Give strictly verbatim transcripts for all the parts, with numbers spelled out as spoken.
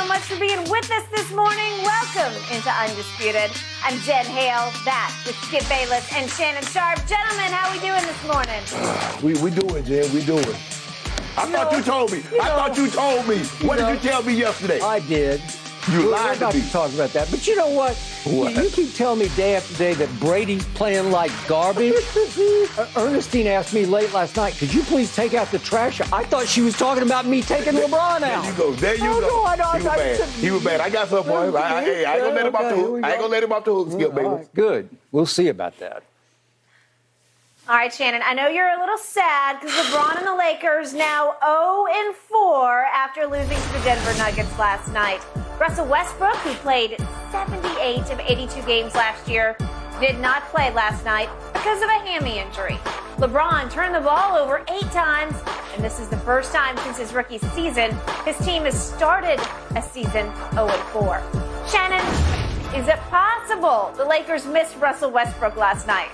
so much for being with us this morning. Welcome into Undisputed. I'm Jen Hale, back with Skip Bayless and Shannon Sharp. Gentlemen, how are we doing this morning? We we do it, Jen. We do it. I you thought know, you told me. You I know. thought you told me. You what know, did you tell me yesterday? I did. You We're lied not to me. To talk about that. But you know what? What? You, you keep telling me day after day that Brady's playing like garbage. Ernestine asked me late last night, could you please take out the trash? I thought she was talking about me taking LeBron out. There you go. There you oh, go. No, I, I, he, was I, bad. I, he was bad. I got something for him. I, I, hey, I ain't going to let him okay, off the hook. I ain't going to let him off the hook, Skip Bayless. Right, good. We'll see about that. All right, Shannon, I know you're a little sad because LeBron and the Lakers now oh and four after losing to the Denver Nuggets last night. Russell Westbrook, who played seventy-eight of eighty-two games last year, did not play last night because of a hammy injury. LeBron turned the ball over eight times, and this is the first time since his rookie season his team has started a season oh and four. Shannon, is it possible the Lakers missed Russell Westbrook last night?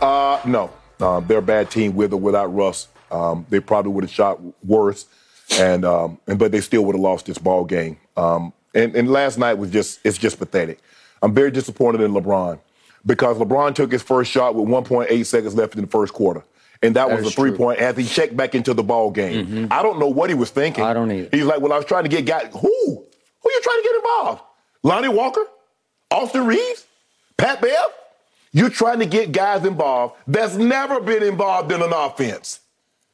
Uh, no. Uh, they're a bad team with or without Russ. Um, they probably would have shot worse, and um, and but they still would have lost this ball game. Um, and, and last night was just, it's just pathetic. I'm very disappointed in LeBron because LeBron took his first shot with one point eight seconds left in the first quarter. And that, that was a three-point as he checked back into the ball game. Mm-hmm. I don't know what he was thinking. I don't either. He's like, well, I was trying to get guys. Who? Who are you trying to get involved? Lonnie Walker? Austin Reeves? Pat Bev? You're trying to get guys involved that's never been involved in an offense.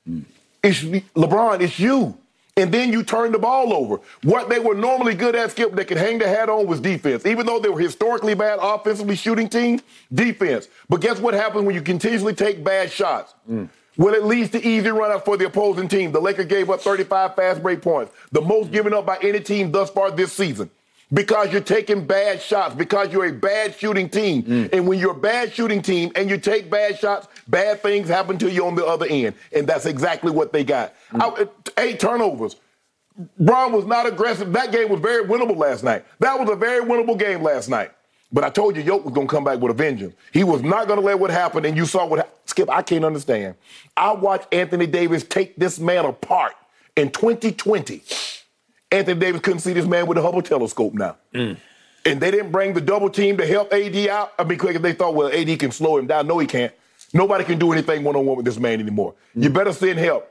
Mm. It's LeBron, it's you. And then you turn the ball over. What they were normally good at, Skip, they could hang their hat on was defense. Even though they were historically bad offensively shooting teams, defense. But guess what happens when you continuously take bad shots? Mm. Well, it leads to easy run-out for the opposing team. The Lakers gave up thirty-five fast break points, the most mm. given up by any team thus far this season. Because you're taking bad shots, because you're a bad shooting team. Mm. And when you're a bad shooting team and you take bad shots, bad things happen to you on the other end. And that's exactly what they got. Mm. I, eight turnovers. Braun was not aggressive. That game was very winnable last night. That was a very winnable game last night. But I told you Jokic was going to come back with a vengeance. He was not going to let what happened, and you saw what happened. Skip, I can't understand. I watched Anthony Davis take this man apart in twenty twenty. Anthony Davis couldn't see this man with a Hubble telescope now. Mm. And they didn't bring the double team to help A D out. I mean, quick, they thought, well, A D can slow him down. No, he can't. Nobody can do anything one-on-one with this man anymore. Mm. You better send help.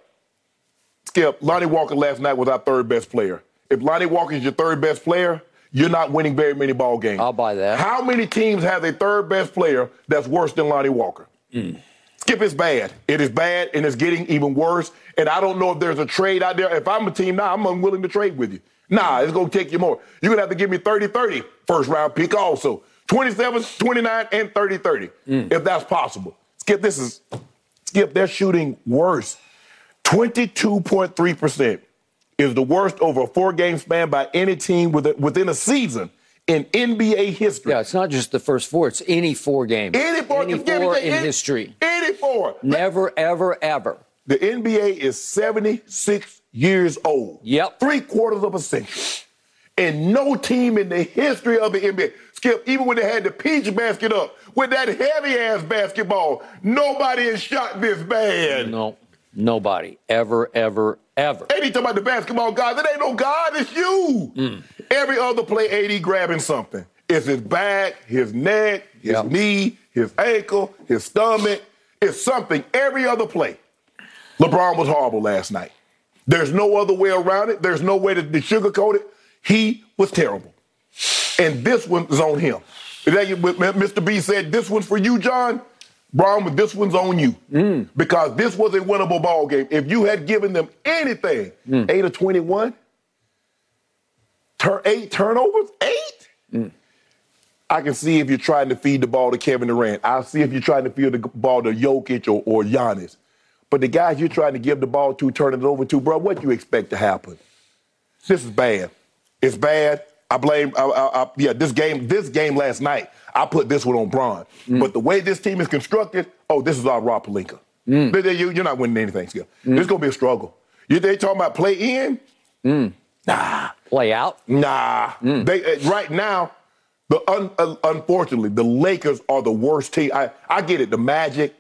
Skip, Lonnie Walker last night was our third best player. If Lonnie Walker is your third best player, you're not winning very many ball games. I'll buy that. How many teams have a third best player that's worse than Lonnie Walker? Mm. Skip, it's bad. It is bad, and it's getting even worse. And I don't know if there's a trade out there. If I'm a team now, I'm unwilling to trade with you. Nah, it's going to take you more. You're going to have to give me thirty thirty first-round pick also. twenty-seven, twenty-nine, and thirty thirty, mm. if that's possible. Skip, this is – Skip, they're shooting worse. twenty-two point three percent is the worst over a four-game span by any team within a season in N B A history. Yeah, it's not just the first four. It's any four game. Any four, any four in history. Any four. Never, ever, ever. The N B A is seventy-six years old. Yep. Three quarters of a century. And no team in the history of the N B A, Skip, even when they had the peach basket up, with that heavy-ass basketball, nobody has shot this bad. No, nobody. Ever, ever, ever. They need to talk about the basketball guys. It ain't no God. It's you. Mm. Every other play, A D grabbing something. It's his back, his neck, his yep. knee, his ankle, his stomach. It's something. Every other play. LeBron was horrible last night. There's no other way around it. There's no way to, to sugarcoat it. He was terrible. And this one is on him. Mister B said, this one's for you, John. Braun, this one's on you mm. because this was a winnable ball game. If you had given them anything, mm. eight of twenty-one, Tur- eight turnovers, eight? Mm. I can see if you're trying to feed the ball to Kevin Durant. I'll see if you're trying to feed the ball to Jokic or, or Giannis. But the guys you're trying to give the ball to, turn it over to, bro, what do you expect to happen? This is bad. It's bad. I blame, I, I, I, yeah, this game, this game last night, I put this one on Braun. Mm. But the way this team is constructed, oh, this is all Rob Pelinka. Mm. They, they, you, you're not winning anything, Skip. Mm. This is going to be a struggle. You, they talking about play in? Mm. Nah. Play out? Nah. Mm. They uh, right now, the un, uh, unfortunately, the Lakers are the worst team. I, I get it, the Magic,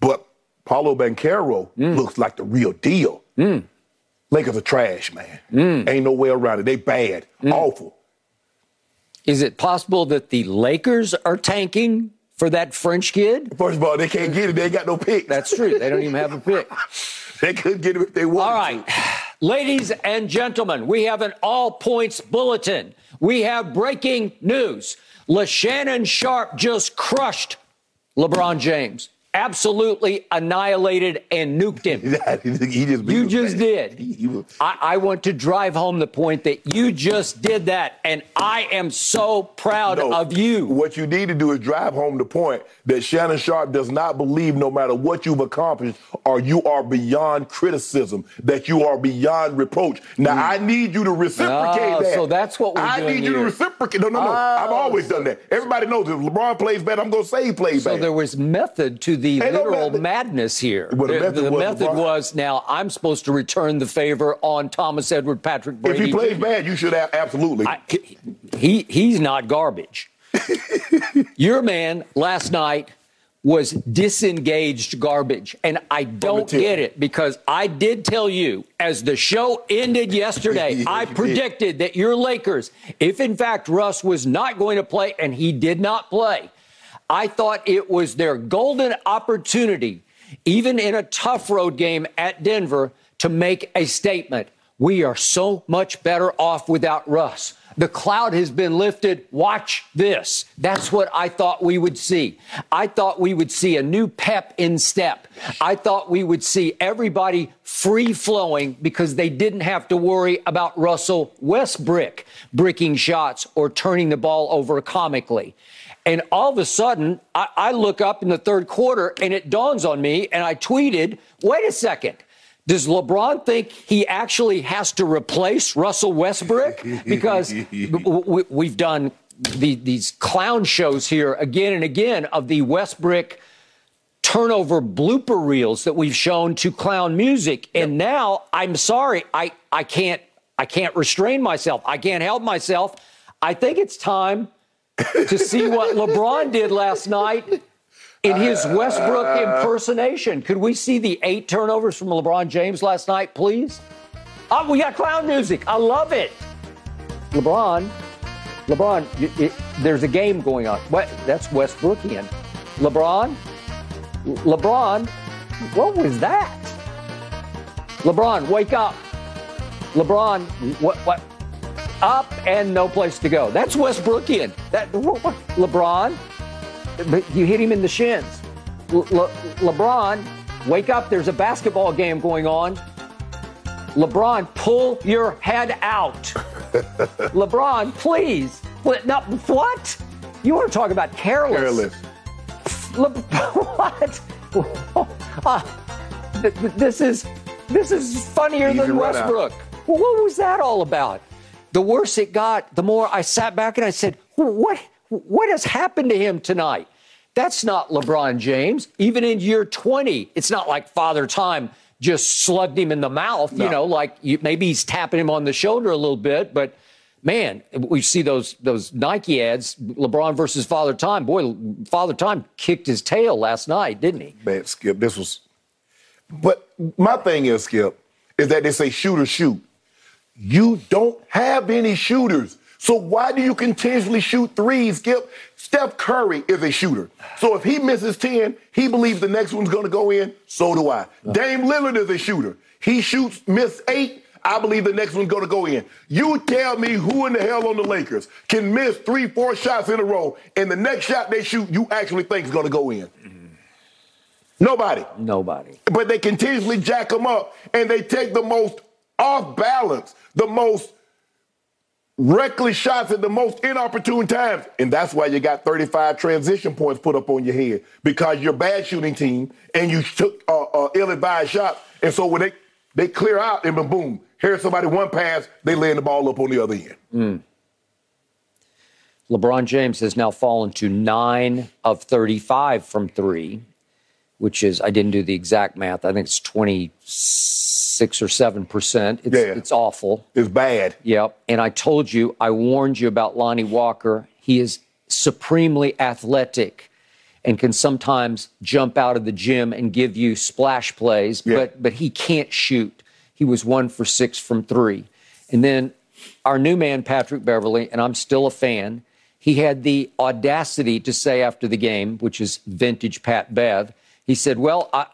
but Paolo Banchero mm. looks like the real deal. Mm. Lakers are trash, man. Mm. Ain't no way around it. They bad. Mm. Awful. Is it possible that the Lakers are tanking for that French kid? First of all, they can't get it. They ain't got no pick. That's true. They don't even have a pick. They could get it if they wanted. All right. Ladies and gentlemen, we have an all-points bulletin. We have breaking news. LeShannon Sharp just crushed LeBron James. Absolutely annihilated and nuked him. He just you just bad. did. I, I want to drive home the point that you just did that, and I am so proud no, of you. What you need to do is drive home the point that Shannon Sharp does not believe, no matter what you've accomplished, or you are beyond criticism, that you are beyond reproach. Now, mm. I need you to reciprocate oh, that. So that's what we're I doing I need here. you to reciprocate. No, no, no. Oh, I've always so, done that. Everybody knows if LeBron plays bad, I'm going to say he plays so bad. So there was method to the Ain't literal no madness here. Well, the method, the, the was, method was, now I'm supposed to return the favor on Thomas Edward Patrick Brady. If he plays bad, you should have, absolutely. I, he He's not garbage. Your man last night was disengaged garbage, and I don't get it, because I did tell you, as the show ended yesterday, yeah, I predicted did. that your Lakers, if in fact Russ was not going to play, and he did not play, I thought it was their golden opportunity, even in a tough road game at Denver, to make a statement. We are so much better off without Russ. The cloud has been lifted. Watch this. That's what I thought we would see. I thought we would see a new pep in step. I thought we would see everybody free-flowing because they didn't have to worry about Russell Westbrook bricking shots or turning the ball over comically. And all of a sudden, I, I look up in the third quarter, and it dawns on me, and I tweeted, wait a second. Does LeBron think he actually has to replace Russell Westbrook? Because we, we've done the, these clown shows here again and again of the Westbrook turnover blooper reels that we've shown to clown music. And yep. now, I'm sorry, I, I, can't, I can't restrain myself. I can't help myself. I think it's time to see what LeBron did last night in his Westbrook impersonation. Could we see the eight turnovers from LeBron James last night, please? Oh, we got clown music. I love it. LeBron, LeBron, it, it, there's a game going on. What? That's Westbrookian. LeBron, LeBron, what was that? LeBron, wake up. LeBron, what? what? Up and no place to go. That's Westbrookian. That what, what, LeBron, but you hit him in the shins. Le, Le, LeBron, wake up. There's a basketball game going on. LeBron, pull your head out. LeBron, please. What? Not, what? You want to talk about careless? Careless. Le, what? uh, th th this is this is funnier Easy than Westbrook. Well, what was that all about? The worse it got, the more I sat back and I said, what, what has happened to him tonight? That's not LeBron James. Even in year twenty, it's not like Father Time just slugged him in the mouth, no. you know, like you, maybe he's tapping him on the shoulder a little bit. But, man, we see those, those Nike ads, LeBron versus Father Time. Boy, Father Time kicked his tail last night, didn't he? Man, Skip, this was – but my thing is, Skip, is that they say shoot or shoot. You don't have any shooters. So why do you continuously shoot threes, Skip? Steph Curry is a shooter. So if he misses ten, he believes the next one's going to go in. So do I. Uh-huh. Dame Lillard is a shooter. He shoots, miss eight. I believe the next one's going to go in. You tell me who in the hell on the Lakers can miss three, four shots in a row, and the next shot they shoot you actually think is going to go in. Nobody. Nobody. But they continuously jack them up, and they take the most off balance, the most reckless shots at the most inopportune times. And that's why you got thirty-five transition points put up on your head, because you're a bad shooting team and you took uh, uh, ill-advised shots. And so when they, they clear out, and boom, here's somebody one pass, they laying the ball up on the other end. Mm. LeBron James has now fallen to nine of thirty-five from three, which is, I didn't do the exact math, I think it's twenty-six or seven percent. It's, yeah. it's awful. It's bad. Yep. And I told you, I warned you about Lonnie Walker. He is supremely athletic and can sometimes jump out of the gym and give you splash plays, yeah. but, but he can't shoot. He was one for six from three. And then our new man, Patrick Beverly, and I'm still a fan, he had the audacity to say after the game, which is vintage Pat Bev, he said, well, I,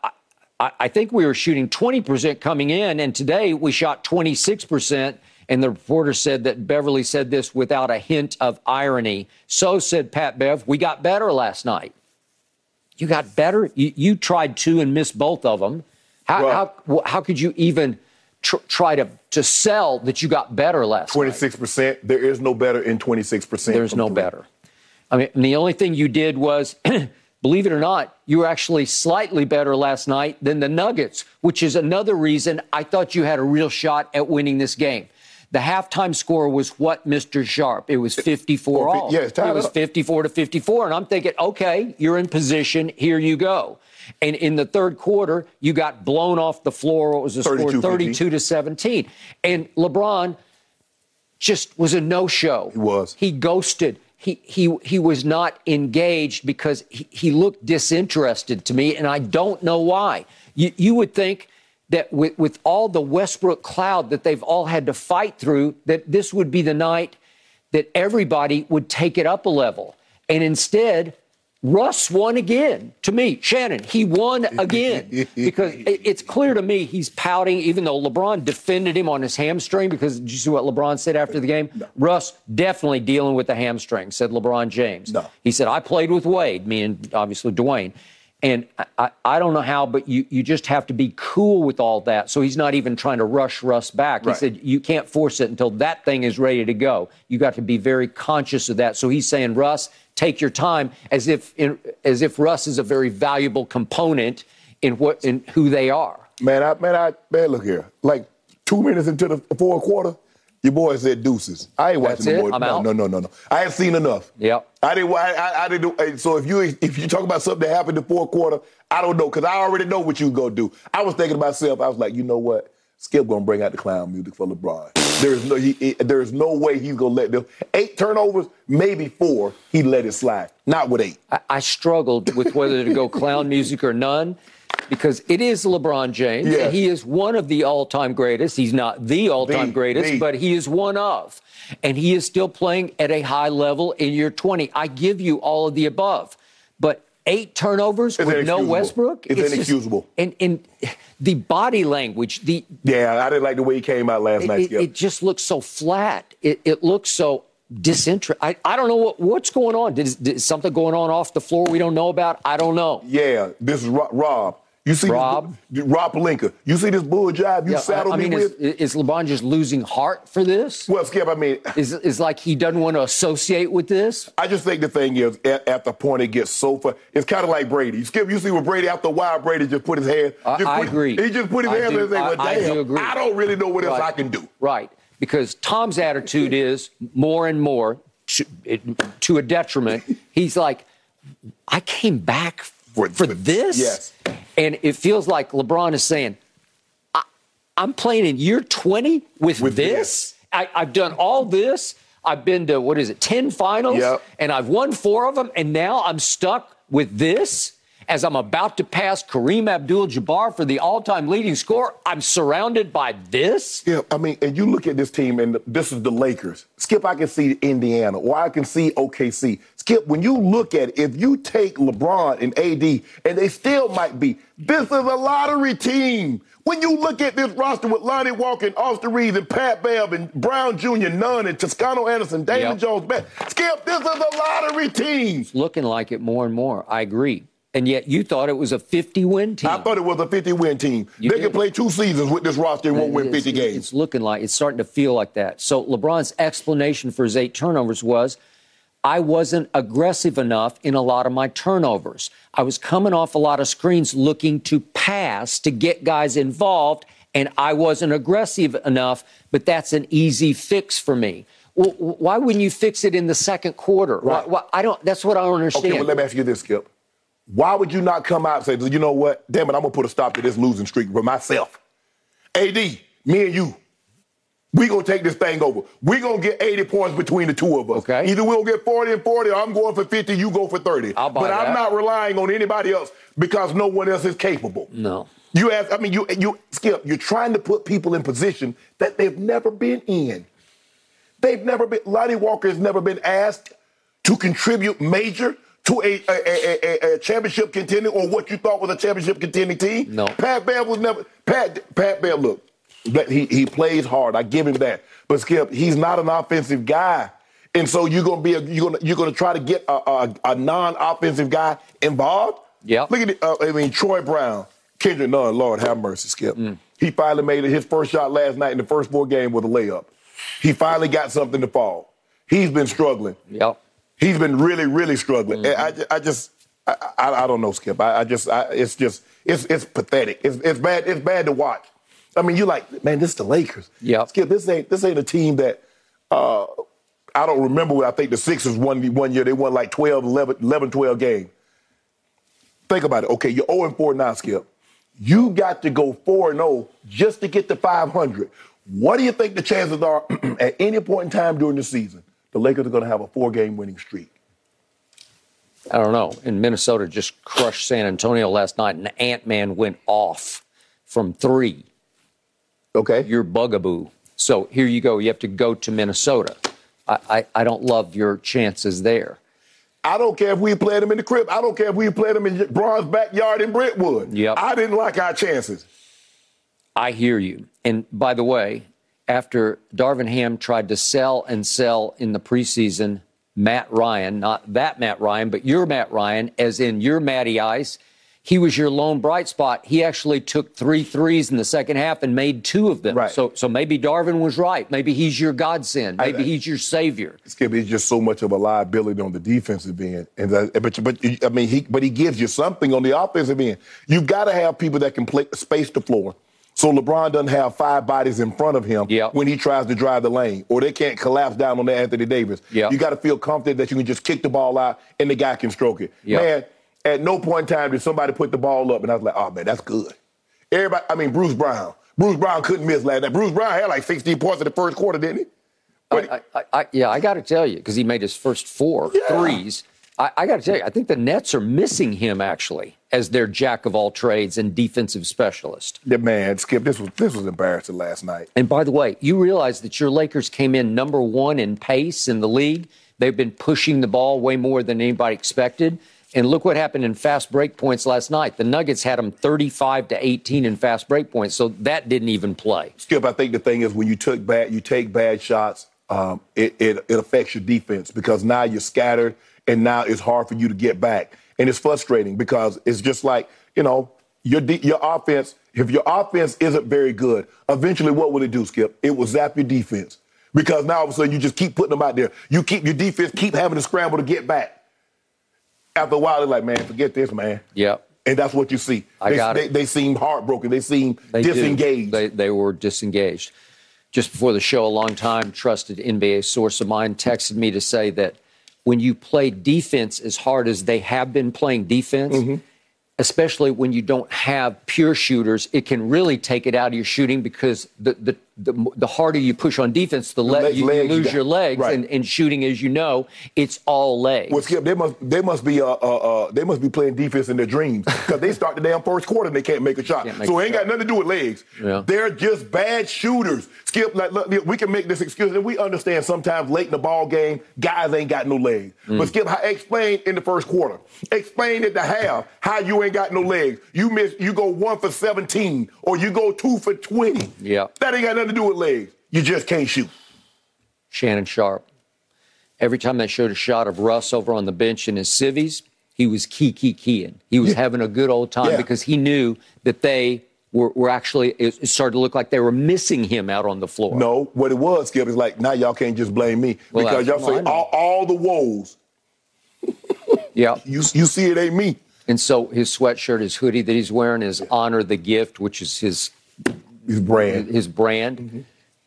I, I think we were shooting twenty percent coming in, and today we shot twenty-six percent. And the reporter said that Beverly said this without a hint of irony. So, said Pat Bev, we got better last night. You got better? You, you tried two and missed both of them. How, well, how, how could you even tr- try to, to sell that you got better last twenty-six percent, night? twenty-six percent. There is no better in twenty-six percent. There's no three. better. I mean, the only thing you did was, believe it or not, you were actually slightly better last night than the Nuggets, which is another reason I thought you had a real shot at winning this game. The halftime score was what, Mister Sharp? It was fifty-four all. Yeah, it was fifty-four to fifty-four. And I'm thinking, okay, you're in position. Here you go. And in the third quarter, you got blown off the floor. What was the score? thirty-two to seventeen. And LeBron just was a no-show. He was. He ghosted. He he he was not engaged because he, he looked disinterested to me, and I don't know why. You you would think that with, with all the Westbrook cloud that they've all had to fight through, that this would be the night that everybody would take it up a level. And instead, Russ won again. To me, Shannon, he won again. Because it, it's clear to me he's pouting, even though LeBron defended him on his hamstring, because did you see what LeBron said after the game? No. Russ definitely dealing with the hamstring, said LeBron James. No. He said, I played with Wade, me and obviously Dwayne. And I, I don't know how, but you, you just have to be cool with all that. So he's not even trying to rush Russ back. Right. He said, you can't force it until that thing is ready to go. You got to be very conscious of that. So he's saying, Russ, take your time, as if in, as if Russ is a very valuable component in what in who they are. Man, I, man, I, man, look here. Like two minutes into the fourth quarter, your boy said deuces. I ain't watching the boy. I'm no, out. no, no, no, no. I ain't seen enough. Yep. I didn't. I, I, I didn't. Do, so if you if you talk about something that happened in the fourth quarter, I don't know, because I already know what you gonna do. I was thinking to myself. I was like, you know what? Skip gonna bring out the clown music for LeBron. There is no. He, it, there is no way he's gonna let them. Eight turnovers, maybe four. He let it slide. Not with eight. I, I struggled with whether to go clown music or none. Because it is LeBron James. Yes. And he is one of the all-time greatest. He's not the all-time the, greatest, the. but he is one of. And he is still playing at a high level in year twenty. I give you all of the above. But eight turnovers it's with no Westbrook? It's, it's inexcusable. Just, and, and the body language. the Yeah, I didn't like the way he came out last it, night. It, it just looks so flat. It, it looks so disinterest. I, I don't know what, what's going on. Did, did something going on off the floor we don't know about? I don't know. Yeah, this is Rob. You see Rob, this, Rob Pelinka. You see this bull job you yeah, saddled I mean, me is, with. Is LeBron just losing heart for this? Well, Skip, I mean, is is like he doesn't want to associate with this. I just think the thing is, at, at the point it gets so far, it's kind of like Brady. Skip, you see with Brady after a while, Brady just put his hand. I, just I put, agree. He just put his I hand do, and say, "Well, I, damn, I, do I don't really know what else right. I can do." Right, because Tom's attitude is more and more to, it, to a detriment. He's like, "I came back for, for, for this." Yes. And it feels like LeBron is saying, I, I'm playing in year twenty with, with this. this. I, I've done all this. I've been to, what is it, ten finals? Yep. And I've won four of them. And now I'm stuck with this. As I'm about to pass Kareem Abdul-Jabbar for the all-time leading scorer, I'm surrounded by this. Yeah, I mean, and you look at this team, and the, this is the Lakers. Skip, I can see Indiana, or I can see O K C. Skip, when you look at it, if you take LeBron and A D, and they still might be, this is a lottery team. When you look at this roster with Lonnie Walker and Austin Reeves and Pat Bev and Brown Junior Nunn and Toscano Anderson, Damon yep. Jones, Matt, Skip, this is a lottery team. It's looking like it more and more. I agree. And yet you thought it was a fifty-win team. I thought it was a fifty-win team. You they did. Could play two seasons with this roster and won't win fifty games. It's looking like, it's starting to feel like that. So LeBron's explanation for his eight turnovers was, I wasn't aggressive enough in a lot of my turnovers. I was coming off a lot of screens looking to pass to get guys involved, and I wasn't aggressive enough, but that's an easy fix for me. Well, why wouldn't you fix it in the second quarter? Right. Why, why, I don't. That's what I don't understand. Okay, well, let me ask you this, Skip. Why would you not come out and say, you know what, damn it, I'm going to put a stop to this losing streak for myself. A D, me and you, we're going to take this thing over. We're going to get eighty points between the two of us. Okay. Either we'll get forty and forty, or I'm going for fifty, you go for thirty. I'll buy but that. I'm not relying on anybody else because no one else is capable. No. You have, I mean, you, you, Skip, you're trying to put people in position that they've never been in. They've never been, Lonnie Walker has never been asked to contribute major to a, a, a, a, a championship contending or what you thought was a championship contending team. No. Pat Bev was never, Pat, Pat Bev, look, he, he plays hard. I give him that. But Skip, he's not an offensive guy. And so you're gonna be a, you're gonna you're gonna try to get a, a, a non-offensive guy involved. Yeah. Look at it. Uh, I mean, Troy Brown, Kendrick Nunn. Lord have mercy, Skip. Mm. He finally made it. His first shot last night in the first four games with a layup. He finally got something to fall. He's been struggling. Yep. He's been really, really struggling. Mm-hmm. And I, I just I, I, I don't know, Skip. I, I just I, it's just it's it's pathetic. It's it's bad. It's bad to watch. I mean, you're like, man, this is the Lakers. Yeah. Skip, this ain't this ain't a team that. Uh, I don't remember what I think the Sixers won one year. They won like twelve, eleven, eleven, twelve games. Think about it. Okay, you're oh and four now, Skip. You got to go four and oh just to get to five hundred. What do you think the chances are at any point in time during the season the Lakers are going to have a four-game winning streak? I don't know. And Minnesota just crushed San Antonio last night, and Ant-Man went off from three. Okay. You're bugaboo. So here you go. You have to go to Minnesota. I, I don't love your chances there. I don't care if we played them in the crib. I don't care if we played them in Braun's backyard in Brentwood. Yep. I didn't like our chances. I hear you. And by the way, after Darvin Ham tried to sell and sell in the preseason, Matt Ryan, not that Matt Ryan, but your Matt Ryan, as in your Matty Ice, he was your lone bright spot. He actually took three threes in the second half and made two of them. Right. So so maybe Darvin was right. Maybe he's your godsend. Maybe I, I, he's your savior. Skip, it's just so much of a liability on the defensive end. And the, but, but I mean, he, but he gives you something on the offensive end. You've got to have people that can play, space the floor. So LeBron doesn't have five bodies in front of him yep. when he tries to drive the lane, or they can't collapse down on the Anthony Davis. Yep. You got to feel confident that you can just kick the ball out and the guy can stroke it. Yep. Man. At no point in time did somebody put the ball up, and I was like, oh, man, that's good. Everybody, I mean, Bruce Brown. Bruce Brown couldn't miss last night. Bruce Brown had like sixteen points in the first quarter, didn't he? But I, I, I, yeah, I got to tell you, because he made his first four yeah. threes. I, I got to tell you, I think the Nets are missing him, actually, as their jack-of-all-trades and defensive specialist. Yeah, man, Skip, this was, this was embarrassing last night. And by the way, you realize that your Lakers came in number one in pace in the league. They've been pushing the ball way more than anybody expected. And look what happened in fast break points last night. The Nuggets had them thirty-five to eighteen in fast break points, so that didn't even play. Skip, I think the thing is when you took bad, you take bad shots, um, it, it it affects your defense because now you're scattered and now it's hard for you to get back, and it's frustrating because it's just like you know your your offense. If your offense isn't very good, eventually what will it do, Skip? It will zap your defense because now all of a sudden you just keep putting them out there. You keep your defense keep having to scramble to get back. After a while, they're like, man, forget this, man. Yeah. And that's what you see. I they, got they, it. They seem heartbroken. They seem they disengaged. They, they were disengaged. Just before the show, a long-time trusted N B A source of mine texted me to say that when you play defense as hard as they have been playing defense, mm-hmm. especially when you don't have pure shooters, it can really take it out of your shooting because the the the, the harder you push on defense, the, the le- you lose you your legs. Right. And, and shooting, as you know, it's all legs. Well, Skip, they must they must be uh, uh, uh, they must be playing defense in their dreams because they start the damn first quarter and they can't make a shot. Make so it ain't shot. Got nothing to do with legs. Yeah. They're just bad shooters. Skip, like look, we can make this excuse, and we understand sometimes late in the ball game, guys ain't got no legs. Mm. But Skip, explain in the first quarter, explain at the half how you ain't got no legs. You miss, you go one for seventeen, or you go two for twenty. Yeah, that ain't got nothing to do with legs. You just can't shoot. Shannon Sharp. Every time they showed a shot of Russ over on the bench in his civvies, he was key key keying. He was yeah. having a good old time yeah. because he knew that they. Were, were actually, it started to look like they were missing him out on the floor. No, what it was, Skip, is like, now y'all can't just blame me. Well, because y'all say all, all the woes. yeah. You you see it ain't me. And so his sweatshirt, his hoodie that he's wearing is yeah. Honor the Gift, which is his... His brand. His brand. Mm-hmm.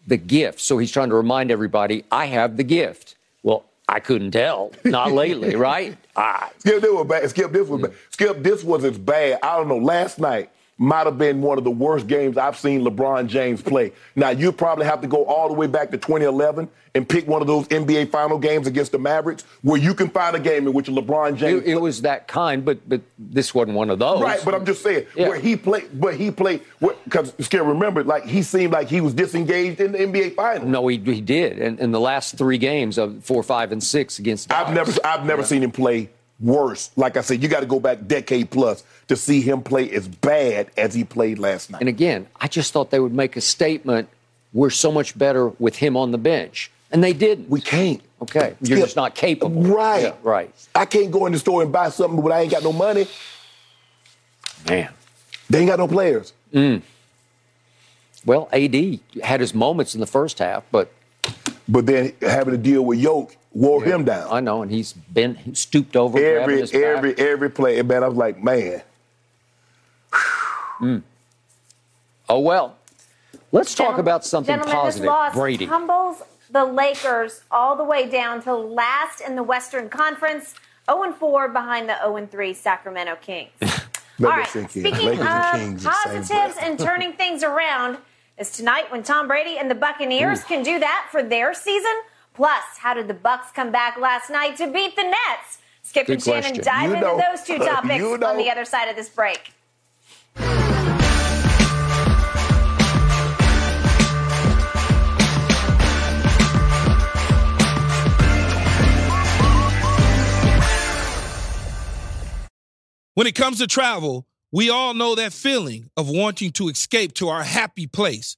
The Gift. So he's trying to remind everybody, I have the gift. Well, I couldn't tell. Not lately, right? I. Skip, this was bad. Skip, this was bad. Skip, this was as bad. I don't know, last night. might have been one of the worst games I've seen LeBron James play. Now, you probably have to go all the way back to twenty eleven and pick one of those N B A final games against the Mavericks where you can find a game in which LeBron James... It, it was that kind, but but this wasn't one of those. Right, but I'm just saying, yeah. where he played... But he played... Because, Skip, remember, like, he seemed like he was disengaged in the N B A Finals. No, he, he did. And in, in the last three games of four, five, and six against Dallas. I've never, I've never yeah. seen him play... worse. Like I said, you got to go back decade plus to see him play as bad as he played last night. And again, I just thought they would make a statement, we're so much better with him on the bench. And they didn't. We can't. Okay. You're yeah. just not capable. Right. Yeah, right. I can't go in the store and buy something when I ain't got no money. Man. They ain't got no players. Mm. Well, A D had his moments in the first half, but... But then having to deal with Yoke wore yeah, him down. I know, and he's been he stooped over. Every, his every, back. every play. Man, I was like, man. Mm. Oh, well. Let's Gentle- talk about something gentlemen, positive. This loss Brady. Humbles the Lakers all the way down to last in the Western Conference, oh and four behind the oh and three Sacramento Kings. all right, speaking Lakers of positives and turning things around, is tonight when Tom Brady and the Buccaneers Ooh. can do that for their season. Plus, how did the Bucks come back last night to beat the Nets? Skip Good and Shannon question. dive you into know, those two topics you know. on the other side of this break. When it comes to travel, we all know that feeling of wanting to escape to our happy place,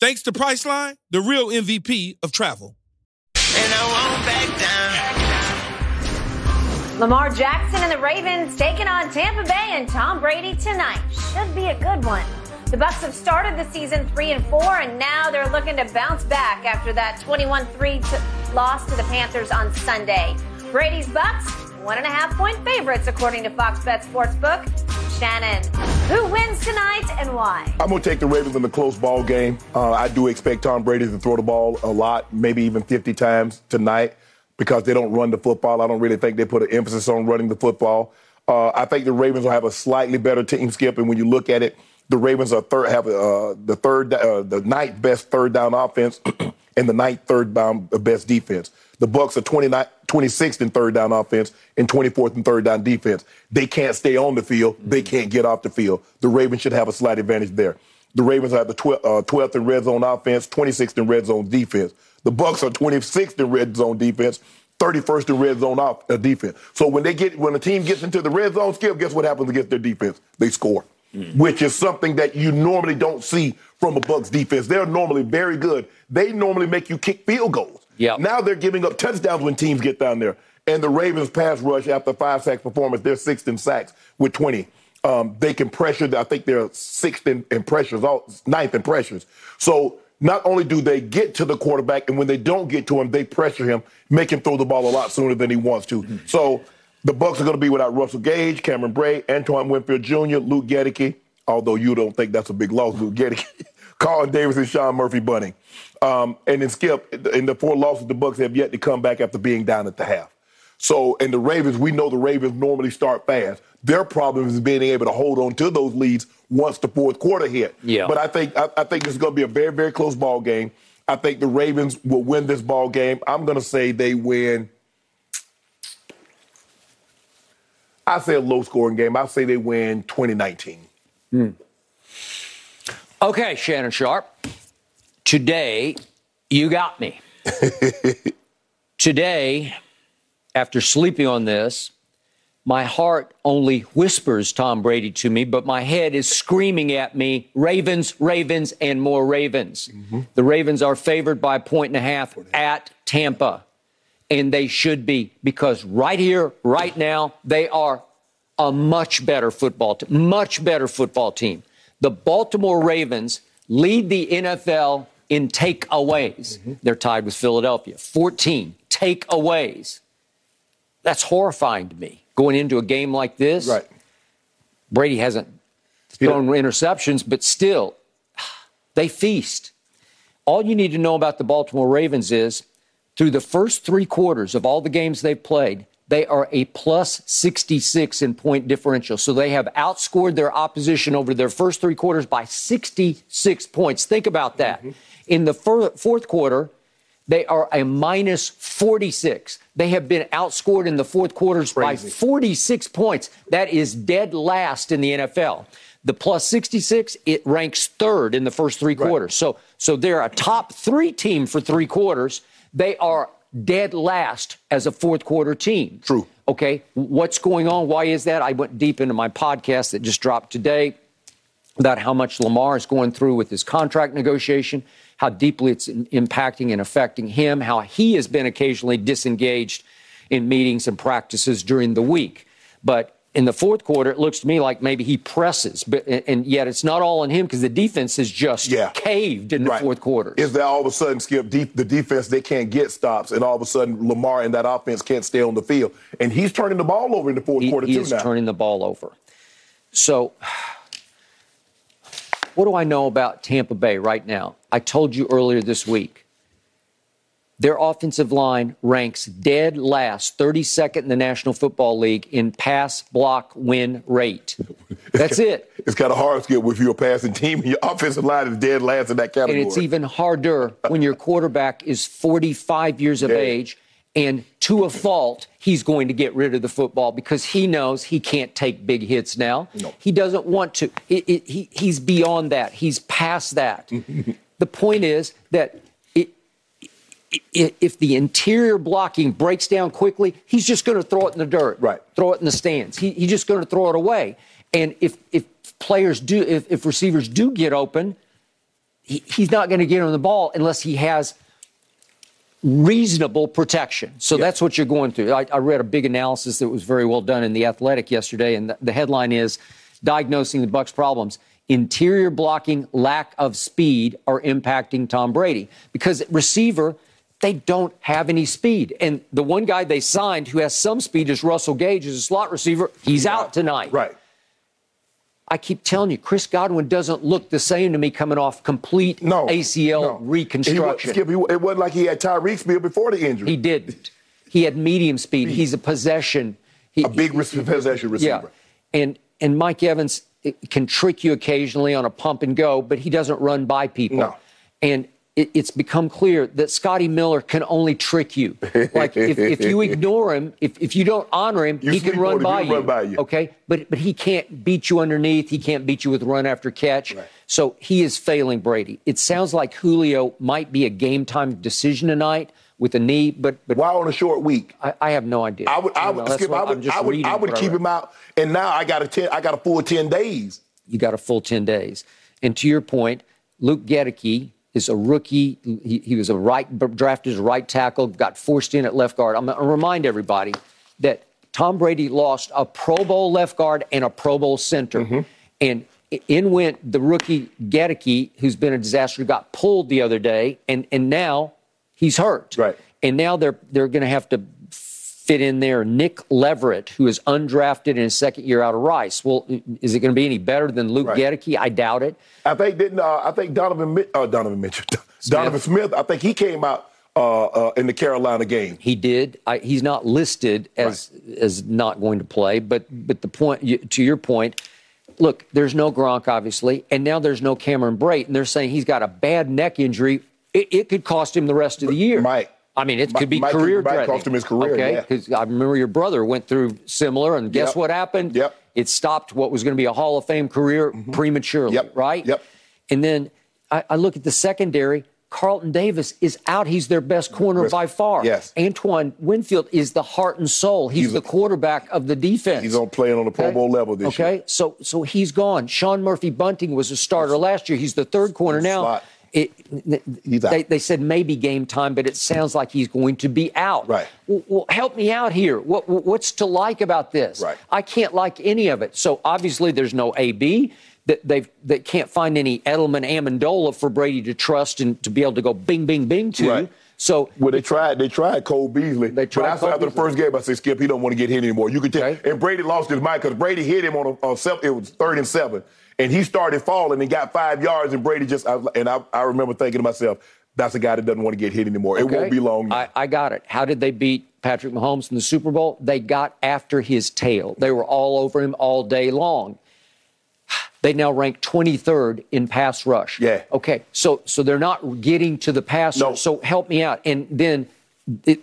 Thanks to Priceline, the real M V P of travel. And I won't back down. Lamar Jackson and the Ravens taking on Tampa Bay and Tom Brady tonight. Should be a good one. The Bucks have started the season three and four, and now they're looking to bounce back after that twenty-one three loss to the Panthers on Sunday. Brady's Bucks, one and a half point favorites, according to Fox Bet Sportsbook. Shannon, who wins tonight and why? I'm going to take the Ravens in the close ball game. Uh, I do expect Tom Brady to throw the ball a lot, maybe even fifty times tonight, because they don't run the football. I don't really think they put an emphasis on running the football. Uh, I think the Ravens will have a slightly better team, Skip, and when you look at it, the Ravens are third, have uh, the third, uh, the ninth best third down offense and the ninth third down best defense. The Bucks are twenty-sixth in third down offense and twenty-fourth in third down defense. They can't stay on the field. They can't get off the field. The Ravens should have a slight advantage there. The Ravens have the twelfth in red zone offense, twenty-sixth in red zone defense. The Bucks are twenty-sixth in red zone defense, thirty-first in red zone off, uh, defense. So when they get when a team gets into the red zone, Skip, guess what happens against their defense? They score. Mm. Which is something that you normally don't see from a Bucks defense. They're normally very good. They normally make you kick field goals. Yep. Now they're giving up touchdowns when teams get down there. And the Ravens' pass rush after five sack performance, they're sixth in sacks with twenty. Um, they can pressure. I think they're sixth in, in pressures, ninth in pressures. So not only do they get to the quarterback, and when they don't get to him, they pressure him, make him throw the ball a lot sooner than he wants to. Mm-hmm. So the Bucks are going to be without Russell Gage, Cameron Bray, Antoine Winfield Junior, Luke Goedeke, although you don't think that's a big loss, Luke Goedeke, Carlton Davis and Sean Murphy bunting. Um, and then Skip, in the four losses, the Bucks have yet to come back after being down at the half. So, and the Ravens, we know the Ravens normally start fast. Their problem is being able to hold on to those leads once the fourth quarter hit. Yeah. But I think I, I think this is going to be a very, very close ball game. I think the Ravens will win this ball game. I'm going to say they win. I say a low-scoring game. I say they win twenty nineteen. Mm. Okay, Shannon Sharp. Today, you got me. Today, after sleeping on this, my heart only whispers Tom Brady to me, but my head is screaming at me, Ravens, Ravens, and more Ravens. Mm-hmm. The Ravens are favored by a point and a half at Tampa, and they should be, because right here, right now, they are a much better football team, much better football team. The Baltimore Ravens lead the N F L in takeaways. Mm-hmm. They're tied with Philadelphia. fourteen takeaways. That's horrifying to me. Going into a game like this, right. Brady hasn't thrown interceptions, but still, they feast. All you need to know about the Baltimore Ravens is through the first three quarters of all the games they've played, they are a plus sixty-six in point differential. So they have outscored their opposition over their first three quarters by sixty-six points. Think about that. Mm-hmm. In the fir- fourth quarter, they are a minus forty-six. They have been outscored in the fourth quarters Crazy. by forty-six points. That is dead last in the N F L. The plus sixty-six, it ranks third in the first three quarters. Right. So, so they're a top three team for three quarters. They are dead last as a fourth quarter team. True. Okay, what's going on? Why is that? I went deep into my podcast that just dropped today about how much Lamar is going through with his contract negotiation, how deeply it's impacting and affecting him, how he has been occasionally disengaged in meetings and practices during the week. But in the fourth quarter, it looks to me like maybe he presses, but and yet it's not all on him because the defense has just yeah. caved in the right. fourth quarter. Is that all of a sudden, Skip, deep, the defense, they can't get stops, and all of a sudden Lamar and that offense can't stay on the field. And he's turning the ball over in the fourth he, quarter he too now. He is turning the ball over. So what do I know about Tampa Bay right now? I told you earlier this week, their offensive line ranks dead last, thirty-second in the National Football League in pass block win rate. That's it. It's kind of hard to get if you're a passing team and your offensive line is dead last in that category. And it's even harder when your quarterback is forty-five years of yeah. age, and to a fault, he's going to get rid of the football because he knows he can't take big hits now. No. He doesn't want to. It, it, he, he's beyond that. He's past that. The point is that it, it, if the interior blocking breaks down quickly, he's just going to throw it in the dirt, right. throw it in the stands. He, he's just going to throw it away. And if, if players do, if, if receivers do get open, he, he's not going to get on the ball unless he has reasonable protection. So yeah. that's what you're going through. I, I read a big analysis that was very well done in The Athletic yesterday, and the, the headline is Diagnosing the Bucks' Problems. Interior blocking, lack of speed are impacting Tom Brady. Because receiver, they don't have any speed. And the one guy they signed who has some speed is Russell Gage, is a slot receiver. He's yeah. out tonight. Right. I keep telling you, Chris Godwin doesn't look the same to me coming off complete no, A C L no. reconstruction. He, Skip, he, it wasn't like he had Tyreek speed before the injury. He didn't. He had medium speed. He's a possession. He, a big he, he, possession receiver. Yeah. And, and Mike Evans can trick you occasionally on a pump and go, but he doesn't run by people. No. And it, it's become clear that Scotty Miller can only trick you. Like, if, if you ignore him, if, if you don't honor him, you he can run by you, run by you. Okay? But, but he can't beat you underneath. He can't beat you with run after catch. Right. So he is failing Brady. It sounds like Julio might be a game-time decision tonight with a knee, but, but why on a short week? I, I have no idea. I would, I would, Skip, I would, I would, I would keep him out. And now I got a ten, I got a full ten days. You got a full ten days. And to your point, Luke Gedeke is a rookie. He, he was a right drafted as a right tackle, got forced in at left guard. I'm going to remind everybody that Tom Brady lost a Pro Bowl left guard and a Pro Bowl center, mm-hmm. and in went the rookie Gedeke, who's been a disaster, got pulled the other day, and and now he's hurt. Right. And now they're they're going to have to f- fit in there. Nick Leverett, who is undrafted in his second year out of Rice. Well, is it going to be any better than Luke right. Gedicky? I doubt it. I think didn't uh, I think Donovan uh, Donovan Mitchell Smith. Donovan Smith. I think he came out uh, uh, in the Carolina game. He did. I, he's not listed as right. as not going to play. But but the point to your point. Look, there's no Gronk, obviously, and now there's no Cameron Brate. They're saying he's got a bad neck injury. It, it could cost him the rest of the year. Mike, I mean, it Mike, could be Mike, career Mike cost him his career, okay, because yeah. I remember your brother went through similar, and guess yep. what happened? Yep. It stopped what was going to be a Hall of Fame career mm-hmm. prematurely, yep. right? Yep. And then I, I look at the secondary. Carlton Davis is out. He's their best corner by far. Yes. Antoine Winfield is the heart and soul. He's, he's the quarterback of the defense. He's on playing on the Pro okay. Bowl level this okay. year. Okay, so so he's gone. Sean Murphy Bunting was a starter last year. He's the third corner now. It, they, they said maybe game time, but it sounds like he's going to be out. Right. Well, help me out here. What, what's to like about this? Right. I can't like any of it. So obviously there's no A B. That they've they can't find any Edelman Amendola for Brady to trust and to be able to go bing bing bing to. Right. So well, they tried they tried Cole Beasley. They tried but I said after the first game, I said Skip, he don't want to get hit anymore. You could tell. Okay. And Brady lost his mind because Brady hit him on a on self, it was third and seven, and he started falling and got five yards, and Brady just I, and I, I remember thinking to myself, that's a guy that doesn't want to get hit anymore. Okay. It won't be long. I, I got it. How did they beat Patrick Mahomes in the Super Bowl? They got after his tail. They were all over him all day long. They now rank twenty-third in pass rush. Yeah. Okay. So so they're not getting to the passer. No. So help me out. And then it,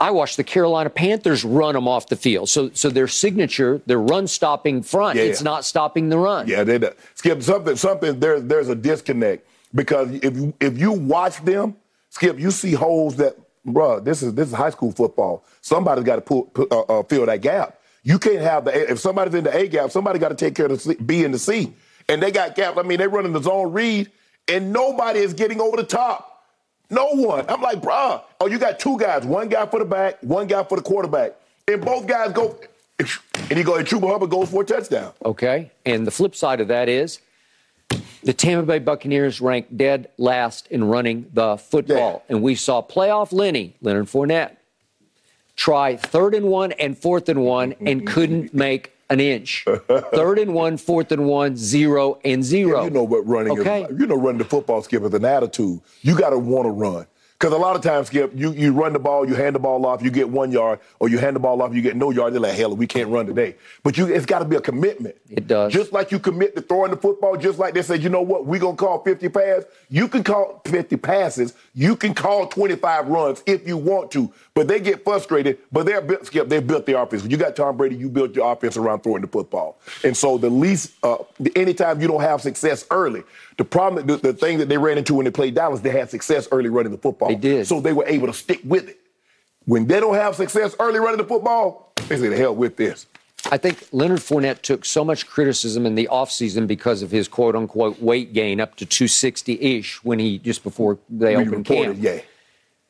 I watched the Carolina Panthers run them off the field. So so their signature, their run-stopping front, yeah. it's not stopping the run. Yeah. They do. Skip, something, something, there, there's a disconnect. Because if you, if you watch them, Skip, you see holes that, bruh, this is, this is high school football. Somebody's got to pull, pull, uh, uh, fill that gap. You can't have the A. If somebody's in the A gap, somebody got to take care of the C, B and the C. And they got gaps. I mean, they're running the zone read, and nobody is getting over the top. No one. I'm like, bruh, oh, you got two guys. One guy for the back, one guy for the quarterback. And both guys go, and he go, and Chuba Hubbard goes for a touchdown. Okay. And the flip side of that is the Tampa Bay Buccaneers ranked dead last in running the football. Yeah. And we saw playoff Lenny, Leonard Fournette, try third and one and fourth and one and couldn't make an inch. Third and one, fourth and one, zero and zero. Yeah, you know what running okay. is. You know running the football, Skip, is an attitude. You got to want to run. Because a lot of times, Skip, you, you run the ball, you hand the ball off, you get one yard, or you hand the ball off, you get no yard. They're like, hell, we can't run today. But you, it's got to be a commitment. It does. Just like you commit to throwing the football, just like they say, you know what, we're going to call fifty passes. You can call fifty passes. You can call twenty-five runs if you want to. But they get frustrated. But they're built, Skip, they built their offense. You got Tom Brady, you built your offense around throwing the football. And so the least, uh, anytime you don't have success early, the problem, the, the thing that they ran into when they played Dallas, they had success early running the football. They did. So they were able to stick with it. When they don't have success early running the football, they say, the hell with this. I think Leonard Fournette took so much criticism in the offseason because of his quote-unquote weight gain up to two sixty-ish when he, just before they we opened reported, camp. Yeah.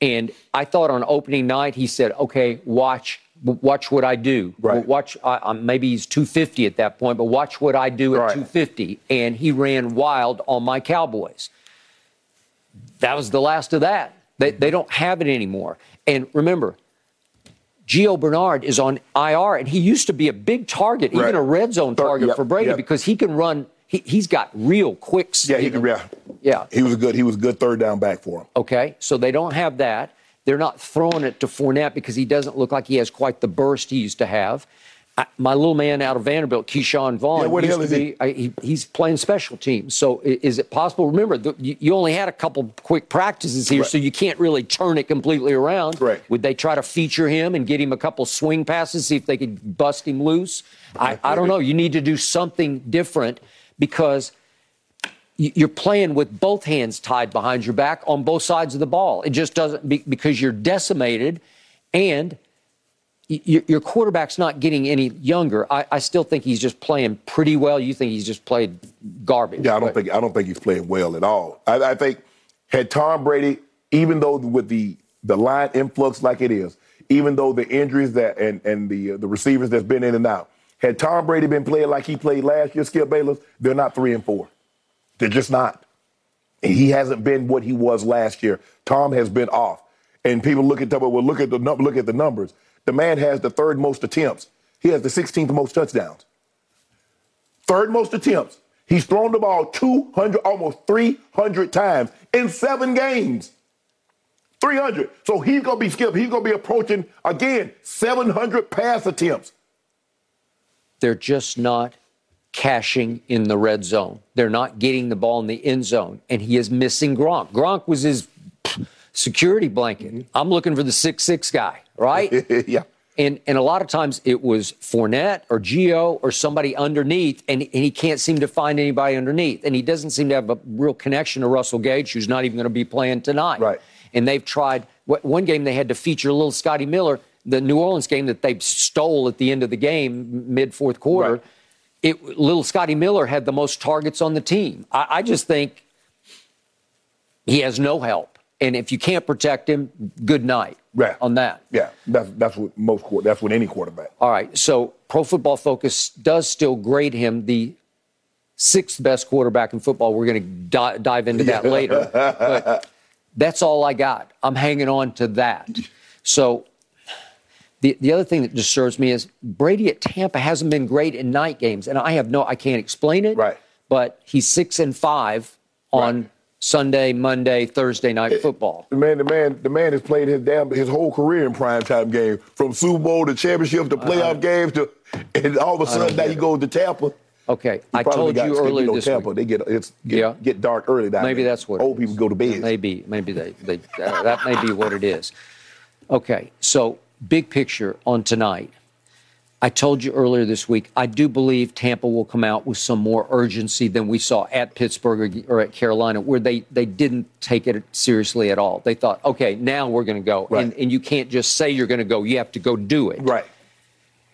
And I thought on opening night, he said, okay, watch watch what I do. Right. Watch. Uh, maybe he's two fifty at that point, but watch what I do at right. two fifty. And he ran wild on my Cowboys. That was the last of that. They, they don't have it anymore. And remember, Gio Bernard is on I R, and he used to be a big target, right. even a red zone target yep, for Brady, yep. because he can run. He, he's got real quick speed. Yeah, he can, yeah. yeah. He was a good, he was a good third down back for him. Okay, so they don't have that. They're not throwing it to Fournette because he doesn't look like he has quite the burst he used to have. I, my little man out of Vanderbilt, Keyshawn Vaughn, yeah, what used the hell is to be, he? I, he, he's playing special teams. So is it possible? Remember, the, you, you only had a couple quick practices here, right. so you can't really turn it completely around. Right. Would they try to feature him and get him a couple swing passes, see if they could bust him loose? I, I don't know. You need to do something different because you're playing with both hands tied behind your back on both sides of the ball. It just doesn't be, because you're decimated and – your quarterback's not getting any younger. I, I still think he's just playing pretty well. You think he's just played garbage? Yeah, I don't but. think I don't think he's playing well at all. I, I think had Tom Brady, even though with the the line influx like it is, even though the injuries that and and the uh, the receivers that's been in and out, had Tom Brady been playing like he played last year, Skip Bayless, they're not three and four. They're just not. And he hasn't been what he was last year. Tom has been off, and people look at well, look at the look at the numbers. The man has the third most attempts. He has the sixteenth most touchdowns. Third most attempts. He's thrown the ball two hundred, almost three hundred times in seven games. three hundred. So he's going to be Skip. He's going to be approaching, again, seven hundred pass attempts. They're just not cashing in the red zone. They're not getting the ball in the end zone. And he is missing Gronk. Gronk was his security blanket. I'm looking for the six six guy, right? Yeah. And and a lot of times it was Fournette or Gio or somebody underneath, and, and he can't seem to find anybody underneath. And he doesn't seem to have a real connection to Russell Gage, who's not even going to be playing tonight. Right. And they've tried – one game they had to feature little Scotty Miller, the New Orleans game that they stole at the end of the game, mid-fourth quarter. Right. It, little Scotty Miller had the most targets on the team. I, I just think he has no help. And if you can't protect him, good night. Yeah. On that. Yeah, that's that's what most quarter, that's what any quarterback. All right, so Pro Football Focus does still grade him the sixth best quarterback in football. We're going to di- dive into that later. But that's all I got. I'm hanging on to that. So the the other thing that disturbs me is Brady at Tampa hasn't been great in night games, and I have no I can't explain it. Right. But he's six and five on. Right. Sunday, Monday, Thursday night football. The man, the man, the man has played his damn his whole career in primetime games, from Super Bowl to championship to playoff games to, and all of a sudden now you go to Tampa. Okay, I told you earlier this Tampa. week. They get it's get, yeah. get dark early. Down maybe there. That's what old people go to bed. Maybe, maybe they, they uh, that may be what it is. Okay, so big picture on tonight. I told you earlier this week, I do believe Tampa will come out with some more urgency than we saw at Pittsburgh or at Carolina, where they, they didn't take it seriously at all. They thought, okay, now we're going to go. Right. And, and you can't just say you're going to go. You have to go do it. Right.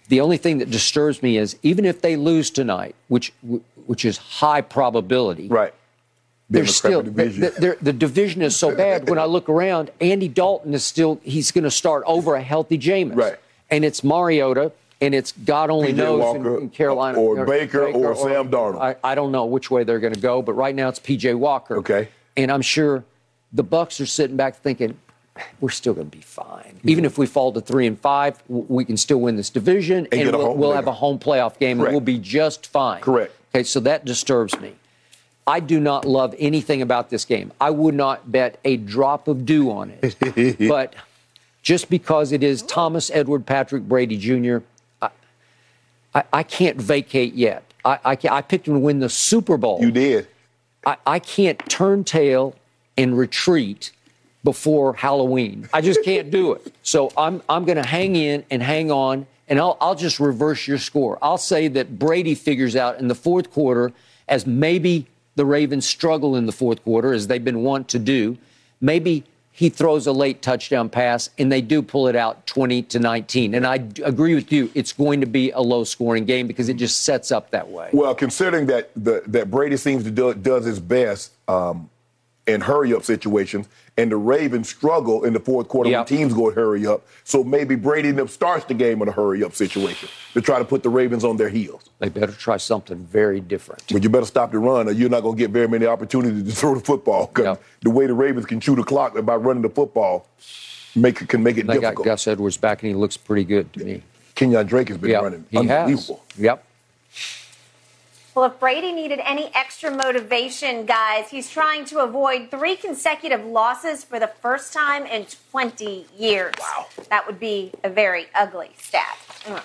The only thing that disturbs me is even if they lose tonight, which which is high probability. Right. They're still, division. They're, the division is so bad. When I look around, Andy Dalton is still, he's going to start over a healthy Jameis. Right. And it's Mariota. And it's God only knows Walker, in, in Carolina. Or, or Baker, Baker or, or Sam Darnold. I, I don't know which way they're going to go, but right now it's P J Walker. Okay. And I'm sure the Bucks are sitting back thinking, we're still going to be fine. Mm-hmm. Even if we fall to three and five, we can still win this division, and, and we'll, we'll have a home playoff game, Correct. And we'll be just fine. Correct. Okay, so that disturbs me. I do not love anything about this game. I would not bet a drop of dew on it. But just because it is Thomas Edward Patrick Brady Junior, I, I can't vacate yet. I, I, I picked him to win the Super Bowl. You did. I, I can't turn tail and retreat before Halloween. I just can't do it. So I'm I'm going to hang in and hang on, and I'll I'll just reverse your score. I'll say that Brady figures out in the fourth quarter, as maybe the Ravens struggle in the fourth quarter, as they've been wont to do. Maybe he throws a late touchdown pass, and they do pull it out twenty to nineteen. And I d- agree with you, it's going to be a low-scoring game because it just sets up that way. Well, considering that the, that Brady seems to do, does his best um, in hurry-up situations, and the Ravens struggle in the fourth quarter yep. when teams go hurry-up, so maybe Brady and them starts the game in a hurry-up situation to try to put the Ravens on their heels. They better try something very different. But you better stop the run, or you're not going to get very many opportunities to throw the football. Because yep. the way the Ravens can chew the clock by running the football make it, can make it they difficult. They got Gus Edwards back, and he looks pretty good to me. Kenyon Drake has been yep. running. He unbelievable. Has. Yep. Well, if Brady needed any extra motivation, guys, he's trying to avoid three consecutive losses for the first time in twenty years. Wow. That would be a very ugly stat. Mm.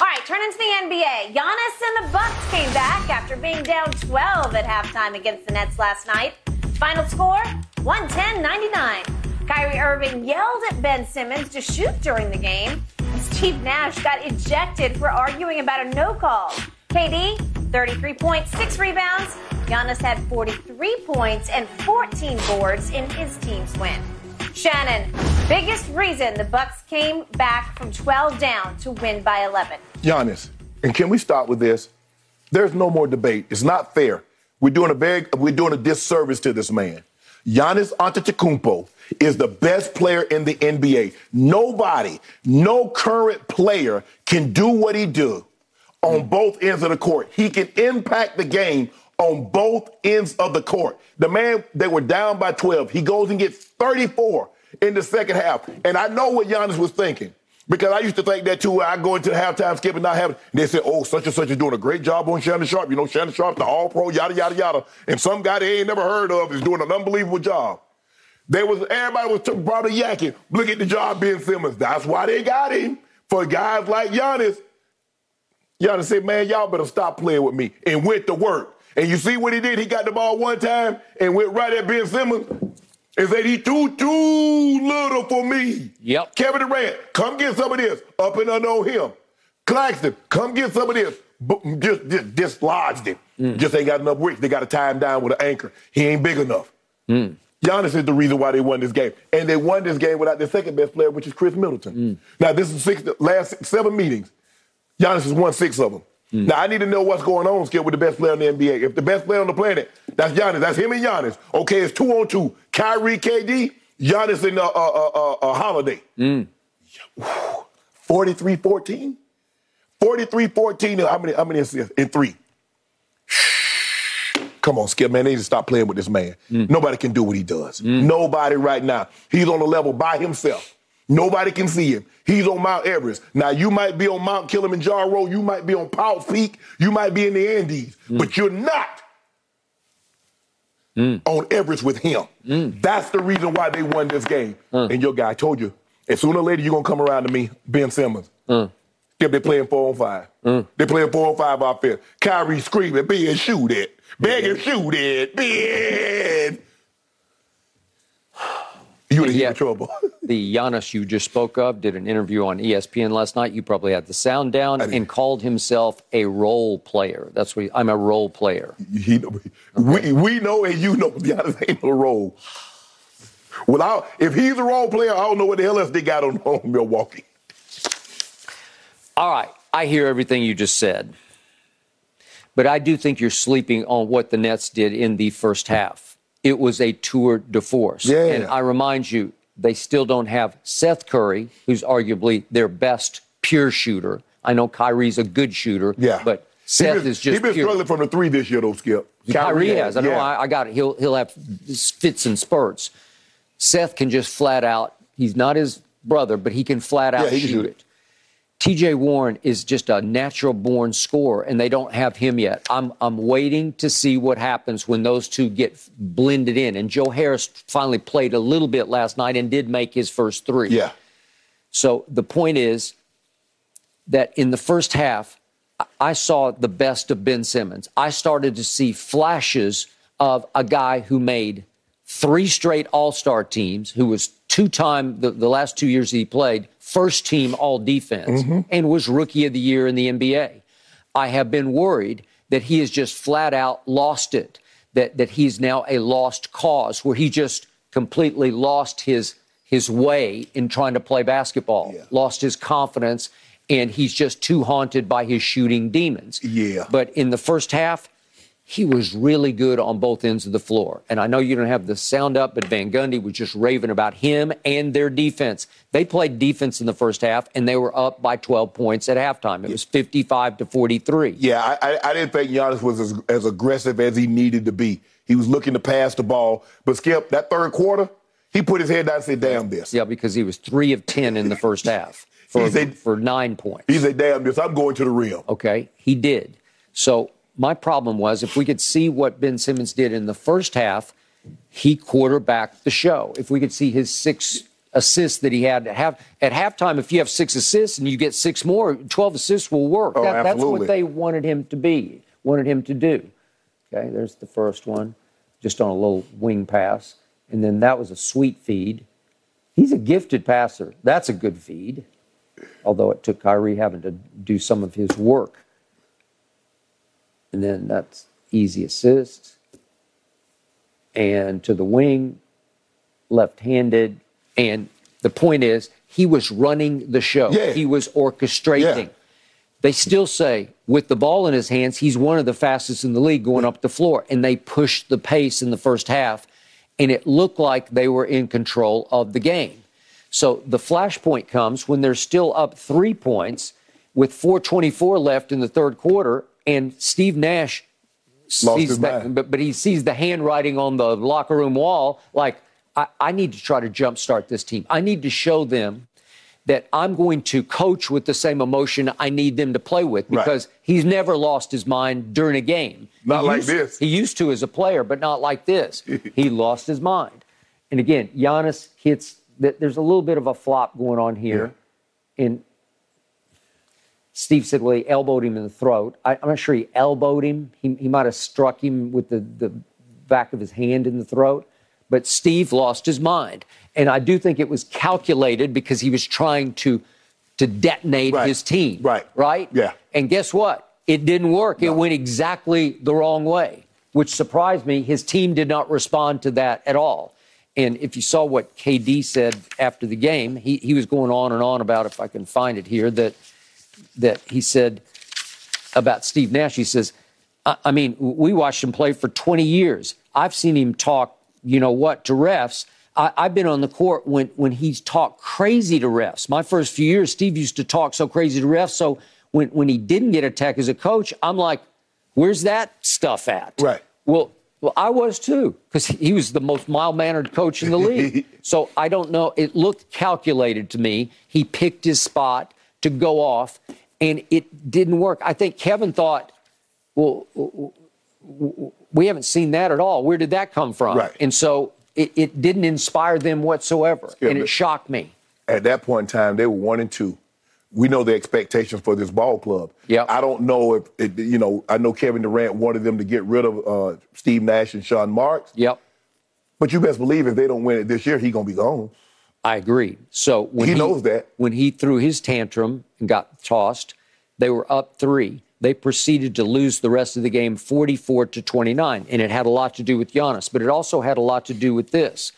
All right, turning to the N B A. Giannis and the Bucks came back after being down twelve at halftime against the Nets last night. Final score, one ten to ninety-nine. Kyrie Irving yelled at Ben Simmons to shoot during the game. Steve Nash got ejected for arguing about a no call. K D, thirty-three points, six rebounds. Giannis had forty-three points and fourteen boards in his team's win. Shannon, biggest reason the Bucks came back from twelve down to win by eleven. Giannis, and can we stop with this? There's no more debate. It's not fair. We're doing a big, we're doing a disservice to this man. Giannis Antetokounmpo is the best player in the N B A. Nobody, no current player can do what he do. On both ends of the court. He can impact the game on both ends of the court. The man, they were down by twelve. He goes and gets thirty-four in the second half. And I know what Giannis was thinking. Because I used to think that, too, where I go into the halftime skip and not have it. And they say, oh, such and such is doing a great job on Shannon Sharp. You know, Shannon Sharp, the all-pro, yada, yada, yada. And some guy they ain't never heard of is doing an unbelievable job. They was, everybody was probably yakking. Look at the job Ben Simmons. That's why they got him. For guys like Giannis, Giannis said, man, y'all better stop playing with me, and went to work. And you see what he did? He got the ball one time and went right at Ben Simmons. Is that he too, too little for me. Yep. Kevin Durant, come get some of this. Up and under on him. Claxton, come get some of this. Just, just dislodged him. Mm. Just ain't got enough weight. They got to tie him down with an anchor. He ain't big enough. Mm. Giannis is the reason why they won this game. And they won this game without their second-best player, which is Chris Middleton. Mm. Now, this is six, the last six, seven meetings. Giannis has won six of them. Mm. Now, I need to know what's going on, Skip, with the best player in the N B A. If the best player on the planet, that's Giannis. That's him and Giannis. Okay, it's two on two. Kyrie, K D, Giannis, and uh, uh, uh, uh, Holiday. Mm. forty-three fourteen? forty-three fourteen. How many, how many assists? In three. Come on, Skip, man. They need to stop playing with this man. Mm. Nobody can do what he does. Mm. Nobody right now. He's on a level by himself. Nobody can see him. He's on Mount Everest. Now, you might be on Mount Kilimanjaro. You might be on Powell Peak. You might be in the Andes. Mm. But you're not mm. on Everest with him. Mm. That's the reason why they won this game. Mm. And your guy told you, and sooner or later, you're going to come around to me, Ben Simmons. Mm. Skip, they're playing four on five. Mm. They're playing four on five offense. Kyrie screaming, Ben, shoot it. Ben, yeah. shoot it. Ben. You're in trouble. The Giannis you just spoke of did an interview on E S P N last night. You probably had the sound down and called himself a role player. That's what he, I'm a role player. He, okay. we, we know and you know Giannis ain't no role. Well, I, if he's a role player, I don't know what the hell else they got on, on Milwaukee. All right. I hear everything you just said. But I do think you're sleeping on what the Nets did in the first half. It was a tour de force. Yeah. And I remind you, they still don't have Seth Curry, who's arguably their best pure shooter. I know Kyrie's a good shooter, yeah. but Seth been, is just He's been pure. struggling from the three this year, though, Skip. Kyrie, Kyrie has. I know. Yeah. I, I got it. He'll, he'll have fits and spurts. Seth can just flat out. He's not his brother, but he can flat out yeah, shoot, shoot it. it. T J Warren is just a natural-born scorer, and they don't have him yet. I'm I'm waiting to see what happens when those two get blended in. And Joe Harris finally played a little bit last night and did make his first three. Yeah. So the point is that in the first half, I saw the best of Ben Simmons. I started to see flashes of a guy who made three straight All-Star teams, who was two-time the, the last two years he played, first-team all-defense, mm-hmm. and was rookie of the year in the N B A. I have been worried that he has just flat-out lost it, that that he's now a lost cause, where he just completely lost his, his way in trying to play basketball, yeah. lost his confidence, and he's just too haunted by his shooting demons. Yeah. But in the first half, he was really good on both ends of the floor. And I know you don't have the sound up, but Van Gundy was just raving about him and their defense. They played defense in the first half, and they were up by twelve points at halftime. It was fifty-five to forty-three. Yeah, I, I didn't think Giannis was as, as aggressive as he needed to be. He was looking to pass the ball. But, Skip, that third quarter, he put his head down and said, damn this. Yeah, because he was three of ten in the first half for, a, for nine points. He said, damn this, I'm going to the rim. Okay, he did. So... my problem was if we could see what Ben Simmons did in the first half, he quarterbacked the show. If we could see his six assists that he had at, half, at halftime, if you have six assists and you get six more, twelve assists will work. Oh, that, that's what they wanted him to be, wanted him to do. Okay, there's the first one, just on a little wing pass. And then that was a sweet feed. He's a gifted passer. That's a good feed, although it took Kyrie having to do some of his work. And then that's easy assist. And to the wing, left-handed. And the point is, he was running the show. Yeah. He was orchestrating. Yeah. They still say, with the ball in his hands, he's one of the fastest in the league going up the floor. And they pushed the pace in the first half. And it looked like they were in control of the game. So the flashpoint comes when they're still up three points with four twenty-four left in the third quarter. And Steve Nash sees that, but, but he sees the handwriting on the locker room wall. Like, I, I need to try to jumpstart this team. I need to show them that I'm going to coach with the same emotion I need them to play with, because right. he's never lost his mind during a game. Not he like used, this. He used to as a player, but not like this. He lost his mind. And again, Giannis hits that. There's a little bit of a flop going on here. Yeah. And Steve Sidley elbowed him in the throat. I, I'm not sure he elbowed him. He, he might have struck him with the, the back of his hand in the throat. But Steve lost his mind. And I do think it was calculated because he was trying to to detonate right. his team. Right. Right? Yeah. And guess what? It didn't work. No. It went exactly the wrong way, which surprised me. His team did not respond to that at all. And if you saw what K D said after the game, he, he was going on and on about, if I can find it here, that, that he said about Steve Nash. He says, I, I mean, we watched him play for twenty years. I've seen him talk, you know what, to refs. I, I've been on the court when, when he's talked crazy to refs. My first few years, Steve used to talk so crazy to refs. So when, when he didn't get attacked as a coach, I'm like, where's that stuff at? Right. Well, well I was too, because he was the most mild-mannered coach in the league. So I don't know. It looked calculated to me. He picked his spot to go off, and it didn't work. I think Kevin thought, well, we haven't seen that at all. Where did that come from? Right. And so It, it didn't inspire them whatsoever, Skip and it shocked me. At that point in time, they were one and two. We know the expectations for this ball club. Yep. I don't know if, it, you know, I know Kevin Durant wanted them to get rid of uh, Steve Nash and Sean Marks. Yep. But you best believe if they don't win it this year, he's going to be gone. I agree. So when he, he knows that. When he threw his tantrum and got tossed, they were up three. They proceeded to lose the rest of the game forty-four to twenty-nine, and it had a lot to do with Giannis, but it also had a lot to do with this.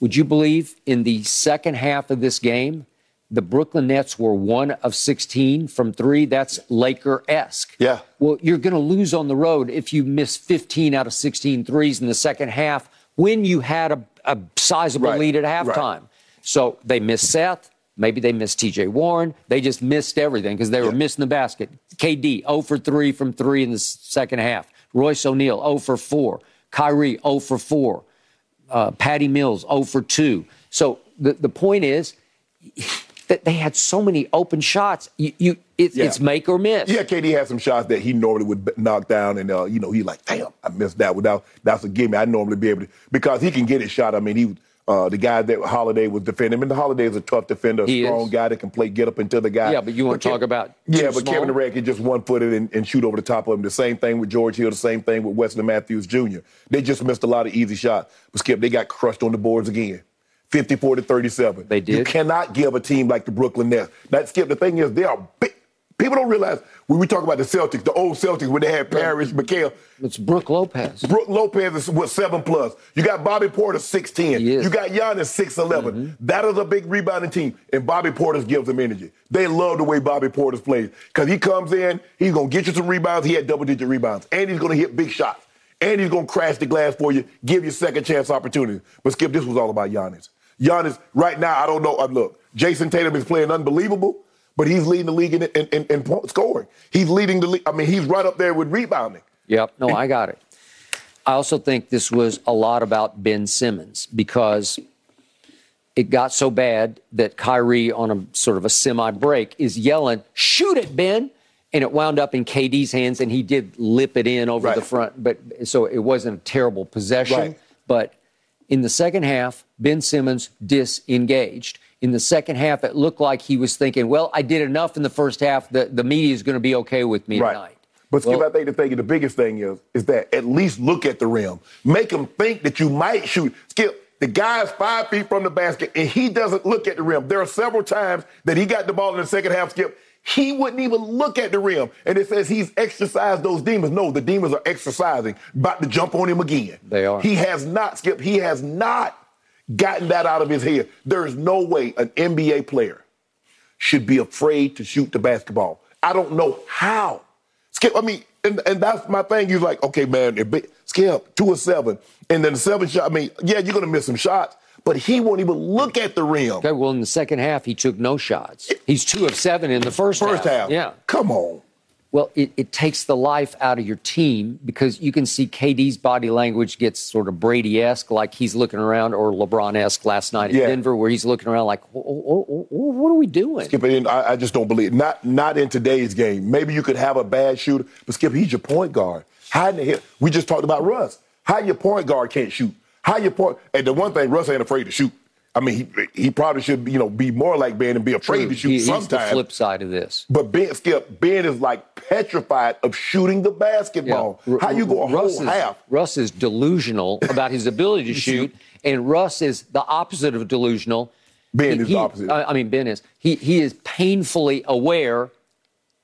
Would you believe in the second half of this game, the Brooklyn Nets were one of sixteen from three? That's Laker-esque. Yeah. Well, you're going to lose on the road if you miss fifteen out of sixteen threes in the second half when you had a, a sizable right. lead at halftime. Right. So they missed Seth. Maybe they missed T J Warren. They just missed everything because they were yeah. missing the basket. K D, zero for three from three in the second half. Royce O'Neal, zero for four. Kyrie, zero for four. Uh, Patty Mills, zero for two. So the, the point is that they had so many open shots. You, you it, yeah. It's make or miss. Yeah, K D had some shots that he normally would knock down, and, uh, you know, he's like, damn, I missed that. Without, that's a gimme. I normally be able to – because he can get his shot. I mean, he – Uh, the guy that Holiday was defending. I mean, Holiday is a tough defender, a he strong is. guy that can play get-up into the guy. Yeah, but you want to talk about Yeah, but small? Kevin Durant can just one-footed and, and shoot over the top of him. The same thing with George Hill, the same thing with Wesley Matthews Junior They just missed a lot of easy shots. But, Skip, they got crushed on the boards again, fifty-four to thirty-seven. They did. You cannot give a team like the Brooklyn Nets. Now, Skip, the thing is, they are big. People don't realize when we talk about the Celtics, the old Celtics, when they had Parrish, McHale. It's Brook Lopez. Brook Lopez is what, seven plus. You got Bobby Porter, six ten. You got Giannis, six eleven. Mm-hmm. That is a big rebounding team, and Bobby Porter gives them energy. They love the way Bobby Porter plays because he comes in, he's going to get you some rebounds. He had double-digit rebounds, and he's going to hit big shots, and he's going to crash the glass for you, give you second-chance opportunities. But, Skip, this was all about Giannis. Giannis, right now, I don't know. Look, Jason Tatum is playing unbelievable. But he's leading the league in, in, in, in scoring. He's leading the league. I mean, he's right up there with rebounding. Yep. No, I got it. I also think this was a lot about Ben Simmons because it got so bad that Kyrie, on a sort of a semi-break, is yelling, shoot it, Ben. And it wound up in K D's hands, and he did lip it in over right. the front. But so it wasn't a terrible possession. Right. But in the second half, Ben Simmons disengaged. In the second half, it looked like he was thinking, well, I did enough in the first half. The, the media is going to be okay with me right. tonight. But, Skip, well, I think the, thing, the biggest thing is, is that at least look at the rim. Make him think that you might shoot. Skip, the guy's five feet from the basket, and he doesn't look at the rim. There are several times that he got the ball in the second half, Skip. He wouldn't even look at the rim. And it says he's exercised those demons. No, the demons are exercising. About to jump on him again. They are. He has not, Skip, he has not. gotten that out of his head. There is no way an N B A player should be afraid to shoot the basketball. I don't know how. Skip, I mean, and, and that's my thing. You're like, okay, man, Skip, two or seven. And then the seven shot, I mean, yeah, you're going to miss some shots, but he won't even look at the rim. Okay, well, in the second half, he took no shots. He's two of seven in the first, first half. First half. Yeah. Come on. Well, it, it takes the life out of your team, because you can see K D's body language gets sort of Brady-esque, like he's looking around, or LeBron-esque last night in yeah. Denver, where he's looking around like, oh, oh, oh, oh, what are we doing? Skip, I, I just don't believe it. Not, not in today's game. Maybe you could have a bad shooter, but Skip, he's your point guard. How in the hell? We just talked about Russ. How your point guard can't shoot? How your point? And the one thing, Russ ain't afraid to shoot. I mean, he he probably should, you know, be more like Ben and be afraid True. to shoot he, sometimes. He's the flip side of this. But Ben, Skip, Ben is like petrified of shooting the basketball. Yeah. How you go a Russ whole is, half? Russ is delusional about his ability to shoot, and Russ is the opposite of delusional. Ben he, is he, the opposite. I mean, Ben is. He he is painfully aware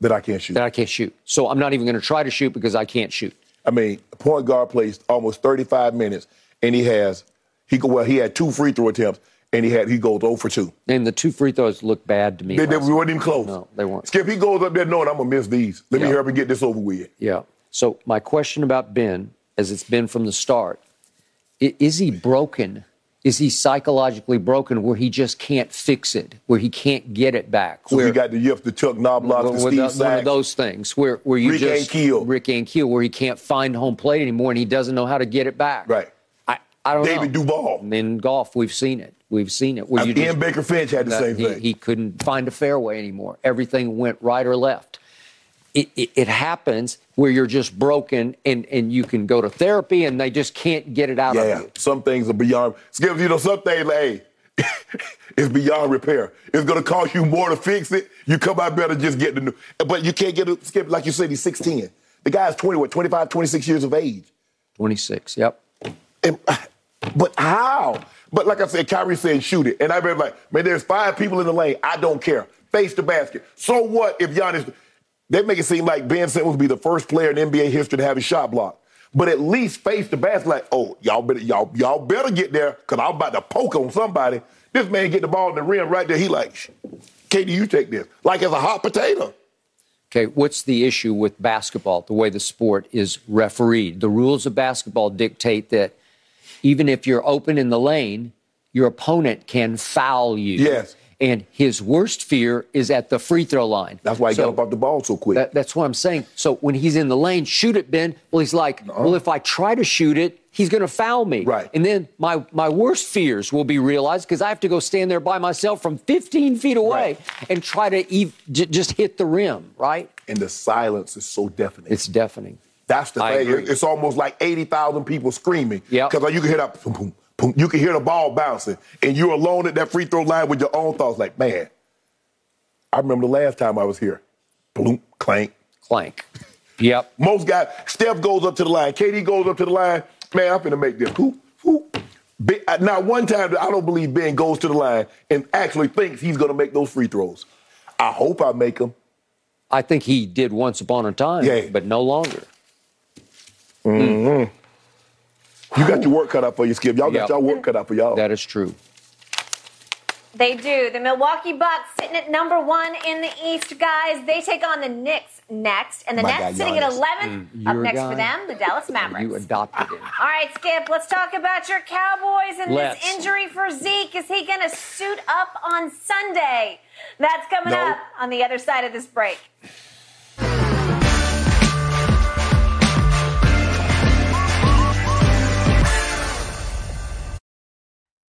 that I can't shoot. That I can't shoot. So I'm not even going to try to shoot because I can't shoot. I mean, point guard plays almost thirty-five minutes, and he has he well he had two free throw attempts. And he had he goes oh for two. And the two free throws looked bad to me. They, they weren't even close. No, they weren't. Skip, he goes up there knowing I'm going to miss these. Let yeah. me hurry up and get this over with. Yeah. So my question about Ben, as it's been from the start, is he broken? Is he psychologically broken where he just can't fix it, where he can't get it back? So where, you got the yift, the Chuck Knobloch, the Steve Sachs. One of those things where, where you Rick just... Rick Ankiel. Rick Ankiel, where he can't find home plate anymore and he doesn't know how to get it back. Right. I don't David know. Duval. In golf, we've seen it. We've seen it. Where you Ian just, Baker Finch had the that, same he, thing. He couldn't find a fairway anymore. Everything went right or left. It, it, it happens where you're just broken, and, and you can go to therapy, and they just can't get it out yeah, of you. Some things are beyond. Skip, you know, some things, like, hey, it's beyond repair. It's going to cost you more to fix it. You come out better, just get the new. But you can't get it, Skip, like you said, he's sixteen. The guy's twenty, what, twenty-five, twenty-six years of age? twenty-six, yep. And, but how? But like I said, Kyrie said shoot it. And I remember like, man, there's five people in the lane. I don't care. Face the basket. So what if Giannis, they make it seem like Ben Simmons would be the first player in N B A history to have his shot blocked. But at least face the basket like, oh, y'all better, y'all, y'all better get there because I'm about to poke on somebody. This man get the ball in the rim right there. He like, K D, you take this. Like as a hot potato. Okay, what's the issue with basketball, the way the sport is refereed? The rules of basketball dictate that even if you're open in the lane, your opponent can foul you. Yes. And his worst fear is at the free throw line. That's why he so got up off the ball so quick. That, that's what I'm saying. So when he's in the lane, shoot it, Ben. Well, he's like, uh-huh. well, if I try to shoot it, he's going to foul me. Right. And then my, my worst fears will be realized because I have to go stand there by myself from fifteen feet away right. and try to ev- j- just hit the rim, right? And the silence is so deafening. It's deafening. That's the I thing. Agree. It's almost like eighty thousand people screaming. Yeah. Because you can hear that, boom, boom, boom. You can hear the ball bouncing. And you're alone at that free throw line with your own thoughts. Like, man, I remember the last time I was here. Bloom, clank. Clank. Yep. Most guys, Steph goes up to the line. K D goes up to the line. Man, I'm finna make this. Who? Who? Not one time, I don't believe Ben goes to the line and actually thinks he's going to make those free throws. I hope I make them. I think he did once upon a time, yeah. but no longer. Mm-hmm. Mm. You got your work cut out for you, Skip. Y'all yep. got y'all work cut out for y'all. That is true. They do. The Milwaukee Bucks sitting at number one in the East, guys. They take on the Knicks next. And the My Nets guy, sitting at eleventh. Mm, up next guy. for them, the Dallas Mavericks. You adopted him. All right, Skip, let's talk about your Cowboys and let's. this injury for Zeke. Is he going to suit up on Sunday? That's coming no. up on the other side of this break.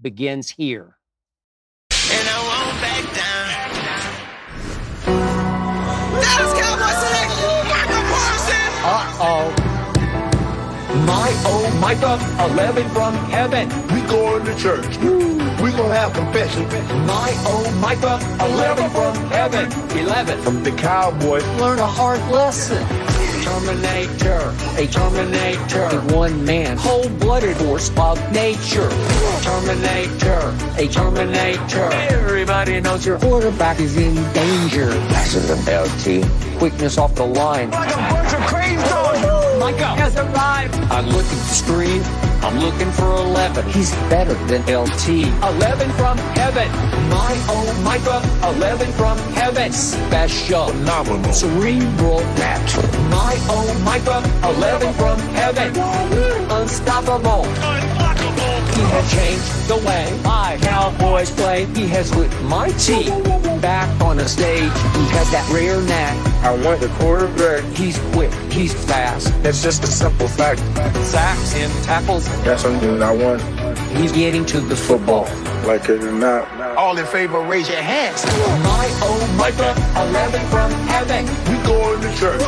begins here. And I won't back down. Dallas Cowboys selection, Micah Parsons. Uh-oh. My, oh, Micah, eleven from heaven. We going to church. Woo. We gonna have confession. My, oh, Micah, eleven from heaven. eleven from the Cowboys. Learn a hard lesson. Terminator, a Terminator, a one man, cold-blooded force of nature. Terminator, a Terminator. Everybody knows your quarterback is in danger. Passes an L T, quickness off the line. Like a bunch of creamstones. Micah has arrived. I look at the screen. I'm looking for eleven. He's better than L T. eleven from heaven. My, oh, Micah. eleven from heaven. Special. Phenomenal. Cerebral. Natural. My, oh, Micah. eleven from heaven. Unstoppable. Unblockable. He has changed the way my Cowboys play. He has put my team back on the stage. He has that rare knack. I want the quarterback. He's quick. He's fast. That's just a simple fact. Sacks and tackles. That's something that I want. He's getting to the football. Like it or not. All in favor, raise your hands. My, oh, Micah, eleven from heaven. We going to church.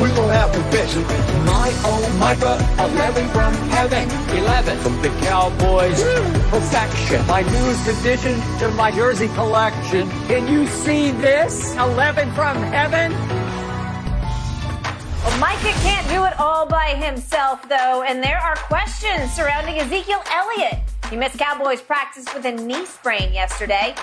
We gonna have confession. My, oh, Micah, eleven from heaven. eleven from the Cowboys. Perfection. My newest addition to my jersey collection. Can you see this? eleven from heaven. Well, Micah can't do it all by himself, though, and there are questions surrounding Ezekiel Elliott. He missed Cowboys practice with a knee sprain yesterday.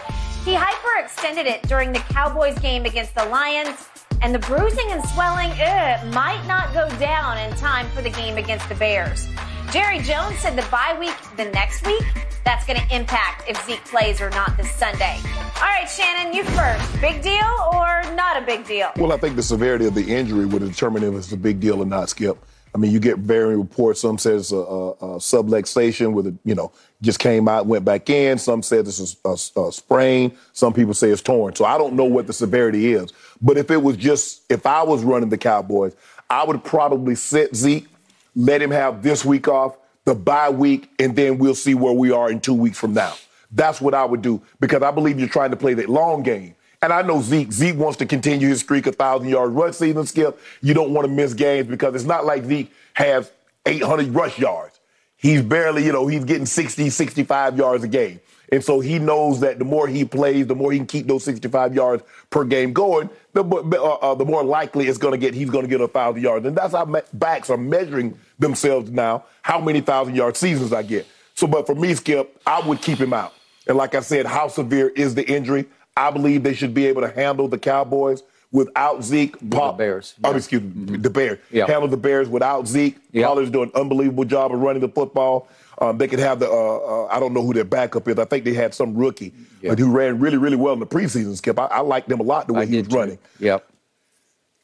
He hyperextended it during the Cowboys game against the Lions, and the bruising and swelling uh, might not go down in time for the game against the Bears. Jerry Jones said the bye week the next week, that's going to impact if Zeke plays or not this Sunday. All right, Shannon, you first. Big deal or not a big deal? Well, I think the severity of the injury would determine if it's a big deal or not, Skip. I mean, you get varying reports. Some says a, a, a subluxation with a, you know, just came out, went back in. Some said it's a, a, a sprain. Some people say it's torn. So I don't know what the severity is. But if it was just, if I was running the Cowboys, I would probably sit Zeke, let him have this week off, the bye week, and then we'll see where we are in two weeks from now. That's what I would do, because I believe you're trying to play that long game. And I know Zeke. Zeke wants to continue his streak of one thousand yard rush season, Skip. You don't want to miss games because it's not like Zeke has eight hundred rush yards. He's barely, you know, he's getting sixty, sixty-five yards a game. And so he knows that the more he plays, the more he can keep those sixty-five yards per game going, the, uh, uh, the more likely it's going to get, he's going to get one thousand yards. And that's how backs are measuring themselves now, how many one thousand yard seasons I get. So, but for me, Skip, I would keep him out. And like I said, how severe is the injury? I believe they should be able to handle the Cowboys without Zeke. Pop, the Bears. Yeah. Oh, excuse me, mm-hmm. the Bears. Yeah. Handle the Bears without Zeke. Yeah. Pollard's doing an unbelievable job of running the football. Um, they could have the, uh, uh, I don't know who their backup is. I think they had some rookie yeah. who ran really, really well in the preseason, Skip. I, I liked them a lot the way I he was too. running. Yep.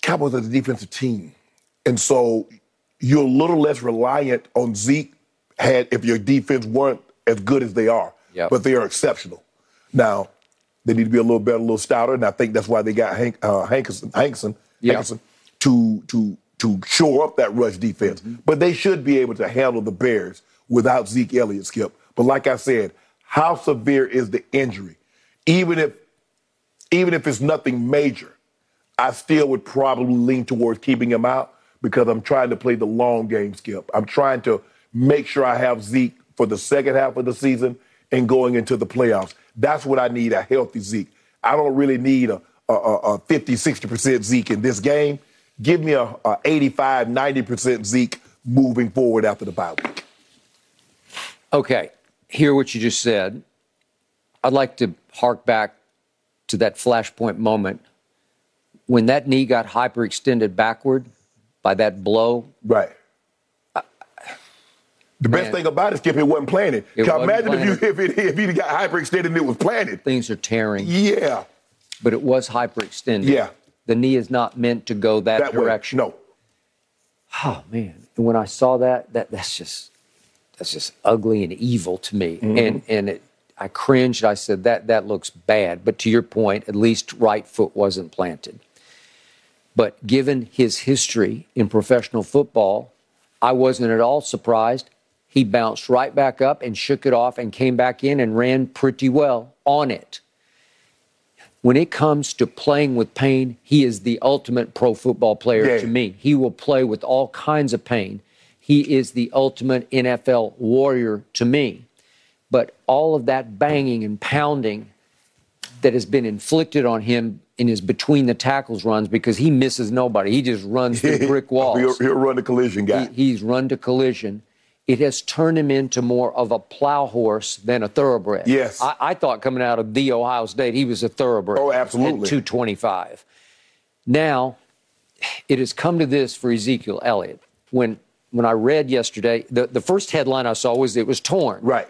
Cowboys are the defensive team. And so you're a little less reliant on Zeke had if your defense weren't as good as they are. Yep. But they are exceptional. Now, they need to be a little better, a little stouter, and I think that's why they got Hank, uh, Hankerson, Hankerson, yeah. Hankerson to, to, to shore up that rush defense. Mm-hmm. But they should be able to handle the Bears without Zeke Elliott, Skip. But like I said, how severe is the injury? Even if, even if it's nothing major, I still would probably lean towards keeping him out because I'm trying to play the long game, Skip. I'm trying to make sure I have Zeke for the second half of the season and going into the playoffs. That's what I need, a healthy Zeke. I don't really need a, a, a fifty, sixty percent Zeke in this game. Give me a, a eighty-five, ninety percent Zeke moving forward after the bye week. Okay, hear what you just said. I'd like to hark back to that flashpoint moment. When that knee got hyperextended backward by that blow. Right. The best Man. thing about it, Skip, it wasn't planted. It wasn't imagine planted. if you if, it, if he got hyperextended and it was planted. Things are tearing. Yeah. But it was hyperextended. Yeah. The knee is not meant to go that, that direction. Way. No. Oh, man. And when I saw that, that that's just that's just ugly and evil to me. Mm-hmm. And and it, I cringed. I said, that that looks bad. But to your point, at least right foot wasn't planted. But given his history in professional football, I wasn't at all surprised. He bounced right back up and shook it off and came back in and ran pretty well on it. When it comes to playing with pain, he is the ultimate pro football player yeah. to me. He will play with all kinds of pain. He is the ultimate N F L warrior to me. But all of that banging and pounding that has been inflicted on him in his between the tackles runs, because he misses nobody. He just runs through brick walls. He'll, he'll run to collision, guy. He, he's run to collision. It has turned him into more of a plow horse than a thoroughbred. Yes. I, I thought coming out of the Ohio State, he was a thoroughbred. Oh, absolutely. At two twenty-five. Now, it has come to this for Ezekiel Elliott. When when I read yesterday, the, the first headline I saw was it was torn. Right.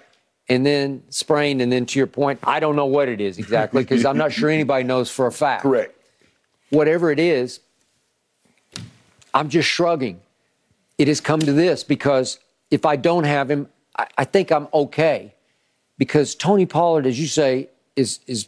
And then sprained, and then to your point, I don't know what it is exactly because I'm not sure anybody knows for a fact. Correct. Whatever it is, I'm just shrugging. It has come to this because if I don't have him, I, I think I'm okay. Because Tony Pollard, as you say, is is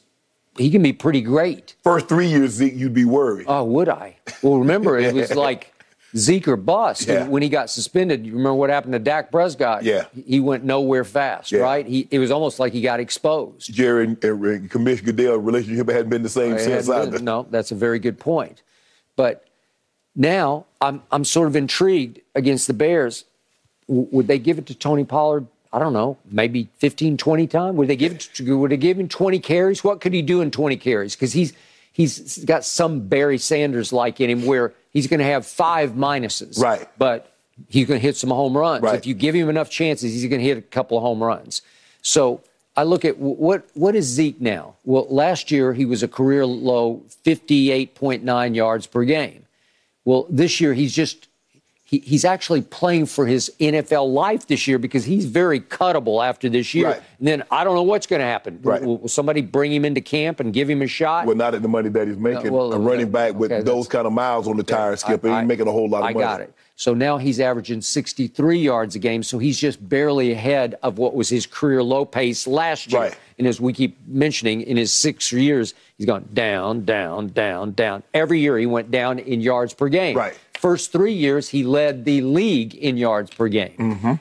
he can be pretty great. First three years, Zeke, you'd be worried. Oh, would I? Well, remember, it was like Zeke or bust. Yeah. When he got suspended, you remember what happened to Dak Prescott? Yeah. He went nowhere fast, yeah. right? He, it was almost like he got exposed. Jerry and, and Commissioner Goodell's relationship hadn't been the same I since either. No, that's a very good point. But now I'm I'm sort of intrigued against the Bears. W- would they give it to Tony Pollard? I don't know, maybe fifteen, twenty times? Would they give it to, would they give him twenty carries? What could he do in twenty carries? Because he's he's got some Barry Sanders-like in him where he's going to have five minuses. Right. But he's going to hit some home runs. Right. If you give him enough chances, he's going to hit a couple of home runs. So I look at what what is Zeke now? Well, last year he was a career low fifty-eight point nine yards per game. Well, this year he's just he, he's actually playing for his N F L life this year because he's very cuttable after this year. Right. And then I don't know what's going to happen. Right. Will, will somebody bring him into camp and give him a shot? Well, not at the money that he's making. Uh, well, a running back okay, with those kind of miles on the tires, Skip, he ain't making a whole lot of I money. I got it. So now he's averaging sixty-three yards a game, so he's just barely ahead of what was his career low pace last year. Right. And as we keep mentioning, in his six years, he's gone down, down, down, down. Every year he went down in yards per game. Right. First three years, he led the league in yards per game. Mm-hmm.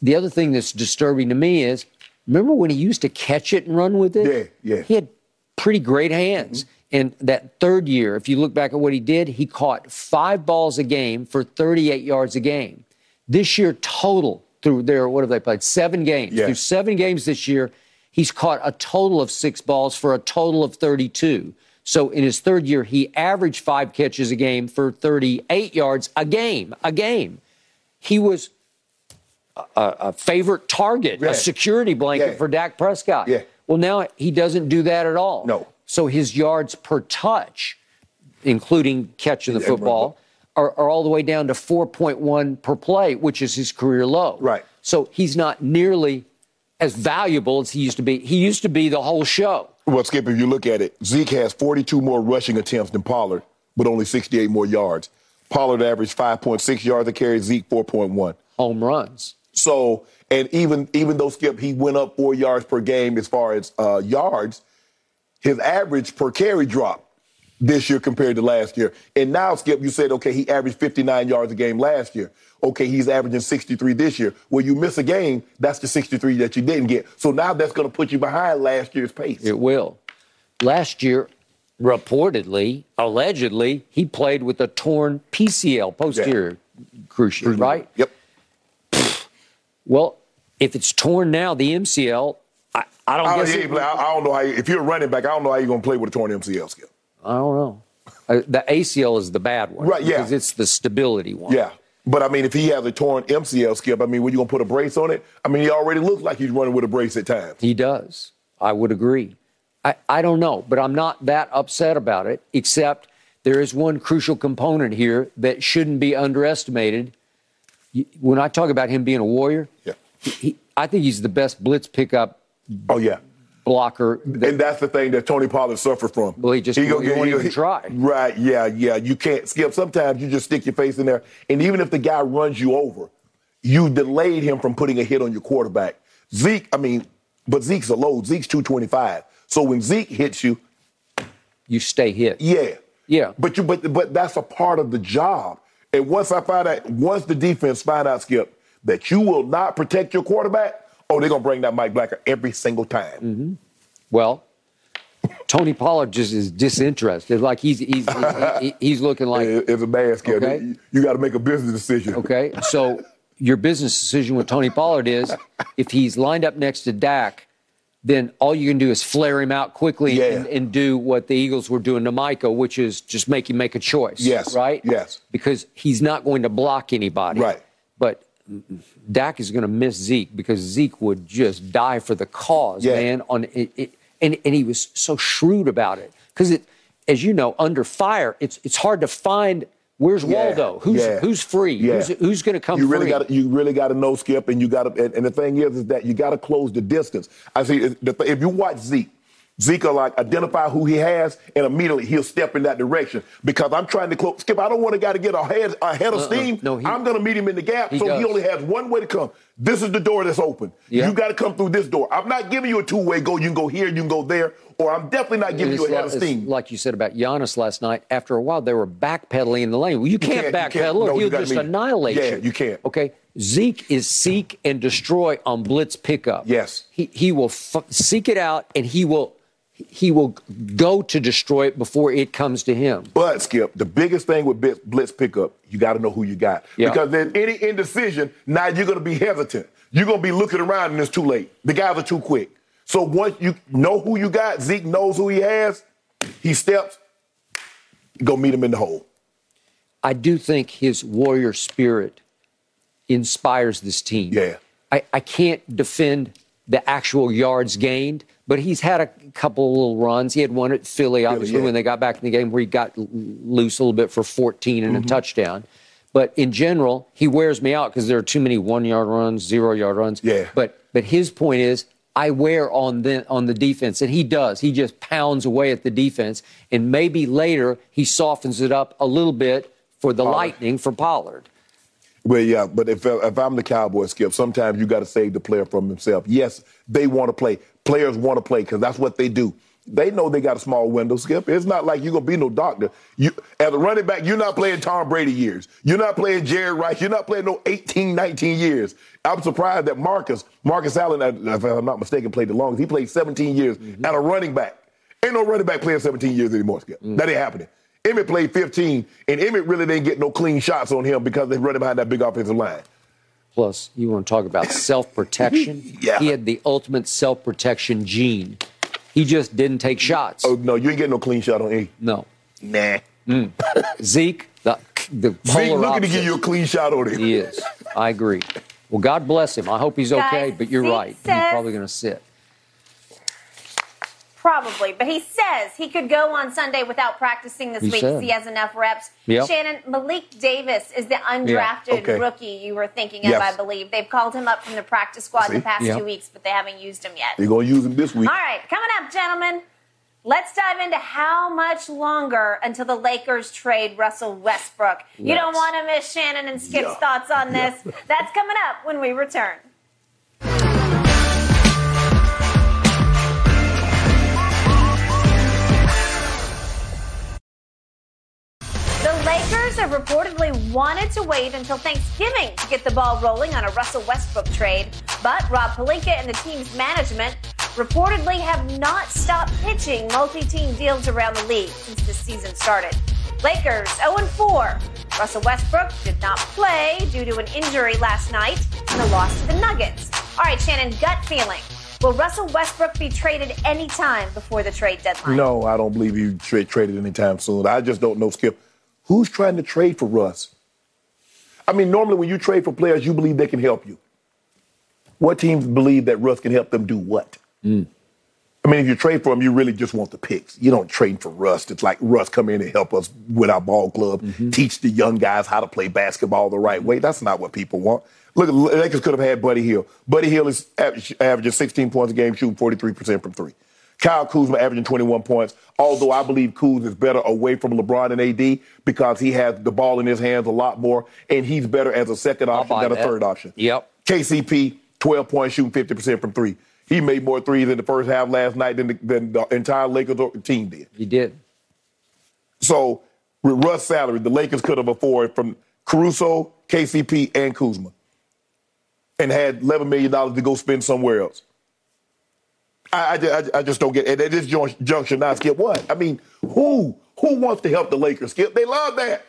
The other thing that's disturbing to me is, remember when he used to catch it and run with it? Yeah, yeah. He had pretty great hands. Mm-hmm. And that third year, if you look back at what he did, he caught five balls a game for thirty-eight yards a game. This year total through their, what have they played, seven games. Yeah. Through seven games this year, he's caught a total of six balls for a total of thirty-two. So in his third year, he averaged five catches a game for thirty-eight yards a game, a game. He was a, a favorite target, yeah. a security blanket yeah. for Dak Prescott. Yeah. Well, now he doesn't do that at all. No. So his yards per touch, including catching the football, are, are all the way down to four point one per play, which is his career low. Right. So he's not nearly as valuable as he used to be. He used to be the whole show. Well, Skip, if you look at it, Zeke has forty-two more rushing attempts than Pollard, but only sixty-eight more yards. Pollard averaged five point six yards a carry, Zeke four point one. Home runs. So, and even even though, Skip, he went up four yards per game as far as uh, yards, his average per carry dropped this year compared to last year. And now, Skip, you said, okay, he averaged fifty-nine yards a game last year. Okay, he's averaging sixty-three this year. When you miss a game, that's the sixty-three that you didn't get. So now that's going to put you behind last year's pace. It will. Last year, reportedly, allegedly, he played with a torn P C L, posterior yeah. cruciate, right? Yep. Well, if it's torn now, the M C L, I, I don't I, guess he, it, I, I don't know how. You, if you're a running back, I don't know how you're going to play with a torn M C L, Skip. I don't know. The A C L is the bad one. Right, yeah. Because it's the stability one. Yeah. But, I mean, if he has a torn M C L, Skip, I mean, were you going to put a brace on it? I mean, he already looks like he's running with a brace at times. He does. I would agree. I, I don't know, but I'm not that upset about it, except there is one crucial component here that shouldn't be underestimated. When I talk about him being a warrior, yeah. he, I think he's the best blitz pickup. Oh, yeah. blocker. That, and that's the thing that Tony Pollard suffered from. Well, he just he go, he won't he, even he, try. Right, yeah, yeah. You can't skip. Sometimes you just stick your face in there. And even if the guy runs you over, you delayed him from putting a hit on your quarterback. Zeke, I mean, but Zeke's a load. Zeke's two twenty-five. So when Zeke hits you, you stay hit. Yeah. Yeah. But you, but but that's a part of the job. And once I find out, once the defense find out, Skip, that you will not protect your quarterback, oh, they're going to bring that Mike Blacker every single time. Mm-hmm. Well, Tony Pollard just is disinterested. Like, he's he's he's, he's, he's looking like... It's a bad, Skip. Okay? You got to make a business decision. Okay, so... Your business decision with Tony Pollard is if he's lined up next to Dak, then all you can do is flare him out quickly yeah. and, and do what the Eagles were doing to Micah, which is just make him make a choice. Yes. Right? Yes. Because he's not going to block anybody. Right. But Dak is going to miss Zeke because Zeke would just die for the cause, yeah. man. On it, it, and, and he was so shrewd about it. Because, it, as you know, under fire, it's it's hard to find – Where's yeah, Waldo? Who's yeah, who's free? Yeah. Who's, who's going to come? You really got to you really got to know, Skip, and you got to. And, and the thing is, is that you got to close the distance. I see. If, if you watch Zeke, Zeke will like identify who he has, and immediately he'll step in that direction because I'm trying to close. Skip, I don't want a guy to get ahead ahead of uh-uh. steam. No, he, I'm going to meet him in the gap, he so does. He only has one way to come. This is the door that's open. Yeah. You got to come through this door. I'm not giving you a two way go. You can go here, you can go there. Or I'm definitely not giving it's you a lot like, of steam. Like you said about Giannis last night, after a while, they were backpedaling in the lane. Well, you can't, you can't backpedal. No, He'll just mean, annihilate yeah, you. Yeah, you can't. Okay? Zeke is seek and destroy on blitz pickup. Yes. He he will f- seek it out, and he will he will go to destroy it before it comes to him. But, Skip, the biggest thing with blitz pickup, you got to know who you got. Yeah. Because there's any indecision, now you're going to be hesitant. You're going to be looking around, and it's too late. The guys are too quick. So once you know who you got, Zeke knows who he has, he steps, go meet him in the hole. I do think his warrior spirit inspires this team. Yeah. I, I can't defend the actual yards gained, but he's had a couple little runs. He had one at Philly, obviously, Philly, yeah. when they got back in the game where he got loose a little bit for fourteen and mm-hmm. a touchdown. But in general, he wears me out because there are too many one-yard runs, zero-yard runs. Yeah. But, but his point is, I wear on the, on the defense, and he does. He just pounds away at the defense, and maybe later he softens it up a little bit for the Pollard. Lightning for Pollard. Well, yeah, but if, if I'm the Cowboys, Skip, sometimes you got to save the player from himself. Yes, they want to play. Players want to play because that's what they do. They know they got a small window, Skip. It's not like you're going to be no doctor. You, as a running back, you're not playing Tom Brady years. You're not playing Jerry Rice. You're not playing no eighteen, nineteen years. I'm surprised that Marcus, Marcus Allen, if I'm not mistaken, played the longest. He played seventeen years mm-hmm. at a running back. Ain't no running back playing seventeen years anymore, Skip. Mm-hmm. That ain't happening. Emmitt played fifteen, and Emmitt really didn't get no clean shots on him because they're running behind that big offensive line. Plus, you want to talk about self-protection? Yeah. He had the ultimate self-protection gene. He just didn't take shots. Oh, no, you ain't getting no clean shot on E. No. Nah. Mm. Zeke, the, the polar Zeke looking opposite. To give you a clean shot on him. He is. I agree. Well, God bless him. I hope he's okay, Guys, but you're Zeke right. Says, he's probably going to sit. Probably, but he says he could go on Sunday without practicing this he week because he has enough reps. Yep. Shannon, Malik Davis is the undrafted yeah. okay. rookie you were thinking yes. of, I believe. They've called him up from the practice squad See? the past yep. two weeks, but they haven't used him yet. They're going to use him this week. All right, coming up, gentlemen, let's dive into how much longer until the Lakers trade Russell Westbrook. Yes. You don't want to miss Shannon and Skip's yeah. thoughts on yeah. this. That's coming up when we return. Lakers have reportedly wanted to wait until Thanksgiving to get the ball rolling on a Russell Westbrook trade, but Rob Pelinka and the team's management reportedly have not stopped pitching multi-team deals around the league since the season started. Lakers oh and four. Russell Westbrook did not play due to an injury last night and a loss to the Nuggets. All right, Shannon, gut feeling. Will Russell Westbrook be traded any time before the trade deadline? No, I don't believe he'll be traded any time soon. I just don't know, Skip. Who's trying to trade for Russ? I mean, normally when you trade for players, you believe they can help you. What teams believe that Russ can help them do what? Mm. I I mean, if you trade for him, you really just want the picks. You don't trade for Russ. It's like, Russ, come in and help us with our ball club, mm-hmm. teach the young guys how to play basketball the right way. That's not what people want. Look, the Lakers could have had Buddy Hield. Buddy Hield is average, averaging sixteen points a game, shooting forty-three percent from three. Kyle Kuzma averaging twenty-one points, although I believe Kuz is better away from LeBron and A D because he has the ball in his hands a lot more, and he's better as a second option than a that. third option. Yep. K C P, twelve points, shooting fifty percent from three. He made more threes in the first half last night than the, than the entire Lakers team did. He did. So with Russ' salary, the Lakers could have afforded from Caruso, K C P, and Kuzma, and had eleven million dollars to go spend somewhere else. I, I, I just don't get it. At this juncture now, Skip, what? I mean, who who wants to help the Lakers, Skip? They love that.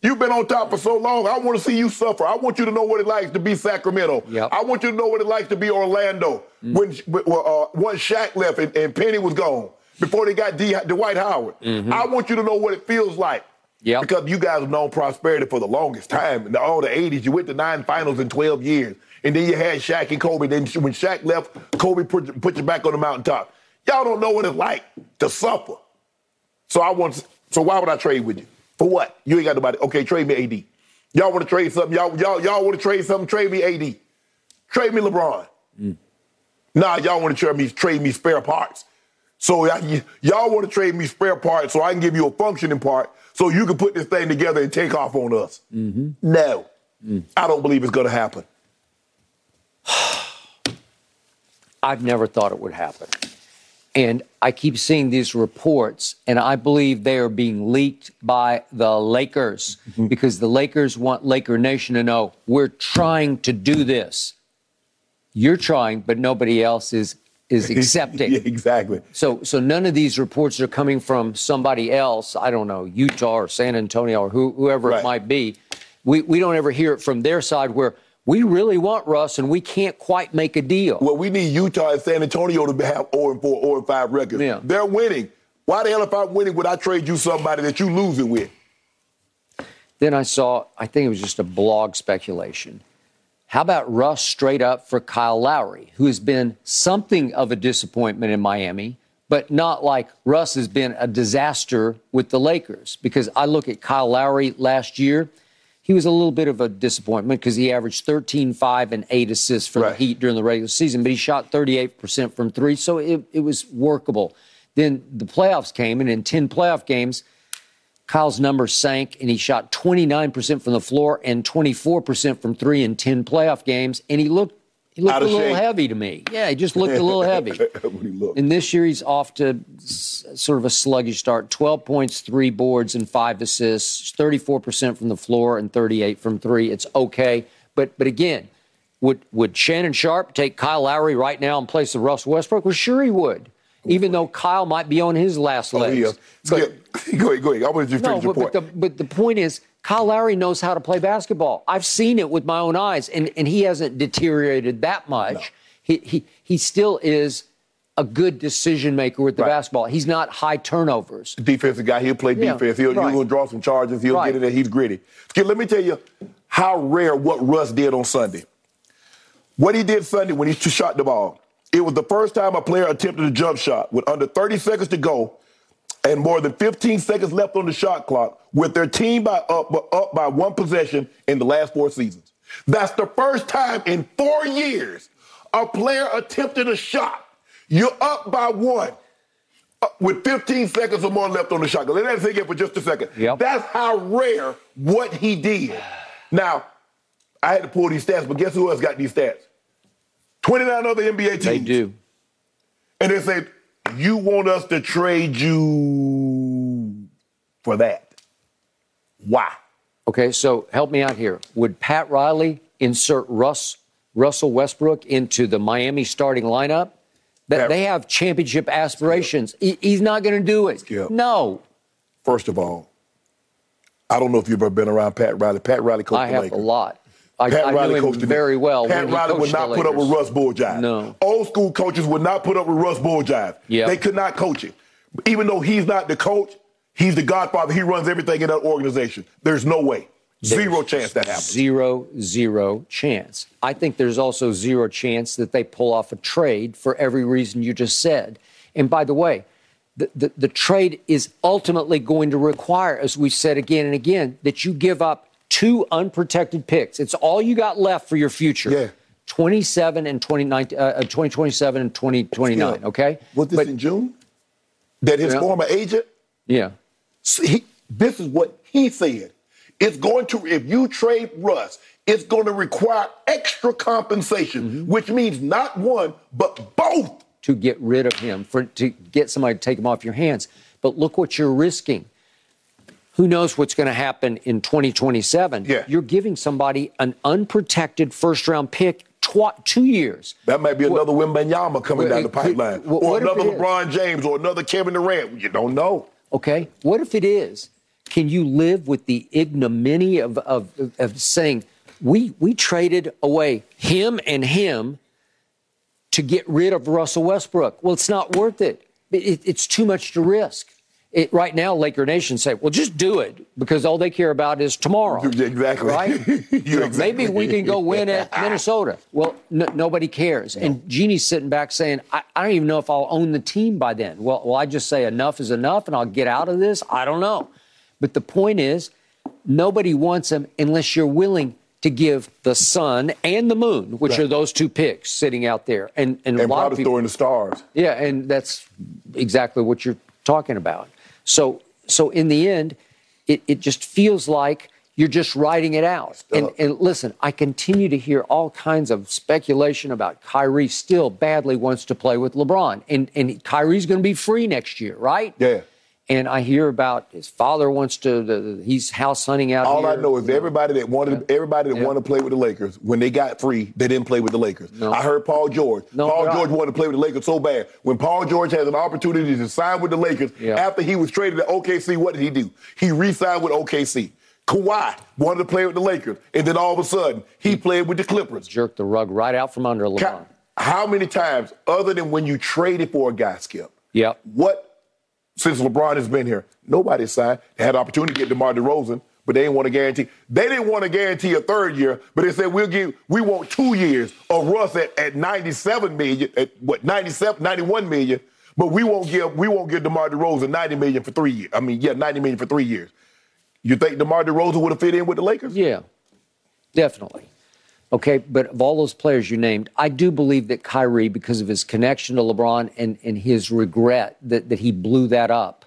You've been on top for so long. I want to see you suffer. I want you to know what it likes to be Sacramento. Yep. I want you to know what it likes to be Orlando. Mm. When uh, one Shaq left and, and Penny was gone before they got D- Dwight Howard. Mm-hmm. I want you to know what it feels like. Yep. Because you guys have known prosperity for the longest time. In all the eighties, you went to nine finals in twelve years. And then you had Shaq and Kobe. Then when Shaq left, Kobe put, put you back on the mountaintop. Y'all don't know what it's like to suffer. So I want. So why would I trade with you? For what? You ain't got nobody. Okay, trade me A D. Y'all want to trade something? Y'all y'all, y'all want to trade something? Trade me A D. Trade me LeBron. Mm. Nah, y'all want to trade me, trade me spare parts. So y- y'all want to trade me spare parts so I can give you a functioning part so you can put this thing together and take off on us. Mm-hmm. No. Mm. I don't believe it's going to happen. I've never thought it would happen. And I keep seeing these reports, and I believe they are being leaked by the Lakers mm-hmm. because the Lakers want Laker Nation to know we're trying to do this. You're trying, but nobody else is is accepting. Yeah, exactly. So so none of these reports are coming from somebody else, I don't know, Utah or San Antonio or who, whoever right. it might be. We we don't ever hear it from their side where we really want Russ, and we can't quite make a deal. Well, we need Utah and San Antonio to have oh and four, oh and five records. Yeah. They're winning. Why the hell if I'm winning would I trade you somebody that you're losing with? Then I saw, I think it was just a blog speculation. How about Russ straight up for Kyle Lowry, who has been something of a disappointment in Miami, but not like Russ has been a disaster with the Lakers? Because I look at Kyle Lowry last year. He was a little bit of a disappointment because he averaged thirteen, five, and eight assists for right. the Heat during the regular season, but he shot thirty-eight percent from three, so it, it was workable. Then the playoffs came, and in ten playoff games, Kyle's numbers sank, and he shot twenty-nine percent from the floor and twenty-four percent from three in ten playoff games, and he looked he looked a little shape. heavy to me. Yeah, he just looked a little heavy. And this year he's off to s- sort of a sluggish start. twelve points, three boards, and five assists, thirty-four percent from the floor and thirty-eight from three. It's okay. But but again, would, would Shannon Sharp take Kyle Lowry right now in place of Russell Westbrook? Well, sure he would, even though Kyle might be on his last legs. Oh, yeah. But, yeah. Go ahead, go ahead. I want you to finish no, your but, point. But the, but the point is, Kyle Lowry knows how to play basketball. I've seen it with my own eyes, and, and he hasn't deteriorated that much. No. He, he he still is a good decision maker with the right. basketball. He's not high turnovers. Defensive guy, he'll play yeah. defense. He'll, right. he'll draw some charges. He'll right. get it there. He's gritty. Okay, let me tell you how rare what Russ did on Sunday. What he did Sunday when he shot the ball, it was the first time a player attempted a jump shot with under thirty seconds to go and more than fifteen seconds left on the shot clock with their team by up, up by one possession in the last four seasons. That's the first time in four years a player attempted a shot. You're up by one uh, with fifteen seconds or more left on the shot clock. Let that sink in for just a second. Yep. That's how rare what he did. Now, I had to pull these stats, but guess who else got these stats? twenty-nine other N B A teams. They do. And they say, you want us to trade you for that? Why? Okay, so help me out here. Would Pat Riley insert Russ, Russell Westbrook into the Miami starting lineup? That they have championship aspirations. He, he's not going to do it. Skip. No. First of all, I don't know if you've ever been around Pat Riley. Pat Riley coached I the Lakers. I have a lot. I, Pat I Riley knew him very well. Pat Riley would not put up with Russ bull jive. No. Old school coaches would not put up with Russ bull jive. Yep. They could not coach it. Even though he's not the coach, he's the godfather. He runs everything in that organization. There's no way. Zero there's chance that happens. Zero, zero chance. I think there's also zero chance that they pull off a trade for every reason you just said. And by the way, the, the, the trade is ultimately going to require, as we said again and again, that you give up two unprotected picks. It's all you got left for your future. Yeah. twenty-seven and twenty-nine, uh, twenty twenty-seven and twenty twenty-nine, yeah. Okay? Was this but, in June? That his yeah. former agent? Yeah. So he, this is what he said. It's going to, if you trade Russ, it's going to require extra compensation, mm-hmm. which means not one, but both. To get rid of him, for to get somebody to take him off your hands. But look what you're risking. Who knows what's going to happen in twenty twenty-seven? Yeah. You're giving somebody an unprotected first-round pick twi- two years. That might be another what, Wembanyama coming what, down the pipeline. What, what, or another LeBron James or another Kevin Durant. You don't know. Okay, what if it is? Can you live with the ignominy of, of, of saying, we, we traded away him and him to get rid of Russell Westbrook? Well, it's not worth it. it it's too much to risk. It, right now, Laker Nation say, well, just do it, because all they care about is tomorrow. Exactly. Right? you so exactly. Maybe we can go win at Minnesota. Well, n- nobody cares. Yeah. And Jeannie's sitting back saying, I-, I don't even know if I'll own the team by then. Well, will I just say enough is enough and I'll get out of this? I don't know. But the point is, nobody wants them unless you're willing to give the sun and the moon, which right. are those two picks sitting out there. And, and, and a lot of people. Throwing the stars. Yeah, and that's exactly what you're talking about. So so in the end, it, it just feels like you're just riding it out. And, and listen, I continue to hear all kinds of speculation about Kyrie still badly wants to play with LeBron. And, and Kyrie's going to be free next year, right? Yeah. And I hear about his father wants to, the, he's house hunting out all here. All I know is everybody that wanted yeah. everybody that yeah. wanted to play with the Lakers, when they got free, they didn't play with the Lakers. No. I heard Paul George. No, Paul George I... wanted to play with the Lakers so bad. When Paul George had an opportunity to sign with the Lakers, yeah. after he was traded to O K C, what did he do? He re-signed with O K C. Kawhi wanted to play with the Lakers, and then all of a sudden, he played with the Clippers. Jerked the rug right out from under LeBron. How many times, other than when you traded for a guy, Skip, yep. what since LeBron has been here, nobody signed. They had an opportunity to get DeMar DeRozan, but they didn't want to guarantee. They didn't want to guarantee a third year, but they said, we'll give, we want two years of Russ at, at ninety-seven million, at what, ninety-seven, ninety-one million, but we won't give, we won't give DeMar DeRozan ninety million for three years. I mean, yeah, ninety million for three years. You think DeMar DeRozan would have fit in with the Lakers? Yeah, definitely. Okay, but of all those players you named, I do believe that Kyrie, because of his connection to LeBron and, and his regret that, that he blew that up,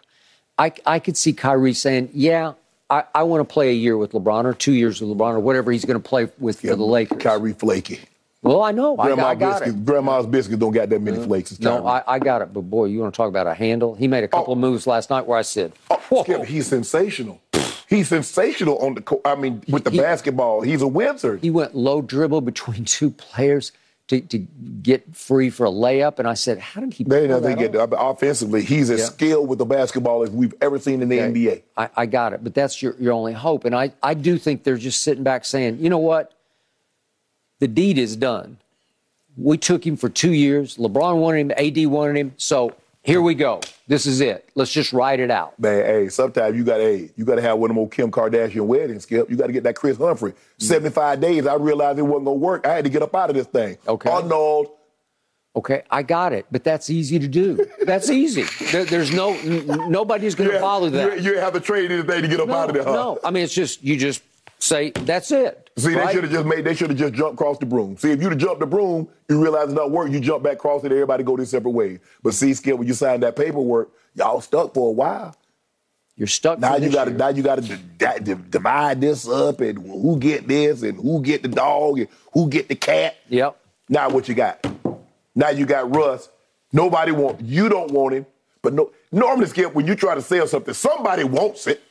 I, I could see Kyrie saying, yeah, I, I want to play a year with LeBron or two years with LeBron or whatever he's going to play with yeah, for the Lakers. Kyrie flaky. Well, I know. Grandma I, I got biscuit, it. Grandma's biscuits don't got that many uh, flakes. No, I, I got it. But, boy, you want to talk about a handle? He made a couple oh. of moves last night where I said, oh, Skip, he's sensational. He's sensational on the court. I mean, with the he, basketball, he's a wizard. He went low dribble between two players to, to get free for a layup, and I said, how did he they pull that get, offensively, he's as yeah. skilled with the basketball as we've ever seen in the okay. N B A. I, I got it, but that's your, your only hope. And I, I do think they're just sitting back saying, you know what? The deed is done. We took him for two years. LeBron wanted him. A D wanted him. So here we go. This is it. Let's just ride it out. Man, hey, sometimes you got hey, you got to have one of them old Kim Kardashian weddings, Skip. You got to get that Chris Humphrey. Mm-hmm. seventy-five days, I realized it wasn't going to work. I had to get up out of this thing. Okay. Arnold. Okay, I got it, but that's easy to do. That's easy. There, there's no, n- nobody's going to follow that. You, you haven't traded anything to get up no, out of there, huh? No, I mean, it's just, you just say, that's it. See, right? They should have just made, they should have just jumped across the broom. See, if you'd have jumped the broom, you realize it's not working, you jump back across it, everybody go their separate ways. But see, Skip, when you sign that paperwork, y'all stuck for a while. You're stuck now for you gotta, Now you got to d- d- d- divide this up and who get this and who get the dog and who get the cat. Yep. Now what you got? Now you got Russ. Nobody wants, you don't want him. But no, normally, Skip, when you try to sell something, somebody wants it.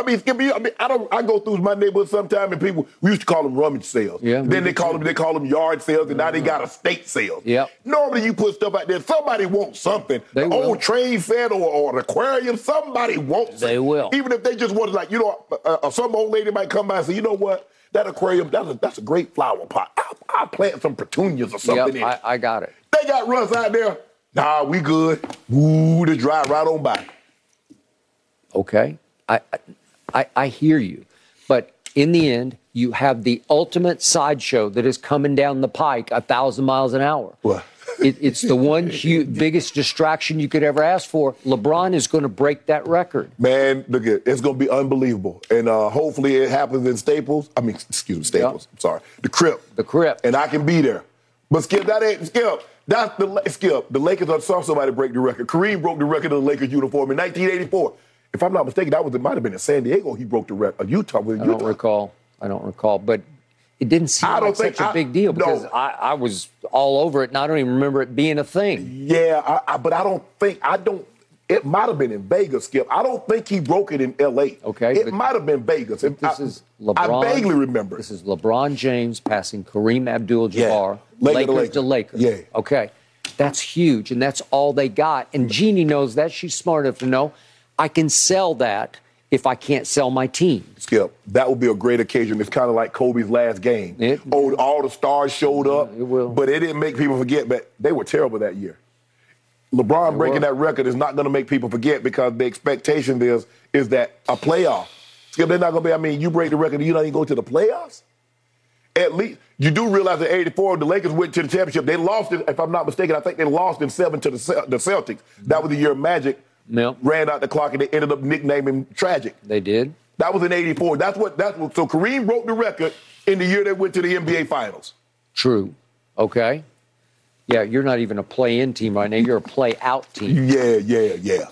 I mean, I mean, I don't. I go through my neighborhood sometimes, and people we used to call them rummage sales. Yeah, then they call them they call them yard sales, and mm-hmm. now they got estate sales. Yep. Normally, you put stuff out there. Somebody wants something. They the will. Old train set or, or an aquarium. Somebody wants. They it. will. Even if they just wanted, like you know, uh, some old lady might come by and say, you know what, that aquarium, that's a, that's a great flower pot. I, I plant some petunias or something. Yep, in I, I got it. They got Russ out there. Nah, we good. Ooh, to drive right on by. Okay. I. I I, I hear you, but in the end, you have the ultimate sideshow that is coming down the pike a thousand miles an hour. What? It, it's the one huge, biggest distraction you could ever ask for. LeBron is going to break that record. Man, look at it. It's going to be unbelievable. And uh, hopefully it happens in Staples. I mean, excuse me, Staples. Yep. I'm sorry. The Crypt. The Crypt. And I can be there. But, Skip, that ain't Skip. That's the Skip. The Lakers are saw somebody break the record. Kareem broke the record in the Lakers uniform in nineteen eighty-four. If I'm not mistaken, that was it might have been in San Diego. He broke the record. Utah. With I Utah. don't recall. I don't recall. But it didn't seem like such I, a big deal because no. I, I was all over it, and I don't even remember it being a thing. Yeah, I, I, but I don't think I don't. It might have been in Vegas, Skip. I don't think he broke it in L A. Okay, it might have been Vegas. This I, is LeBron. I vaguely remember. This is LeBron James passing Kareem Abdul-Jabbar, yeah. Laker Lakers to Laker. to Laker. Yeah. Okay, that's huge, and that's all they got. And Jeannie knows that. She's smart enough to know I can sell that if I can't sell my team. Skip, that would be a great occasion. It's kind of like Kobe's last game. It, oh, all the stars showed up, it will. But it didn't make people forget. But they were terrible that year. LeBron it breaking will. that record is not going to make people forget because the expectation is is that a playoff. Skip, they're not going to be, I mean, you break the record, you don't even go to the playoffs? At least, you do realize that eighty-four, the Lakers went to the championship. They lost, it, if I'm not mistaken, I think they lost in seven to the, the Celtics. That was the year Magic Nope. ran out the clock, and they ended up nicknaming Tragic. They did. That was in eighty-four. That's what. That's what. So Kareem broke the record in the year they went to the N B A Finals. True. Okay. Yeah, you're not even a play-in team right now. You're a play-out team. Yeah, yeah, yeah.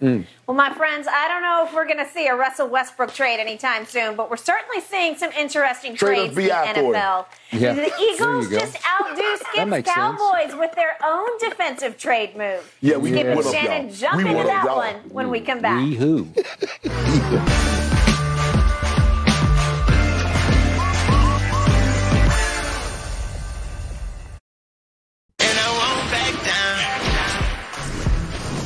mm. Well, my friends, I don't know if we're going to see a Russell Westbrook trade anytime soon, but we're certainly seeing some interesting Traders trades in the N F L. Yeah. The Eagles just outdo Skip's Cowboys sense. with their own defensive trade move. Yeah, we Skip yeah. and Shannon up, jump we into that up, one when we come back. We who?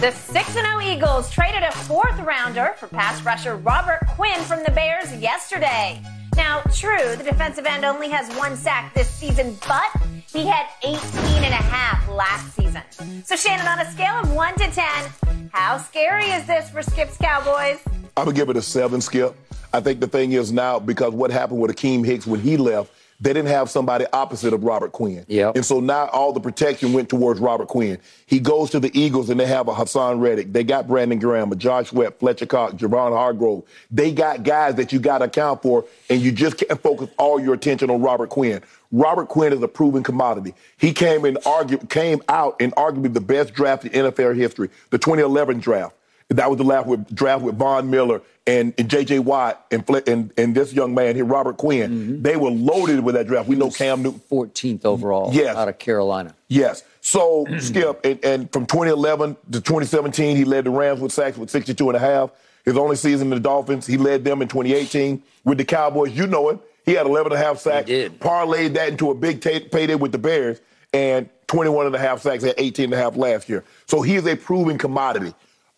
The six and oh Eagles traded a fourth-rounder for pass rusher Robert Quinn from the Bears yesterday. Now, true, the defensive end only has one sack this season, but he had eighteen and a half last season. So, Shannon, on a scale of one to ten, how scary is this for Skip's Cowboys? I'm going to give it a seven, Skip. I think the thing is now, because what happened with Akeem Hicks when he left, they didn't have somebody opposite of Robert Quinn. Yep. And so now all the protection went towards Robert Quinn. He goes to the Eagles, and they have a Hassan Reddick. They got Brandon Graham, a Josh Webb, Fletcher Cox, Javon Hargrove. They got guys that you got to account for, and you just can't focus all your attention on Robert Quinn. Robert Quinn is a proven commodity. He came, in argu- came out in arguably the best draft in N F L history, the twenty eleven draft. That was the last with, draft with Von Miller and, and J J. Watt and, and and this young man here, Robert Quinn. Mm-hmm. They were loaded with that draft. We know Cam Newton. fourteenth overall yes. out of Carolina. Yes. So, Skip, and, and from twenty eleven to twenty seventeen, he led the Rams with sacks with sixty-two and a half. His only season in the Dolphins, he led them in twenty eighteen. With the Cowboys, you know him. He had eleven and a half sacks. He did. Parlayed that into a big t- payday with the Bears. And twenty-one and a half sacks at eighteen and a half last year. So he is a proven commodity.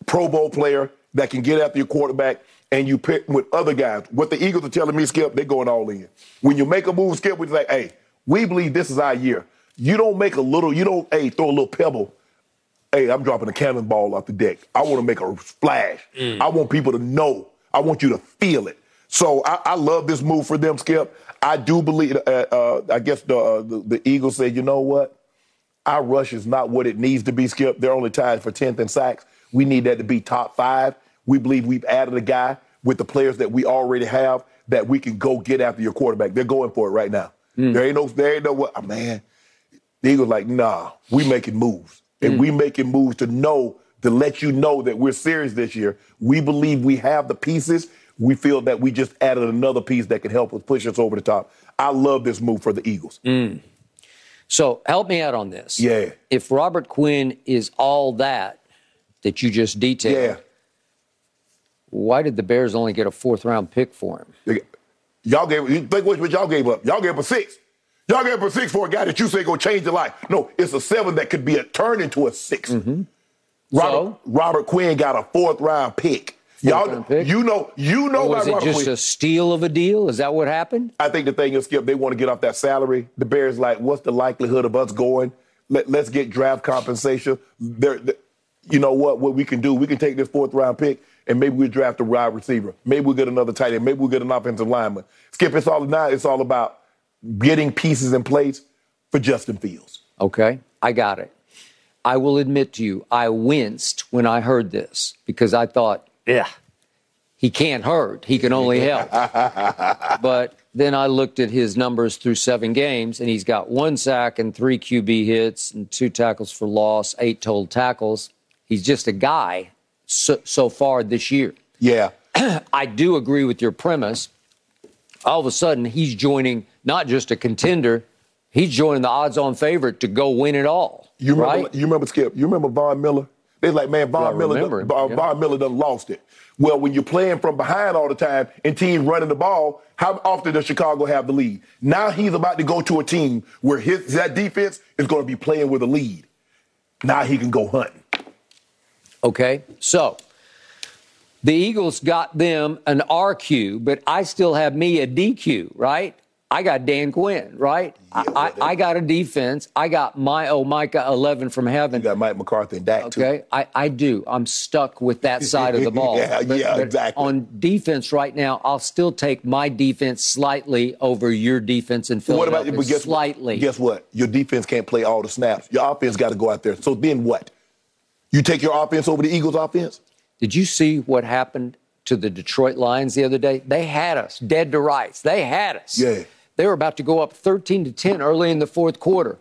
Pro Bowl player that can get after your quarterback, and you pick with other guys. What the Eagles are telling me, Skip, they're going all in. When you make a move, Skip, we're like, hey, we believe this is our year. You don't make a little, you don't, hey, throw a little pebble. Hey, I'm dropping a cannonball off the deck. I want to make a splash. Mm. I want people to know. I want you to feel it. So I, I love this move for them, Skip. I do believe, uh, uh, I guess the, uh, the, the Eagles said, you know what? Our rush is not what it needs to be, Skip. They're only tied for tenth in sacks. We need that to be top five. We believe we've added a guy with the players that we already have that we can go get after your quarterback. They're going for it right now. Mm. There ain't no, there ain't no what, oh, man. The Eagles like, nah, we making moves. And mm. we making moves to know, to let you know that we're serious this year. We believe we have the pieces. We feel that we just added another piece that can help us push us over the top. I love this move for the Eagles. Mm. So help me out on this. Yeah. If Robert Quinn is all that, that you just detailed. Yeah. Why did the Bears only get a fourth-round pick for him? Y'all gave think what y'all gave up. Y'all gave up a six. Y'all gave up a six for a guy that you say gonna change your life. No, it's a seven that could be a turn into a six. Mm-hmm. Robert, so? Robert Quinn got a fourth-round pick. Y'all, you know, you know. Was it just a steal of a deal? Is that what happened? I think the thing is, Skip, they want to get off that salary. The Bears like, what's the likelihood of us going? Let, let's get draft compensation. They're, they're, you know what, what we can do, we can take this fourth-round pick and maybe we'll draft a wide receiver. Maybe we'll get another tight end. Maybe we'll get an offensive lineman. Skip, it's all now. It's all about getting pieces in place for Justin Fields. Okay, I got it. I will admit to you, I winced when I heard this because I thought, yeah, he can't hurt. He can only help. But then I looked at his numbers through seven games, and he's got one sack and three Q B hits and two tackles for loss, eight total tackles. He's just a guy so, so far this year. Yeah. I do agree with your premise. All of a sudden, he's joining not just a contender, he's joining the odds-on favorite to go win it all. You remember, right? You remember, Skip, you remember Von Miller? They're like, man, Von, Miller done, Von, yeah. Von Miller done lost it. Well, when you're playing from behind all the time and teams running the ball, how often does Chicago have the lead? Now he's about to go to a team where his that defense is going to be playing with a lead. Now he can go hunting. Okay, so the Eagles got them an R Q, but I still have me a D Q, right? I got Dan Quinn, right? Yeah, I, I, I got a defense. I got my oh Micah eleven from heaven. You got Mike McCarthy and Dak, okay? Too. I, I do. I'm stuck with that side of the ball. yeah, but, yeah but exactly. On defense right now, I'll still take my defense slightly over your defense in Philadelphia. What about, but guess slightly. What, guess what? Your defense can't play all the snaps. Your offense got to go out there. So then what? You take your offense over the Eagles' offense? Did you see what happened to the Detroit Lions the other day? They had us dead to rights. They had us. Yeah. They were about to go up thirteen to ten early in the fourth quarter.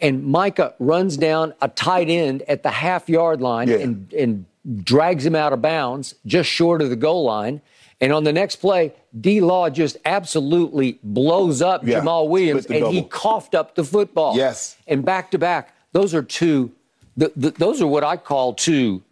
And Micah runs down a tight end at the half-yard line yeah. and, and drags him out of bounds just short of the goal line. And on the next play, D-Law just absolutely blows up yeah. Jamal Williams, and double. He coughed up the football. Yes. And back-to-back, those are two th- – th- those are what I call two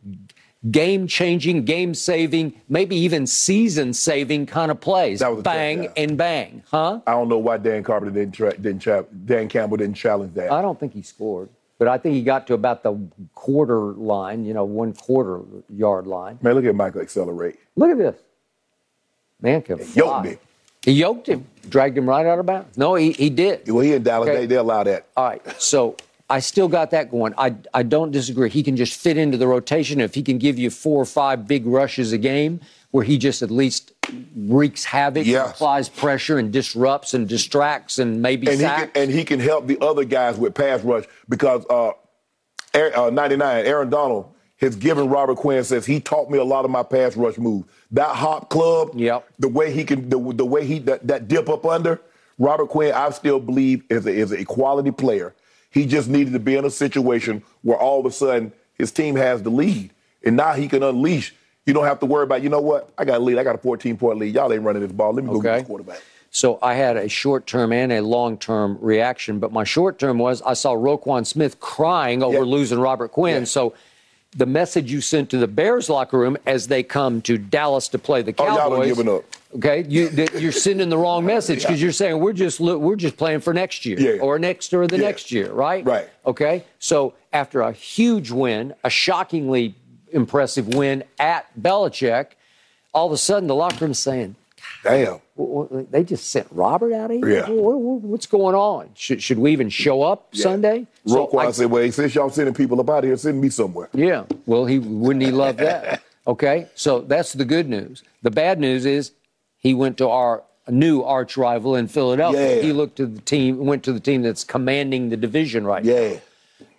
game-changing, game-saving, maybe even season-saving kind of plays. Bang and bang, huh? I don't know why Dan Carpenter didn't tra- didn't tra- Dan Campbell didn't challenge that. I don't think he scored, but I think he got to about the quarter line, you know, one quarter yard line. Man, look at Michael accelerate. Look at this. Man can fly. Yoked him. He yoked him, dragged him right out of bounds. No, he he did. Well, he in Dallas, okay. they, they allow that. All right, so I still got that going. I, I don't disagree. He can just fit into the rotation. If he can give you four or five big rushes a game where he just at least wreaks havoc, yes. applies pressure and disrupts and distracts and maybe and sacks. He can, and he can help the other guys with pass rush because uh, Air, uh, ninety-nine, Aaron Donald has given Robert Quinn, says he taught me a lot of my pass rush moves. That hop club, yep. the way he can, the, the way he, that, that dip up under, Robert Quinn, I still believe is a, is a quality player. He just needed to be in a situation where all of a sudden his team has the lead. And now he can unleash. You don't have to worry about, you know what, I got a lead. I got a fourteen-point lead. Y'all ain't running this ball. Let me okay. go get this quarterback. So I had a short-term and a long-term reaction. But my short-term was I saw Roquan Smith crying over yeah. losing Robert Quinn. Yeah. So the message you sent to the Bears locker room as they come to Dallas to play the Cowboys. Oh, y'all are giving up. Okay, you, you're sending the wrong message because yeah. you're saying we're just we're just playing for next year yeah. or next or the yeah. next year, right? Right. Okay, so after a huge win, a shockingly impressive win at Belichick, all of a sudden the locker room's saying, "Damn, they just sent Robert out of here. Yeah. What's going on? Should, should we even show up yeah. Sunday?" So Roquan I, said, "Well, since y'all sending people up out of here, send me somewhere." Yeah. Well, he wouldn't he love that? Okay, so that's the good news. The bad news is. He went to our new arch rival in Philadelphia. Yeah. He looked to the team, went to the team that's commanding the division right yeah. now.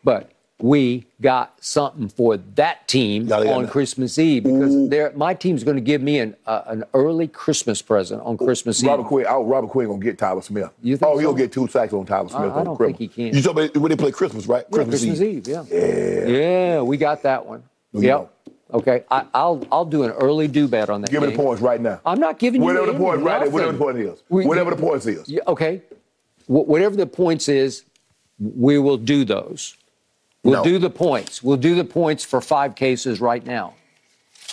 But we got something for that team gotta, on gotta. Christmas Eve because my team's going to give me an uh, an early Christmas present on Christmas Robert Eve. Quinn, I, Robert Quinn going to get Tyler Smith. You think oh, so? He'll get two sacks on Tyler Smith. I, on I don't Christmas. think he can. You talk about when they play Christmas, right? Yeah, Christmas, Christmas Eve. Eve, yeah. Yeah. Yeah, we got that one. No, yep. Okay, I, I'll I'll do an early do bet on that. Give me the points right now. I'm not giving whatever you the points right now. Whatever the point is, we, whatever the points is. Okay, w- whatever the points is, we will do those. We'll no. do the points. We'll do the points for five cases right now.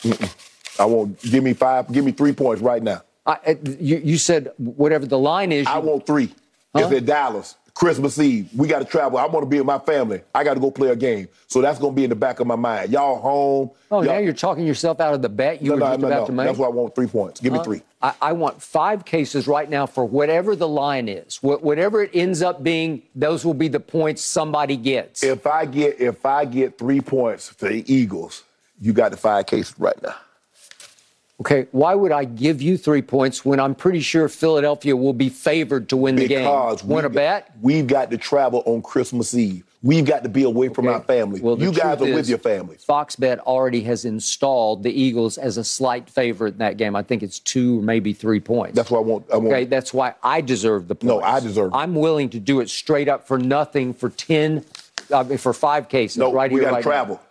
Mm-mm. I won't. Give me five. Give me three points right now. I, you, you said whatever the line is. You, I want three. Huh? It's at Dallas. Christmas Eve, we got to travel. I want to be with my family. I got to go play a game. So that's going to be in the back of my mind. Y'all home. Oh, y'all... now you're talking yourself out of the bet you no, were no, just no, about no. to make? That's why I want three points. Give huh? me three. I-, I want five cases right now for whatever the line is. Wh- whatever it ends up being, those will be the points somebody gets. If I get if I get three points for the Eagles, you got the five cases right now. Okay, why would I give you three points when I'm pretty sure Philadelphia will be favored to win the game? Because want to bet? We've got to travel on Christmas Eve. We've got to be away from okay. our family. Well, you guys are with your families. Fox Bet already has installed the Eagles as a slight favorite in that game. I think it's two or maybe three points. That's why I want. I want okay, that's why I deserve the points. No, I deserve it. I'm willing to do it straight up for nothing for ten, I mean, for five cases. No, right we here, gotta right travel. Now.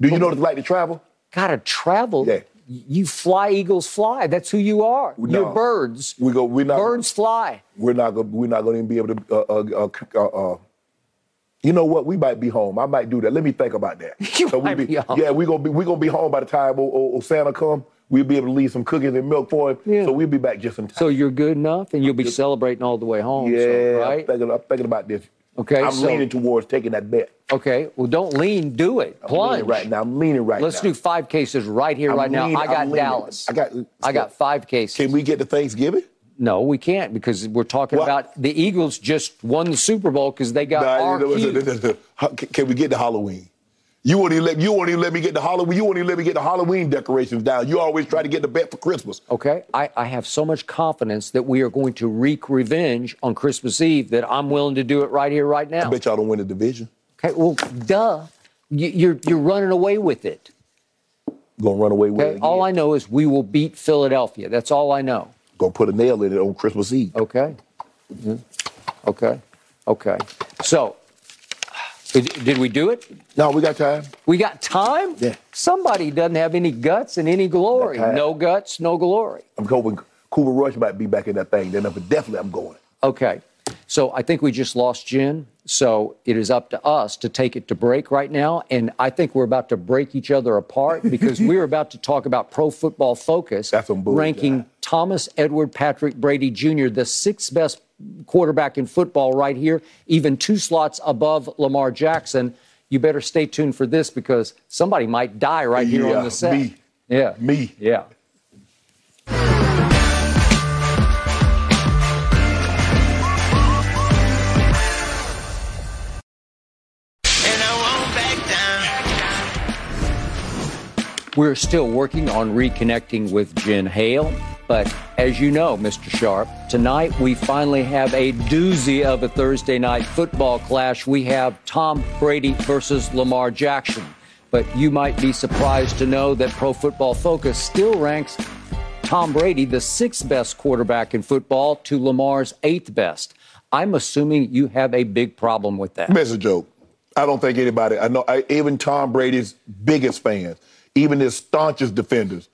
Do you well, know what it's like to travel? Gotta travel. Yeah. You fly, Eagles fly. That's who you are. No. You're birds. We go. We're not, birds fly. We're not. We're not going to be able to. Uh, uh, uh, uh, you know what? We might be home. I might do that. Let me think about that. you so might we be, be home. Yeah, we're gonna be. We're gonna be home by the time old, old Santa comes. We'll be able to leave some cookies and milk for him. Yeah. So we'll be back just in time. So you're good enough, and you'll be celebrating all the way home. Yeah, so, right? I'm thinking, I'm thinking about this. Okay, I'm so, leaning towards taking that bet. Okay, well, don't lean, do it. Plunge. I'm right now, I'm leaning right Let's now. Let's do five cases right here, I'm right leaning, now. I got Dallas. I got I got five cases. Can we get to Thanksgiving? No, we can't because we're talking what? about the Eagles just won the Super Bowl because they got nah, R Q. Can we get to Halloween? You won't even let you won't even let me get the Halloween. You won't even let me get the Halloween decorations down. You always try to get the bet for Christmas. Okay, I, I have so much confidence that we are going to wreak revenge on Christmas Eve that I'm willing to do it right here, right now. I bet y'all don't win the division. Okay, well, duh, you, you're you're running away with it. Gonna run away with okay? it. Again. All I know is we will beat Philadelphia. That's all I know. Gonna put a nail in it on Christmas Eve. Okay. Mm-hmm. Okay. Okay. So. Did we do it? No, we got time. We got time? Yeah. Somebody doesn't have any guts and any glory. No guts, no glory. I'm hoping Cooper Rush might be back in that thing. Then, but definitely I'm going. Okay. So I think we just lost Jen. So it is up to us to take it to break right now. And I think we're about to break each other apart because we're about to talk about Pro Football Focus That's some bullshit. ranking Thomas Edward Patrick Brady Junior the sixth best quarterback in football right here, even two slots above Lamar Jackson. You better stay tuned for this because somebody might die right yeah, here on the set. Me. Yeah. Me. Yeah. We're still working on reconnecting with Jen Hale, but as you know, Mister Sharp, tonight we finally have a doozy of a Thursday night football clash. We have Tom Brady versus Lamar Jackson, but you might be surprised to know that Pro Football Focus still ranks Tom Brady the sixth best quarterback in football to Lamar's eighth best. I'm assuming you have a big problem with that. That's a joke. I don't think anybody, I know, I, even Tom Brady's biggest fans, even his staunchest defenders,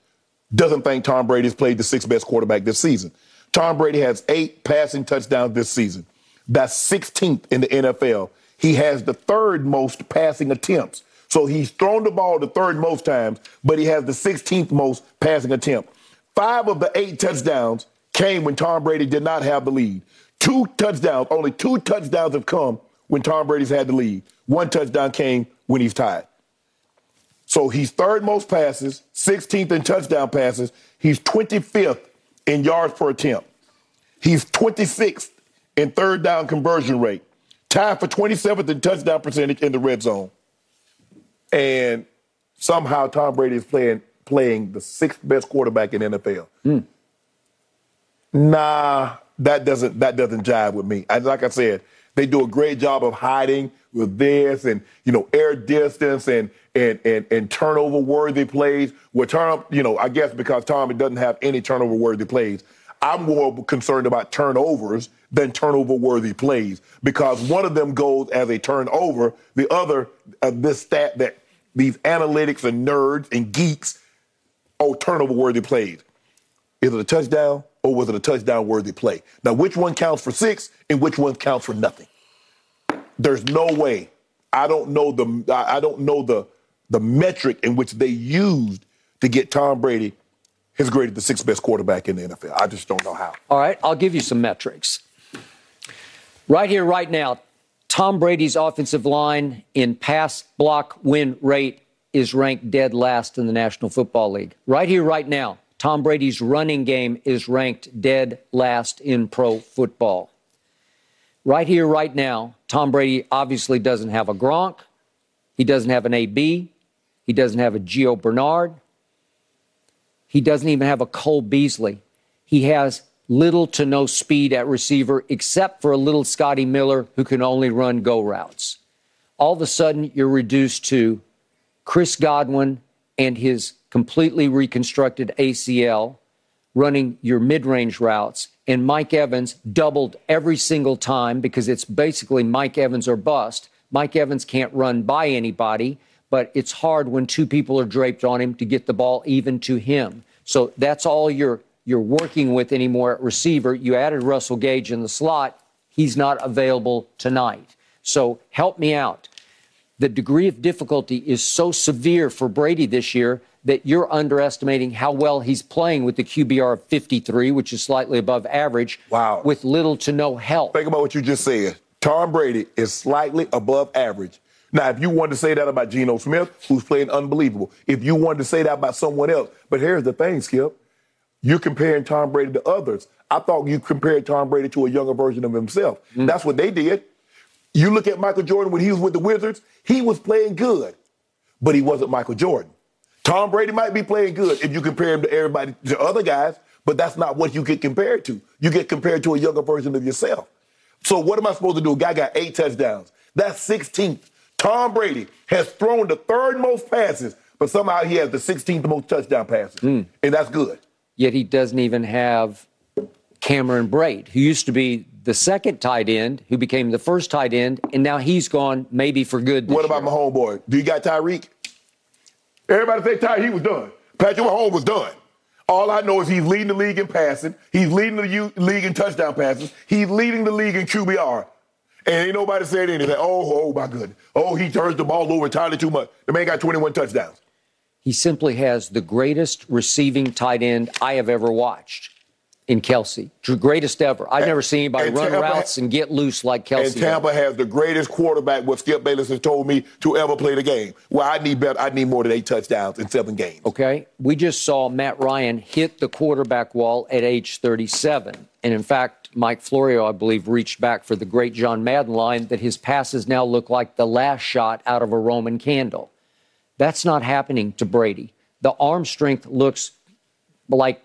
doesn't think Tom Brady's played the sixth best quarterback this season. Tom Brady has eight passing touchdowns this season. That's sixteenth in the N F L. He has the third most passing attempts. So he's thrown the ball the third most times, but he has the sixteenth most passing attempt. Five of the eight touchdowns came when Tom Brady did not have the lead. Two touchdowns, only two touchdowns have come when Tom Brady's had the lead. One touchdown came when he's tied. So he's third most passes, sixteenth in touchdown passes. He's twenty-fifth in yards per attempt. He's twenty-sixth in third down conversion rate. Tied for twenty-seventh in touchdown percentage in the red zone. And somehow Tom Brady is playing, playing the sixth best quarterback in the N F L. Mm. Nah, that doesn't, that doesn't jive with me. I, like I said, they do a great job of hiding with this and, you know, air distance and and and, and turnover-worthy plays. Well, turn, you know, I guess because Tom doesn't have any turnover-worthy plays, I'm more concerned about turnovers than turnover-worthy plays because one of them goes as a turnover. The other, uh, this stat that these analytics and nerds and geeks, oh, turnover-worthy plays. Is it a touchdown or was it a touchdown-worthy play? Now, which one counts for six and which one counts for nothing? There's no way. I don't know the I don't know the the metric in which they used to get Tom Brady his graded the sixth best quarterback in the N F L. I just don't know how. All right, I'll give you some metrics. Right here, right now, Tom Brady's offensive line in pass block win rate is ranked dead last in the National Football League. Right here, right now, Tom Brady's running game is ranked dead last in pro football. Right here, right now, Tom Brady obviously doesn't have a Gronk. He doesn't have an A B. He doesn't have a Gio Bernard. He doesn't even have a Cole Beasley. He has little to no speed at receiver, except for a little Scotty Miller who can only run go routes. All of a sudden, you're reduced to Chris Godwin and his completely reconstructed A C L running your mid-range routes, and Mike Evans doubled every single time because it's basically Mike Evans or bust. Mike Evans can't run by anybody, but it's hard when two people are draped on him to get the ball even to him. So that's all you're you're working with anymore at receiver. You added Russell Gage in the slot. He's not available tonight. So help me out. The degree of difficulty is so severe for Brady this year that you're underestimating how well he's playing with the Q B R of fifty-three, which is slightly above average, wow, with little to no help. Think about what you just said. Tom Brady is slightly above average. Now, if you wanted to say that about Geno Smith, who's playing unbelievable, if you wanted to say that about someone else, but here's the thing, Skip, you're comparing Tom Brady to others. I thought you compared Tom Brady to a younger version of himself. Mm-hmm. That's what they did. You look at Michael Jordan when he was with the Wizards, he was playing good, but he wasn't Michael Jordan. Tom Brady might be playing good if you compare him to everybody, to other guys, but that's not what you get compared to. You get compared to a younger version of yourself. So what am I supposed to do? A guy got eight touchdowns. That's sixteenth. Tom Brady has thrown the third most passes, but somehow he has the sixteenth most touchdown passes, mm. and that's good. Yet he doesn't even have Cameron Brate, who used to be the second tight end, who became the first tight end, and now he's gone maybe for good this What about year. My homeboy? Do you got Tyreek? Everybody think Tyreek was done. Patrick Mahomes was done. All I know is he's leading the league in passing. He's leading the U- league in touchdown passes. He's leading the league in Q B R. And ain't nobody said anything. Oh, oh, my goodness. Oh, he turns the ball over entirely too much. The man got twenty-one touchdowns. He simply has the greatest receiving tight end I have ever watched. In Kelsey, greatest ever. I've and, never seen anybody run Tampa routes ha- and get loose like Kelsey. And Tampa does. Has the greatest quarterback, what Skip Bayless has told me, to ever play the game. Well, I need better. I need more than eight touchdowns in seven games. Okay, we just saw Matt Ryan hit the quarterback wall at age thirty-seven. And, in fact, Mike Florio, I believe, reached back for the great John Madden line that his passes now look like the last shot out of a Roman candle. That's not happening to Brady. The arm strength loows like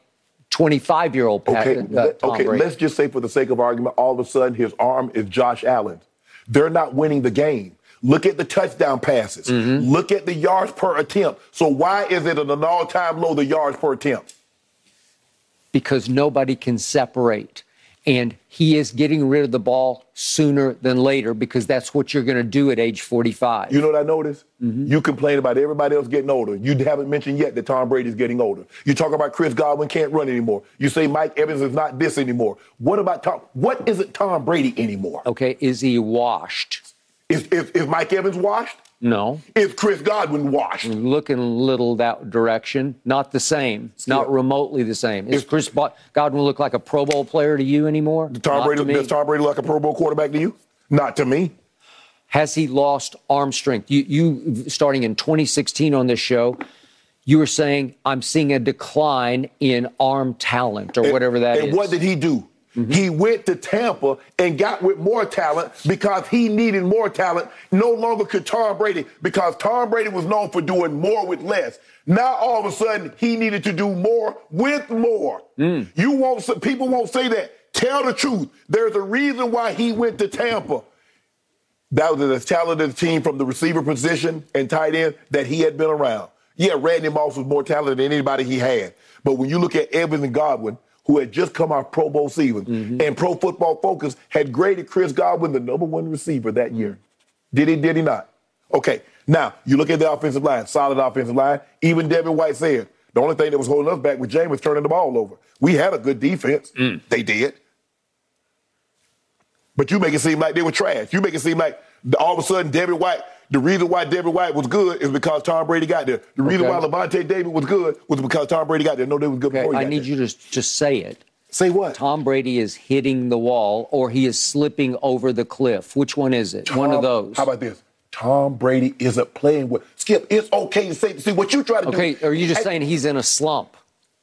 twenty-five-year-old Pat, okay, uh, Tom okay. Brady. Let's just say for the sake of argument, all of a sudden his arm is Josh Allen. They're not winning the game. Look at the touchdown passes. Mm-hmm. Look at the yards per attempt. So why is it at an all-time low, the yards per attempt? Because nobody can separate. And he is getting rid of the ball sooner than later because that's what you're going to do at age forty-five. You know what I noticed? Mm-hmm. You complain about everybody else getting older. You haven't mentioned yet that Tom Brady's getting older. You talk about Chris Godwin can't run anymore. You say Mike Evans is not this anymore. What about Tom? What isn't Tom Brady anymore? Okay, is he washed? Is, is, is Mike Evans washed? No. Is Chris Godwin washed? Looking a little that direction. Not the same. It's not yeah. remotely the same. Is, is Chris Bo- Godwin look like a Pro Bowl player to you anymore? Tom Brady, to does Tom Brady look like a Pro Bowl quarterback to you? Not to me. Has he lost arm strength? You, you starting in twenty sixteen on this show, you were saying, I'm seeing a decline in arm talent or and, whatever that and is. And what did he do? Mm-hmm. He went to Tampa and got with more talent because he needed more talent. No longer could Tom Brady, because Tom Brady was known for doing more with less. Now, all of a sudden, he needed to do more with more. Mm. You won't, people won't say that. Tell the truth. There's a reason why he went to Tampa. That was as talented a team from the receiver position and tight end that he had been around. Yeah, Randy Moss was more talented than anybody he had. But when you look at Evans and Godwin, who had just come off Pro Bowl season, mm-hmm. and Pro Football Focus had graded Chris Godwin the number one receiver that year. Did he, did he not? Okay, now, you look at the offensive line, solid offensive line. Even Devin White said, the only thing that was holding us back was Jameis turning the ball over. We had a good defense. Mm. They did. But you make it seem like they were trash. You make it seem like all of a sudden Devin White, the reason why Devin White was good is because Tom Brady got there. The reason okay. why Levante David was good was because Tom Brady got there. No, they was good okay, before he I got need there. You to just say it. Say what? Tom Brady is hitting the wall or he is slipping over the cliff. Which one is it? Tom, one of those. How about this? Tom Brady isn't playing with. Skip, it's okay to say. See, what you try to okay, do. Okay, are you just I, saying he's in a slump?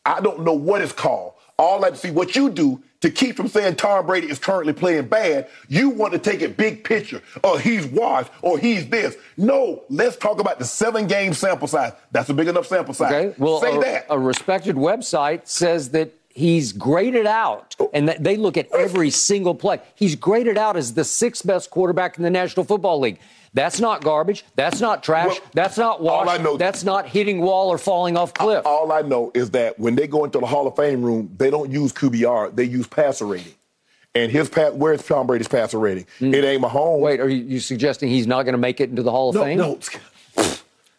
I don't know what it's called. All I see what you do to keep from saying Tom Brady is currently playing bad. You want to take a big picture, or he's washed, or he's this. No, let's talk about the seven-game sample size. That's a big enough sample size. Okay. Well, say a, that. A respected website says that he's graded out, and that they look at every single play. He's graded out as the sixth best quarterback in the National Football League. That's not garbage. That's not trash. Well, that's not wash. All I know, that's not hitting wall or falling off cliff. I, all I know is that when they go into the Hall of Fame room, they don't use Q B R. They use passer rating. And his pass, where's Tom Brady's passer rating? Mm. It ain't Mahomes. Wait, are you, you suggesting he's not going to make it into the Hall of no, Fame? No, no.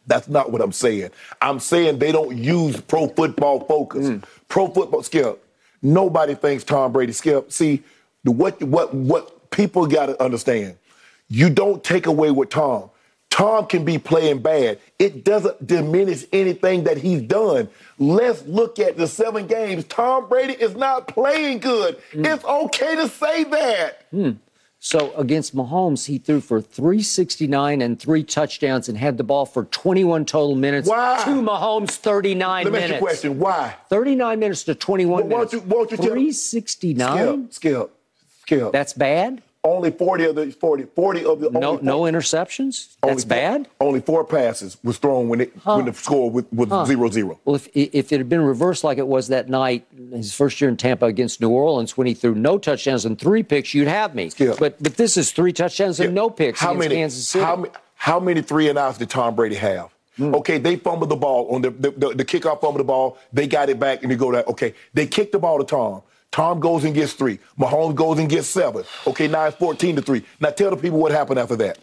That's not what I'm saying. I'm saying they don't use Pro Football Focus. Mm. Pro Football, Skip, nobody thinks Tom Brady, Skip. See, what, what, what people got to understand, you don't take away with Tom. Tom can be playing bad. It doesn't diminish anything that he's done. Let's look at the seven games. Tom Brady is not playing good. Mm. It's okay to say that. Mm. So against Mahomes, he threw for three sixty-nine and three touchdowns and had the ball for twenty-one total minutes. Why? To Mahomes, thirty-nine minutes. Let me minutes. ask you a question. Why? thirty-nine minutes to twenty-one well, won't minutes. You, won't you three sixty-nine? Skip, Skip, Skip. That's bad? Only forty of the forty, forty of the no, no interceptions. That's only, bad. Only four passes was thrown when it huh. when the score was huh. zero zero. Well, if if it had been reversed like it was that night, his first year in Tampa against New Orleans, when he threw no touchdowns and three picks, you'd have me. Yeah. But but this is three touchdowns yeah. and no picks how against many, Kansas City. How, how many three and outs did Tom Brady have? Mm. Okay, they fumbled the ball on the the, the the kickoff, fumbled the ball. They got it back and they go that. Okay, they kicked the ball to Tom. Tom goes and gets three. Mahomes goes and gets seven. Okay, now it's fourteen to three. Now tell the people what happened after that.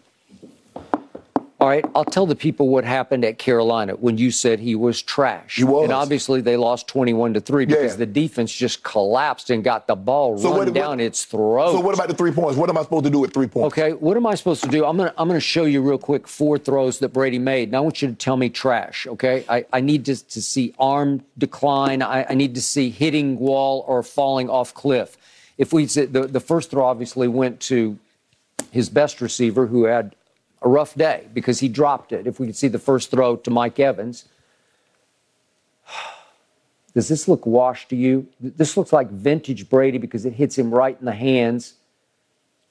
All right, I'll tell the people what happened at Carolina when you said he was trash. He was. And obviously they lost twenty-one to three because yeah. the defense just collapsed and got the ball so run what, down what, its throat. So what about the three points? What am I supposed to do with three points? Okay, what am I supposed to do? I'm going to I'm going to show you real quick four throws that Brady made, and I want you to tell me trash, okay? I, I need to, to see arm decline. I, I need to see hitting wall or falling off cliff. If we said the, the first throw obviously went to his best receiver who had – a rough day because he dropped it. If we could see the first throw to Mike Evans. Does this look washed to you? This looks like vintage Brady because it hits him right in the hands.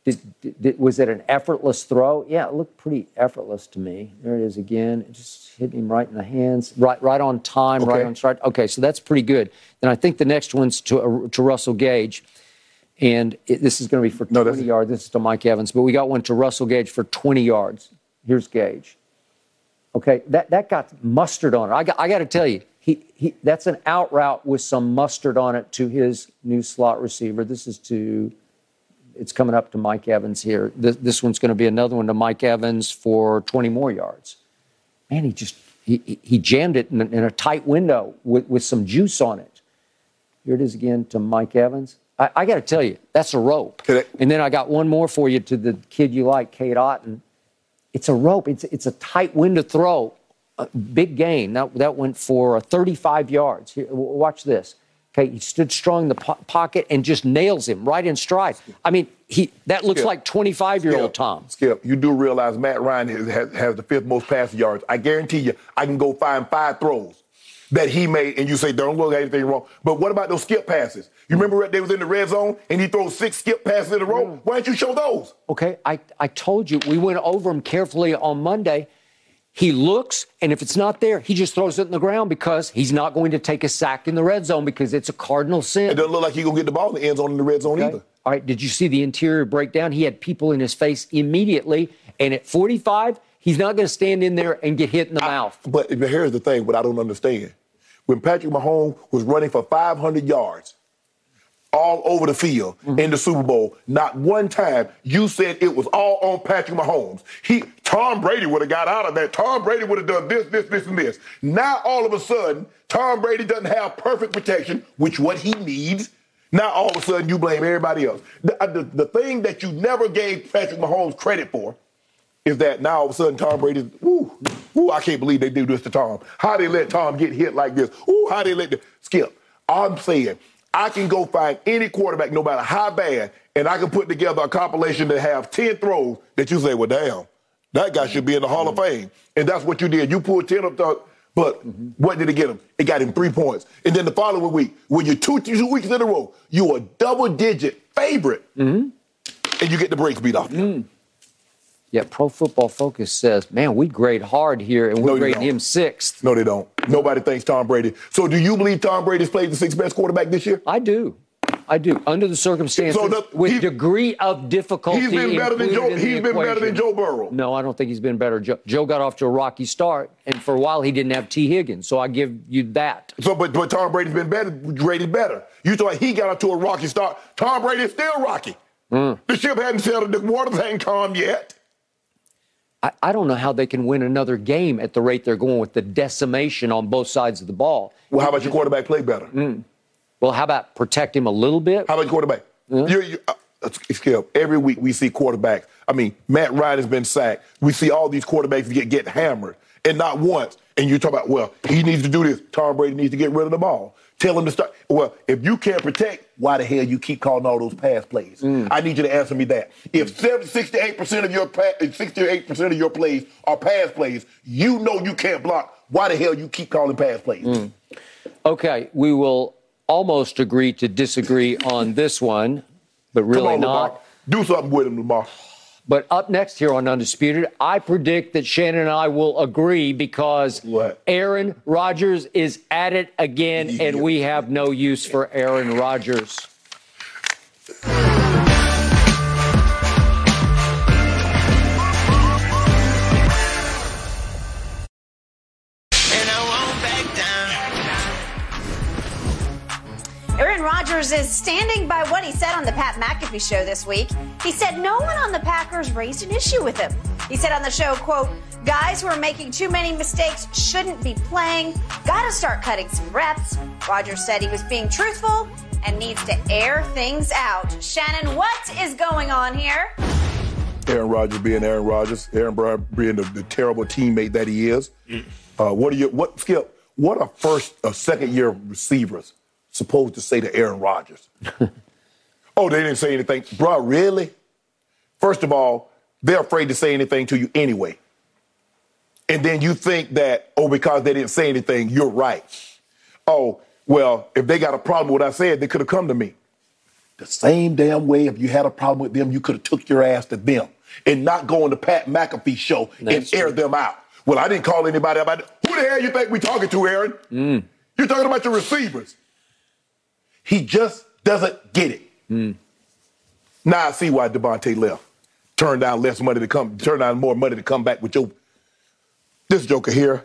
Did, did, was it an effortless throw? Yeah, it looked pretty effortless to me. There it is again. It just hit him right in the hands, right right on time, okay. right on start. Okay, so that's pretty good. Then I think the next one's to, uh, to Russell Gage. And it, this is going to be for twenty no, yards. This is to Mike Evans. But we got one to Russell Gage for twenty yards. Here's Gage. Okay, that, that got mustard on it. I got, I got to tell you, he, he that's an out route with some mustard on it to his new slot receiver. This is to, it's coming up to Mike Evans here. This, this one's going to be another one to Mike Evans for twenty more yards. Man, he just, he, he jammed it in a, in a tight window with, with some juice on it. Here it is again to Mike Evans. I, I got to tell you, that's a rope. I, and then I got one more for you to the kid you like, Cade Otton. It's a rope. It's it's a tight window throw. A big gain. That, that went for thirty-five yards. Here, watch this. Okay, he stood strong in the po- pocket and just nails him right in stride. I mean, he that looks Skip. like twenty-five-year-old Skip. Tom. Skip, you do realize Matt Ryan has, has, has the fifth most passing yards. I guarantee you I can go find five throws that he made, and you say, don't look at anything wrong. But what about those skip passes? You remember they was in the red zone, and he throws six skip passes in a row? Mm. Why didn't you show those? Okay, I, I told you, we went over them carefully on Monday. He looks, and if it's not there, he just throws it in the ground because he's not going to take a sack in the red zone because it's a cardinal sin. It doesn't look like he's going to get the ball in the end zone in the red zone okay. either. All right, did you see the interior breakdown? He had people in his face immediately, and at forty-five, he's not going to stand in there and get hit in the I, mouth. But here's the thing, what I don't understand. When Patrick Mahomes was running for five hundred yards all over the field mm-hmm. in the Super Bowl, not one time you said it was all on Patrick Mahomes. He, Tom Brady would have got out of that. Tom Brady would have done this, this, this, and this. Now, all of a sudden, Tom Brady doesn't have perfect protection, which what he needs. Now, all of a sudden, you blame everybody else. The, the, the thing that you never gave Patrick Mahomes credit for is that now all of a sudden Tom Brady's, ooh, ooh, I can't believe they do this to Tom. How they let Tom get hit like this? Ooh, how they let the Skip. I'm saying I can go find any quarterback, no matter how bad, and I can put together a compilation that have ten throws that you say, well, damn, that guy should be in the Hall of Fame. And that's what you did. You pulled ten of the But mm-hmm. what did it get him? It got him three points. And then the following week, when you're two, two weeks in a row, you're a double-digit favorite, mm-hmm. and you get the brakes beat off you. Mm. Yeah, Pro Football Focus says, man, we grade hard here, and we're no, grading him sixth. No, they don't. Nobody thinks Tom Brady. So do you believe Tom Brady's played the sixth best quarterback this year? I do. I do. Under the circumstances, so the, with degree of difficulty. He's been better than Joe. He's been better than Joe Burrow. No, I don't think he's been better. Joe, Joe got off to a rocky start, and for a while he didn't have T. Higgins. So I give you that. So, but but Tom Brady's been better. Brady's better. You thought he got off to a rocky start. Tom Brady's still rocky. Mm. The ship hadn't sailed. The waters ain't calm yet. I, I don't know how they can win another game at the rate they're going with the decimation on both sides of the ball. Well, how about your quarterback play better? Mm. Well, how about protect him a little bit? How about quarterback? Mm-hmm. You're, you're, uh, Skip, every week we see quarterbacks. I mean, Matt Ryan has been sacked. We see all these quarterbacks get, get hammered, and not once. And you talk about, well, he needs to do this. Tom Brady needs to get rid of the ball. Tell him to start. Well, if you can't protect, why the hell you keep calling all those pass plays? Mm. I need you to answer me that. If sixty-eight percent of your pa- sixty-eight percent of your plays are pass plays, you know you can't block. Why the hell you keep calling pass plays? Mm. Okay, we will almost agree to disagree on this one, but really on, not. Lamar. Do something with him, Lamar. But up next here on Undisputed, I predict that Shannon and I will agree because what? Aaron Rodgers is at it again, yeah. and we have no use for Aaron Rodgers. Is standing by what he said on the Pat McAfee show this week. He said no one on the Packers raised an issue with him. He said on the show, quote, guys who are making too many mistakes shouldn't be playing. Gotta start cutting some reps. Rodgers said he was being truthful and needs to air things out. Shannon, what is going on here? Aaron Rodgers being Aaron Rodgers. Aaron Rodgers being the, the terrible teammate that he is. Mm. Uh, what are you, what, Skip, what are first or second year receivers supposed to say to Aaron Rodgers? Oh, they didn't say anything. Bruh, really? First of all, they're afraid to say anything to you anyway. And then you think that, oh, because they didn't say anything, you're right. Oh, well, if they got a problem with what I said, they could have come to me. The same damn way if you had a problem with them, you could have took your ass to them and not go on the Pat McAfee show That's and air true. them out. Well, I didn't call anybody about it. Who the hell you think we talking to, Aaron? Mm. You're talking about your receivers. He just doesn't get it. Mm. Now I see why Devontae left. Turned down less money to come, turned down more money to come back with your, this joker here.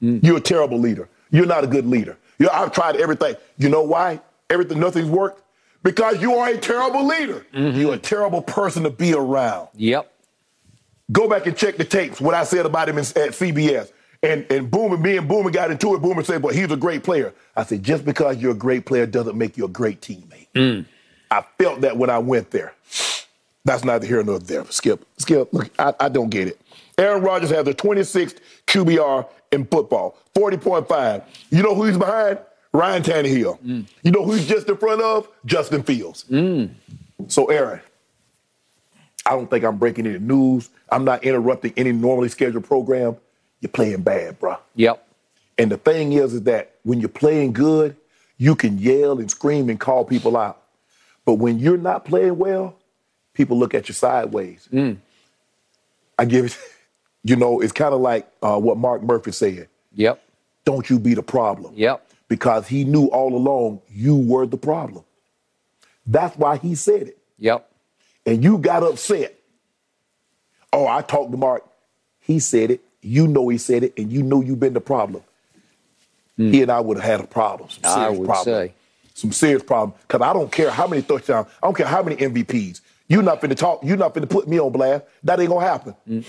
Mm. You're a terrible leader. You're not a good leader. You're, I've tried everything. You know why? Everything, nothing's worked? Because you are a terrible leader. Mm-hmm. You're a terrible person to be around. Yep. Go back and check the tapes, what I said about him in, at C B S. And, and Boomer, me and Boomer got into it. Boomer said, but he's a great player. I said, just because you're a great player doesn't make you a great teammate. Mm. I felt that when I went there. That's neither here nor there. Skip, Skip, look, I, I don't get it. Aaron Rodgers has the twenty-sixth Q B R in football, forty point five. You know who he's behind? Ryan Tannehill. Mm. You know who he's just in front of? Justin Fields. Mm. So, Aaron, I don't think I'm breaking any news. I'm not interrupting any normally scheduled program. You're playing bad, bro. Yep. And the thing is, is that when you're playing good, you can yell and scream and call people out. But when you're not playing well, people look at you sideways. Mm. I give it, you know, it's kind of like uh, what Mark Murphy said. Yep. Don't you be the problem. Yep. Because he knew all along you were the problem. That's why he said it. Yep. And you got upset. Oh, I talked to Mark. He said it. You know he said it, and you know you've been the problem. Mm. He and I would have had a problem, some serious I would problem. Say. Some serious problem. Because I don't care how many touchdowns, I don't care how many M V Ps. You're not finna talk, you're not finna put me on blast. That ain't gonna happen. Mm.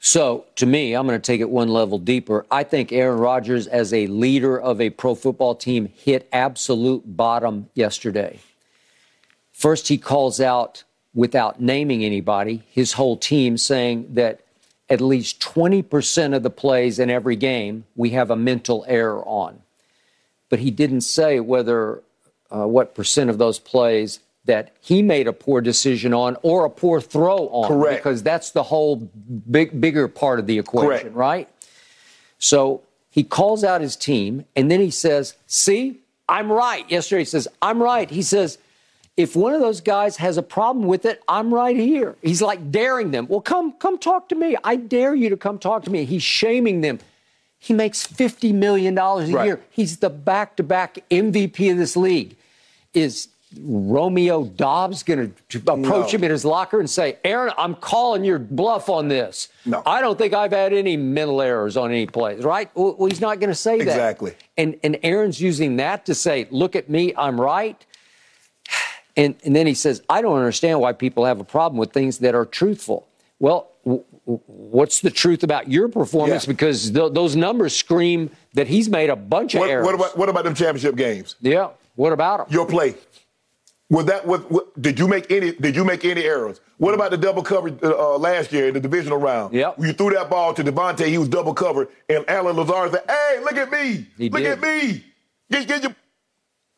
So, to me, I'm gonna take it one level deeper. I think Aaron Rodgers, as a leader of a pro football team, hit absolute bottom yesterday. First, he calls out, without naming anybody, his whole team, saying that at least twenty percent of the plays in every game, we have a mental error on. But he didn't say whether uh, what percent of those plays that he made a poor decision on or a poor throw on. Correct. Because that's the whole big, bigger part of the equation, Correct. Right? So he calls out his team, and then he says, see, I'm right. Yesterday he says, I'm right. He says, if one of those guys has a problem with it, I'm right here. He's like daring them. Well, come, come talk to me. I dare you to come talk to me. He's shaming them. He makes fifty million dollars a right. year. He's the back-to-back M V P in this league. Is Romeo Dobbs going to approach no. him in his locker and say, Aaron, I'm calling your bluff on this. No. I don't think I've had any mental errors on any plays, right? Well, he's not going to say that. Exactly. And, and Aaron's using that to say, look at me, I'm right. And, and then he says, I don't understand why people have a problem with things that are truthful. Well, w- w- what's the truth about your performance? Yeah. Because th- those numbers scream that he's made a bunch what, of errors. What about, what about them championship games? Yeah. What about them? Your play. Was that was, what, did you make any? Did you make any errors? What about the double coverage uh, last year in the divisional round? Yep. You threw that ball to Devontae. He was double covered, and Alan Lazard said, "Hey, look at me! He look did. at me! Get, get your."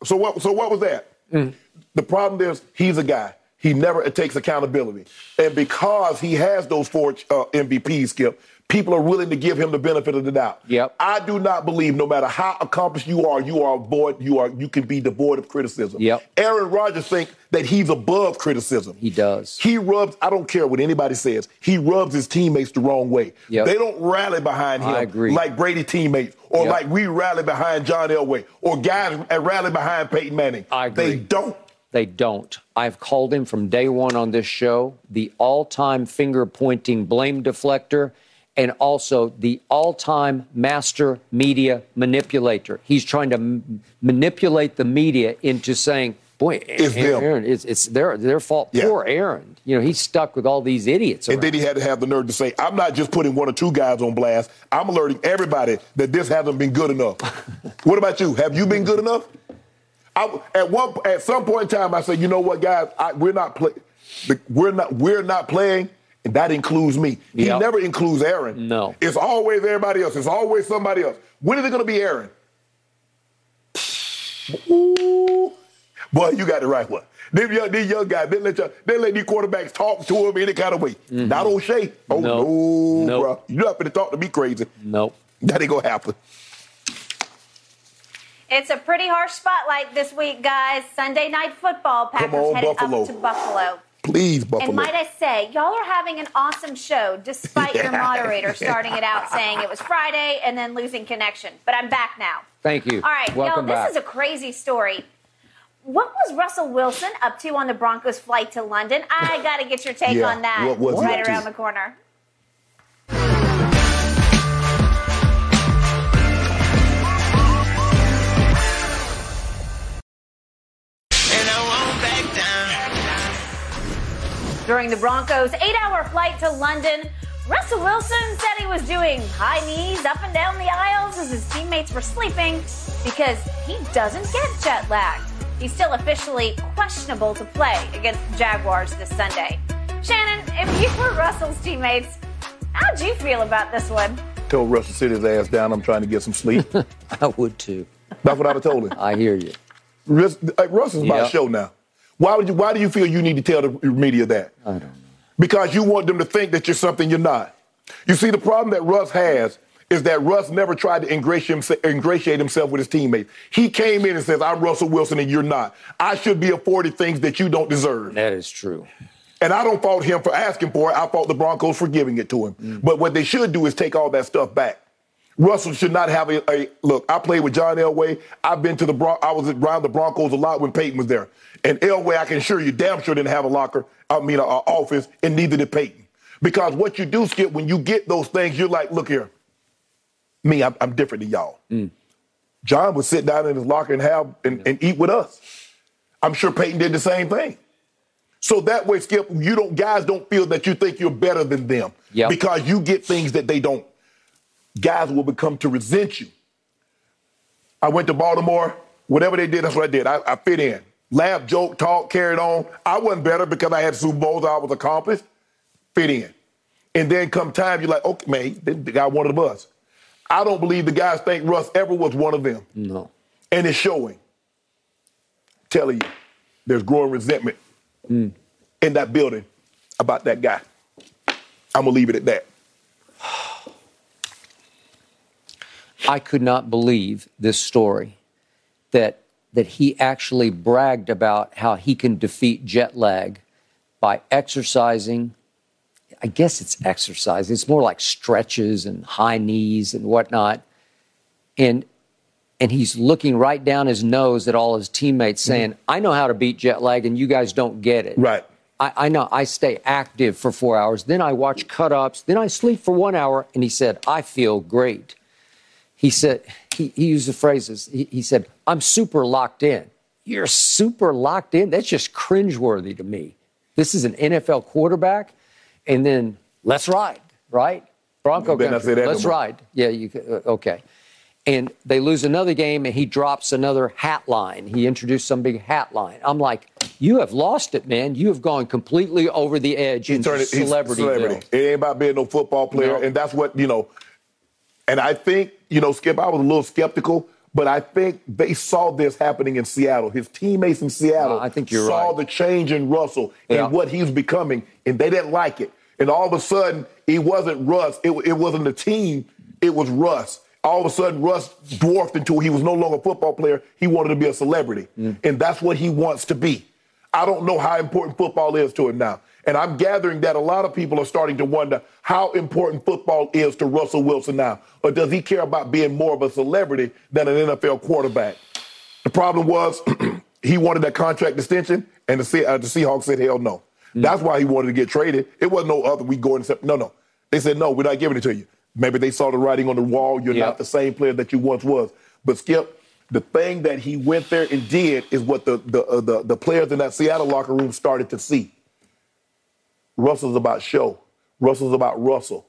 So what? So what was that? Mm. The problem is he's a guy. He never takes accountability. And because he has those four uh, M V Ps, Skip, people are willing to give him the benefit of the doubt. Yep. I do not believe no matter how accomplished you are, you are void, you are you can be devoid of criticism. Yep. Aaron Rodgers thinks that he's above criticism. He does. He rubs, I don't care what anybody says, he rubs his teammates the wrong way. Yep. They don't rally behind him I agree. like Brady teammates or yep. like we rally behind John Elway or guys rally behind Peyton Manning. I agree. They don't. They don't. I've called him from day one on this show the all-time finger-pointing blame deflector and also the all-time master media manipulator. He's trying to m- manipulate the media into saying, boy, it's Aaron, Aaron it's, it's their, their fault. Yeah. Poor Aaron. You know, he's stuck with all these idiots around. And then he had to have the nerve to say, I'm not just putting one or two guys on blast. I'm alerting everybody that this hasn't been good enough. What about you? Have you been good enough? I, at one, at some point in time, I said, you know what, guys, I, we're not play, we're not, we're not playing, and that includes me. He yep. never includes Aaron. No, it's always everybody else. It's always somebody else. When is it going to be Aaron? Ooh. Boy, you got the right one. These young, these young guys, they let you, they let these quarterbacks talk to him any kind of way. Mm-hmm. Not O'Shea. Oh nope. no, nope. bro, you're not going to talk to me crazy. Nope, that ain't going to happen. It's a pretty harsh spotlight this week, guys. Sunday Night Football, Packers on, headed Buffalo. up to Buffalo. Please, Buffalo. And might I say, y'all are having an awesome show, despite yeah. your moderator starting it out saying it was Friday and then losing connection. But I'm back now. Thank you. All right, Welcome y'all, this back. is a crazy story. What was Russell Wilson up to on the Broncos' flight to London? I got to get your take yeah. on that. What was what? Right around the corner. During the Broncos' eight-hour flight to London, Russell Wilson said he was doing high knees up and down the aisles as his teammates were sleeping because he doesn't get jet-lagged. He's still officially questionable to play against the Jaguars this Sunday. Shannon, if you were Russell's teammates, how'd you feel about this one? Told Russell to sit his ass down. I'm trying to get some sleep. I would, too. That's what I would have told him. I hear you. Russ, like Russell's yep. my show now. Why would you? Why do you feel you need to tell the media that? I don't know. Because you want them to think that you're something you're not. You see, the problem that Russ has is that Russ never tried to ingratiate himself with his teammates. He came in and says, I'm Russell Wilson and you're not. I should be afforded things that you don't deserve. That is true. And I don't fault him for asking for it. I fault the Broncos for giving it to him. Mm. But what they should do is take all that stuff back. Russell should not have a, a look. I played with John Elway. I've been to the Bron- I was around the Broncos a lot when Peyton was there. And Elway, I can assure you, damn sure didn't have a locker. I mean, an office, and neither did Peyton. Because what you do, Skip, when you get those things, you're like, look here, me, I'm, I'm different than y'all. Mm. John would sit down in his locker and have and, yeah. and eat with us. I'm sure Peyton did the same thing. So that way, Skip, you don't guys don't feel that you think you're better than them yep. because you get things that they don't. Guys will become to resent you. I went to Baltimore. Whatever they did, that's what I did. I, I fit in. Laugh, joke, talk, carried on. I wasn't better because I had Super Bowls. I was accomplished. Fit in. And then come time, you're like, okay, man, the guy one of us. I don't believe the guys think Russ ever was one of them. No. And it's showing. I'm telling you, there's growing resentment mm. in that building about that guy. I'm going to leave it at that. I could not believe this story, that that he actually bragged about how he can defeat jet lag by exercising. I guess it's exercise. It's more like stretches and high knees and whatnot. And and he's looking right down his nose at all his teammates saying, mm-hmm. I know how to beat jet lag and you guys don't get it. Right. I, I know. I stay active for four hours. Then I watch cut-ups. Then I sleep for one hour. And he said, I feel great. He said, he, he used the phrases. He, he said, I'm super locked in. You're super locked in? That's just cringeworthy to me. This is an N F L quarterback. And then let's ride, right? Bronco country, let's no ride. Yeah, you uh, okay. And they lose another game, and he drops another hat line. He introduced some big hat line. I'm like, you have lost it, man. You have gone completely over the edge into celebrity. celebrity. It ain't about being no football player, no. And that's what, you know. And I think, you know, Skip, I was a little skeptical, but I think they saw this happening in Seattle. His teammates in Seattle uh, I think you're saw right. the change in Russell and yeah. what he was becoming, and they didn't like it. And all of a sudden, it wasn't Russ. It, it wasn't the team. It was Russ. All of a sudden, Russ dwarfed until he was no longer a football player. He wanted to be a celebrity. Mm. And that's what he wants to be. I don't know how important football is to him now. And I'm gathering that a lot of people are starting to wonder how important football is to Russell Wilson now. Or does he care about being more of a celebrity than an N F L quarterback? The problem was he wanted that contract extension, and the, Se- uh, the Seahawks said, hell no. That's why he wanted to get traded. It wasn't no other we going except, no, no. They said, no, we're not giving it to you. Maybe they saw the writing on the wall. You're yep. not the same player that you once was. But, Skip, the thing that he went there and did is what the the uh, the, the players in that Seattle locker room started to see. Russell's about show. Russell's about Russell.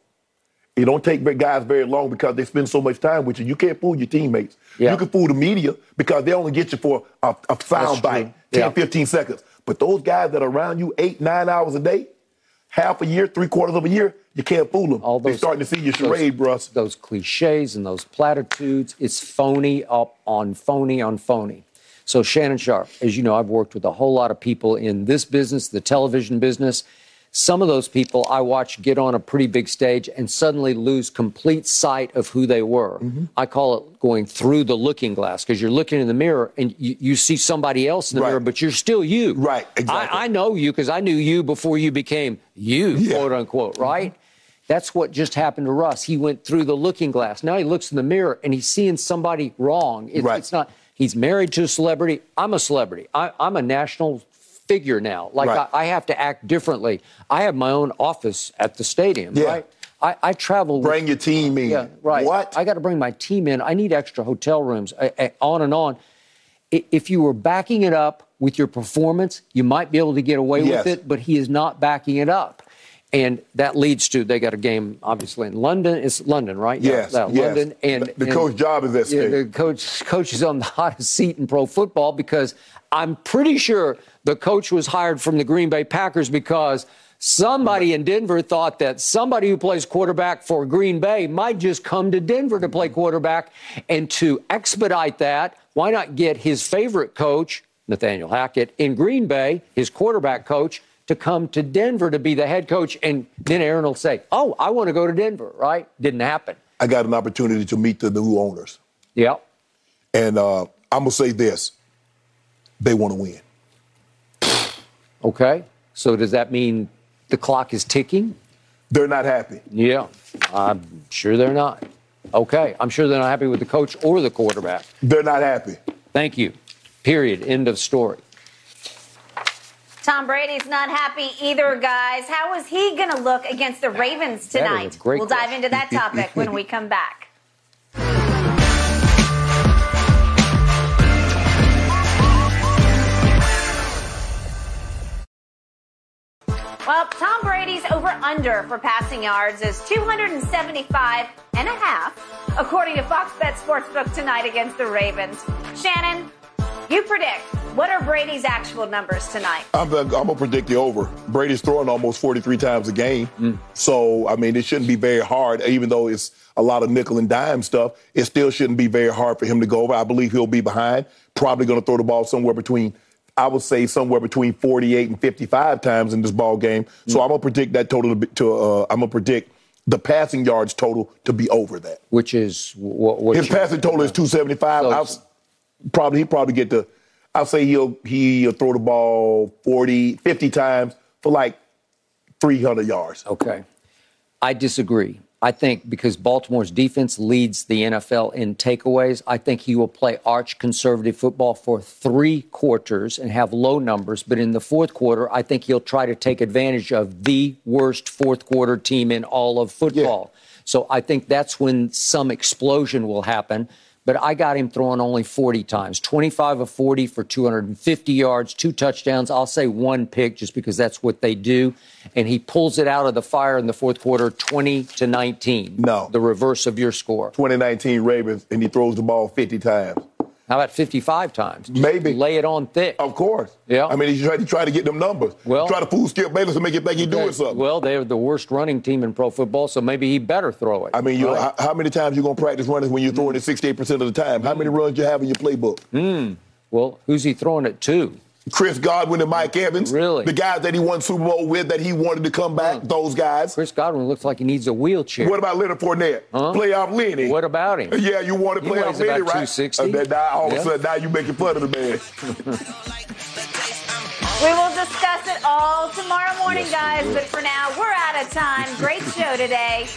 It don't take guys very long because they spend so much time with you. You can't fool your teammates. Yep. You can fool the media because they only get you for a, a sound bite, ten, yep. fifteen seconds. But those guys that are around you eight, nine hours a day, half a year, three quarters of a year, you can't fool them. All those, they're starting to see your charade, bruh. Those cliches and those platitudes, it's phony up on phony on phony. So Shannon Sharp, as you know, I've worked with a whole lot of people in this business, the television business. Some of those people I watch get on a pretty big stage and suddenly lose complete sight of who they were. Mm-hmm. I call it going through the looking glass, because you're looking in the mirror and you, you see somebody else in the right. mirror, but you're still you. Right, exactly. I, I know you because I knew you before you became you, yeah. quote unquote, right? Mm-hmm. That's what just happened to Russ. He went through the looking glass. Now he looks in the mirror and he's seeing somebody wrong. It, right. It's not, he's married to a celebrity. I'm a celebrity. I, I'm a national figure now. Like, right. I, I have to act differently. I have my own office at the stadium, yeah. right? I, I travel. Bring with, your team in. Yeah, right. What? I got to bring my team in. I need extra hotel rooms, I, I, on and on. If you were backing it up with your performance, you might be able to get away yes. with it, but he is not backing it up. And that leads to, they got a game, obviously, in London. It's London, right? Yes, no, no, yes. London. And, the, the and, coach's job is at stake. Yeah, the coach, coach is on the hottest seat in pro football because I'm pretty sure the coach was hired from the Green Bay Packers because somebody in Denver thought that somebody who plays quarterback for Green Bay might just come to Denver to play quarterback. And to expedite that, why not get his favorite coach, Nathaniel Hackett, in Green Bay, his quarterback coach, to come to Denver to be the head coach, and then Aaron will say, oh, I want to go to Denver, right? Didn't happen. I got an opportunity to meet the new owners. Yep. And uh, I'm going to say this. They want to win. Okay. So does that mean the clock is ticking? They're not happy. Yeah. I'm sure they're not. Okay. I'm sure they're not happy with the coach or the quarterback. They're not happy. Thank you. Period. End of story. Tom Brady's not happy either, guys. How is he going to look against the Ravens tonight? We'll question. dive into that topic when we come back. Well, Tom Brady's over-under for passing yards is two seventy-five and a half, according to Fox Bet Sportsbook tonight against the Ravens. Shannon, you predict. What are Brady's actual numbers tonight? I'm, I'm going to predict the over. Brady's throwing almost forty-three times a game. Mm. So, I mean, it shouldn't be very hard, even though it's a lot of nickel and dime stuff. It still shouldn't be very hard for him to go over. I believe he'll be behind. Probably going to throw the ball somewhere between, I would say, somewhere between forty-eight and fifty-five times in this ball game. Mm. So I'm going to predict that total to, uh, I'm going to predict the passing yards total to be over that. Which is what? what His passing total is two seventy-five. So I'll, probably, he probably get the, I'll say he'll, he'll throw the ball forty, fifty times for like three hundred yards. Okay. I disagree. I think because Baltimore's defense leads the N F L in takeaways, I think he will play arch conservative football for three quarters and have low numbers. But in the fourth quarter, I think he'll try to take advantage of the worst fourth quarter team in all of football. Yeah. So I think that's when some explosion will happen. But I got him throwing only forty times, twenty-five of forty for two hundred fifty yards, two touchdowns. I'll say one pick just because that's what they do. And he pulls it out of the fire in the fourth quarter, twenty to nineteen. No. The reverse of your score. twenty nineteen Ravens, and he throws the ball fifty times. How about fifty-five times? Just maybe. Lay it on thick. Of course. Yeah. I mean, he tried to try to get them numbers. Well, try to fool Skip Bayless and make it think he's doing something. Well, they're the worst running team in pro football, so maybe he better throw it. I mean, you right? know, how many times you going to practice running when you're throwing mm. it sixty-eight percent of the time? How many runs you have in your playbook? Mm. Well, who's he throwing it to? Chris Godwin and Mike Evans. Really? The guys that he won Super Bowl with that he wanted to come back, huh. those guys. Chris Godwin looks like he needs a wheelchair. What about Leonard Fournette? Huh? Playoff Lenny. What about him? Yeah, you wanted playoff Lenny, right? Uh, now, all yeah. of a sudden, now you're making fun of the man. We will discuss it all tomorrow morning, yes, guys. But for now, we're out of time. Great show today.